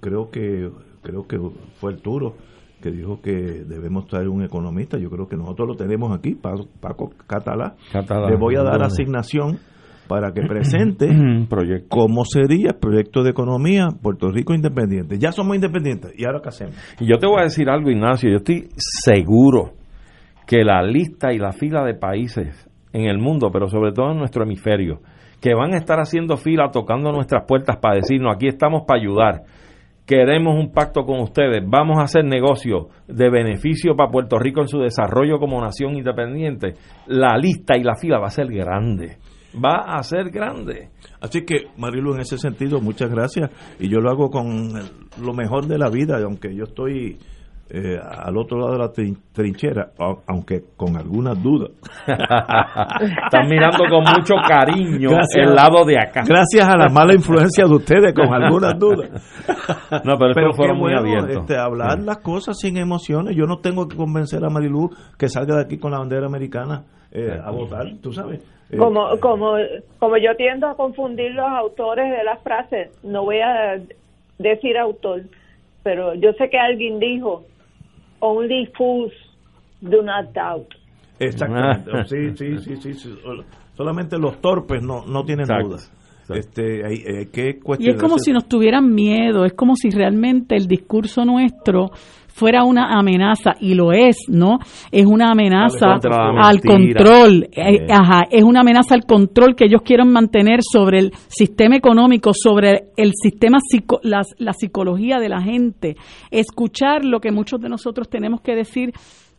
Creo que, creo que fue Arturo que dijo que debemos traer un economista. Yo creo que nosotros lo tenemos aquí, Paco, Paco Catalá. Catalá. Le voy a dar asignación para que presente proyecto. Cómo sería el proyecto de economía Puerto Rico independiente. Ya somos independientes, ¿y ahora qué hacemos? Y yo te voy a decir algo, Ignacio, yo estoy seguro que la lista y la fila de países en el mundo, pero sobre todo en nuestro hemisferio, que van a estar haciendo fila, tocando nuestras puertas para decirnos, aquí estamos para ayudar. Queremos un pacto con ustedes, vamos a hacer negocio de beneficio para Puerto Rico en su desarrollo como nación independiente. La lista y la fila va a ser grande, va a ser grande. Así que, Marilu, en ese sentido, muchas gracias. Y yo lo hago con lo mejor de la vida, aunque yo estoy eh, al otro lado de la trin- trinchera, aunque con algunas dudas. Están mirando con mucho cariño, gracias, el lado de acá. Gracias a la mala influencia de ustedes, con algunas dudas. No, pero, pero fue muy bueno, abierto. Este, hablar sí. las cosas sin emociones. Yo no tengo que convencer a Marilu que salga de aquí con la bandera americana eh, a votar, tú sabes. Eh, como, como, como yo tiendo a confundir los autores de las frases, no voy a decir autor, pero yo sé que alguien dijo, only fools do not doubt. Exactamente, sí, sí, sí, sí, sí. Solamente los torpes no, no tienen Exacto. dudas. Este, hay, hay que cuestionar. Y es como si nos tuvieran miedo, es como si realmente el discurso nuestro fuera una amenaza, y lo es, ¿no? Es una amenaza al control, eh, ajá, es una amenaza al control que ellos quieren mantener sobre el sistema económico, sobre el sistema, psico, la, la psicología de la gente. Escuchar lo que muchos de nosotros tenemos que decir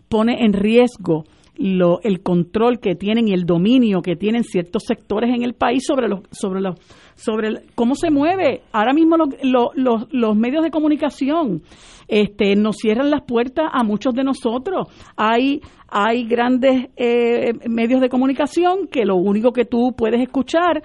pone en riesgo Lo, el control que tienen y el dominio que tienen ciertos sectores en el país sobre los sobre los sobre el, cómo se mueve ahora mismo los lo, lo, los medios de comunicación. Este nos cierran las puertas a muchos de nosotros. Hay hay grandes eh, medios de comunicación que lo único que tú puedes escuchar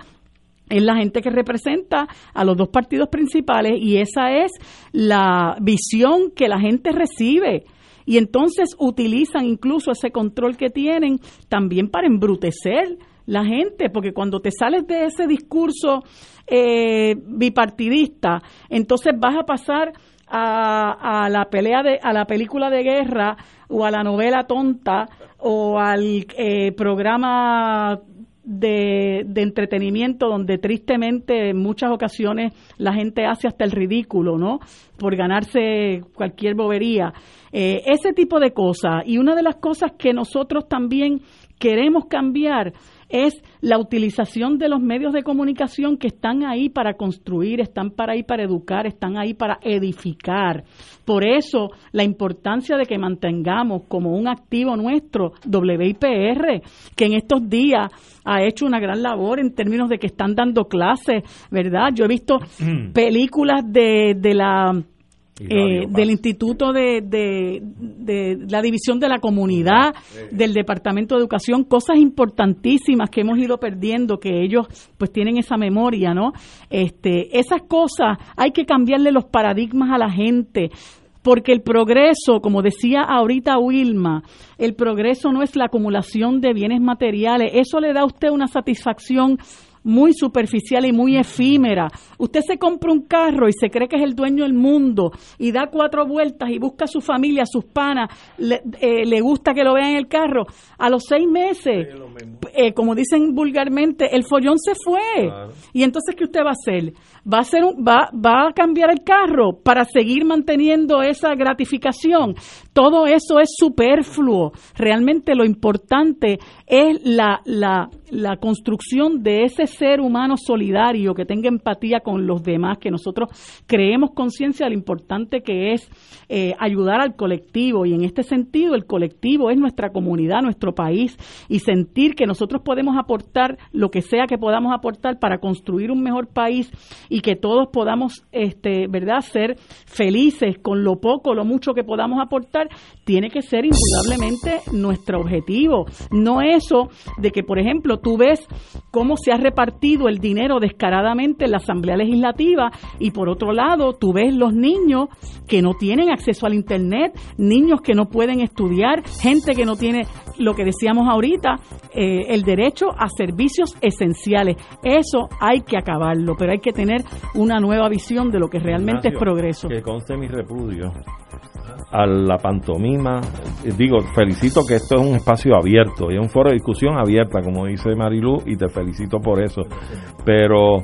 es la gente que representa a los dos partidos principales, y esa es la visión que la gente recibe. Y entonces utilizan incluso ese control que tienen también para embrutecer la gente, porque cuando te sales de ese discurso eh, bipartidista, entonces vas a pasar a, a la pelea de, a la película de guerra, o a la novela tonta, o al eh, programa de, de entretenimiento, donde tristemente en muchas ocasiones la gente hace hasta el ridículo, ¿no? Por ganarse cualquier bobería. Eh, ese tipo de cosas. Y una de las cosas que nosotros también queremos cambiar es la utilización de los medios de comunicación, que están ahí para construir, están para ahí para educar, están ahí para edificar. Por eso la importancia de que mantengamos como un activo nuestro W I P R, que en estos días ha hecho una gran labor en términos de que están dando clases, ¿verdad? Yo he visto películas de, de la... Eh, del Instituto de, de, de, de la División de la Comunidad, del Departamento de Educación, cosas importantísimas que hemos ido perdiendo, que ellos pues tienen esa memoria, ¿no? Este, esas cosas hay que cambiarle los paradigmas a la gente, porque el progreso, como decía ahorita Wilma, el progreso no es la acumulación de bienes materiales. Eso le da a usted una satisfacción muy superficial y muy efímera. Usted se compra un carro y se cree que es el dueño del mundo, y da cuatro vueltas y busca a su familia, a sus panas, le, eh, le gusta que lo vean en el carro. A los seis meses, eh, como dicen vulgarmente, el follón se fue. Claro. Y entonces, ¿qué usted va a hacer? ¿Va a, hacer un, va, ¿Va a cambiar el carro para seguir manteniendo esa gratificación? Todo eso es superfluo. Realmente lo importante es la, la, la construcción de ese ser humano solidario, que tenga empatía con los demás, que nosotros creemos conciencia de lo importante que es eh, ayudar al colectivo, y en este sentido el colectivo es nuestra comunidad, nuestro país, y sentir que nosotros podemos aportar lo que sea que podamos aportar para construir un mejor país, y que todos podamos este, ¿verdad?, ser felices con lo poco, lo mucho que podamos aportar, tiene que ser indudablemente nuestro objetivo. No eso de que, por ejemplo, tú ves cómo se ha partido el dinero descaradamente en la Asamblea Legislativa, y por otro lado tú ves los niños que no tienen acceso al internet, niños que no pueden estudiar, gente que no tiene, lo que decíamos ahorita, eh, el derecho a servicios esenciales. Eso hay que acabarlo, pero hay que tener una nueva visión de lo que realmente, Ignacio, es progreso. Que conste mi repudio a la pantomima. Digo, felicito que esto es un espacio abierto y es un foro de discusión abierta, como dice Marilu, y te felicito por eso, pero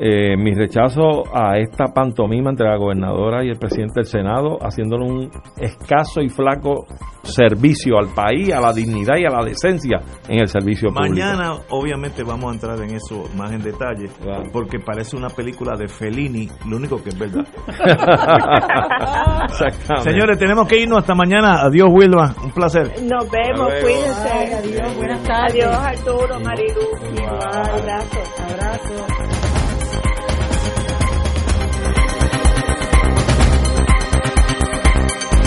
eh, mi rechazo a esta pantomima entre la gobernadora y el presidente del Senado, haciéndole un escaso y flaco servicio al país, a la dignidad y a la decencia en el servicio público. Mañana obviamente vamos a entrar en eso más en detalle, claro, porque parece una película de Fellini, lo único que es verdad. Señores, tenemos que irnos hasta mañana. Adiós, Wilma, un placer. Nos vemos, cuídense. Adiós, buenas tardes. Adiós, Arturo, Marilu. Wow. Abrazo, abrazo.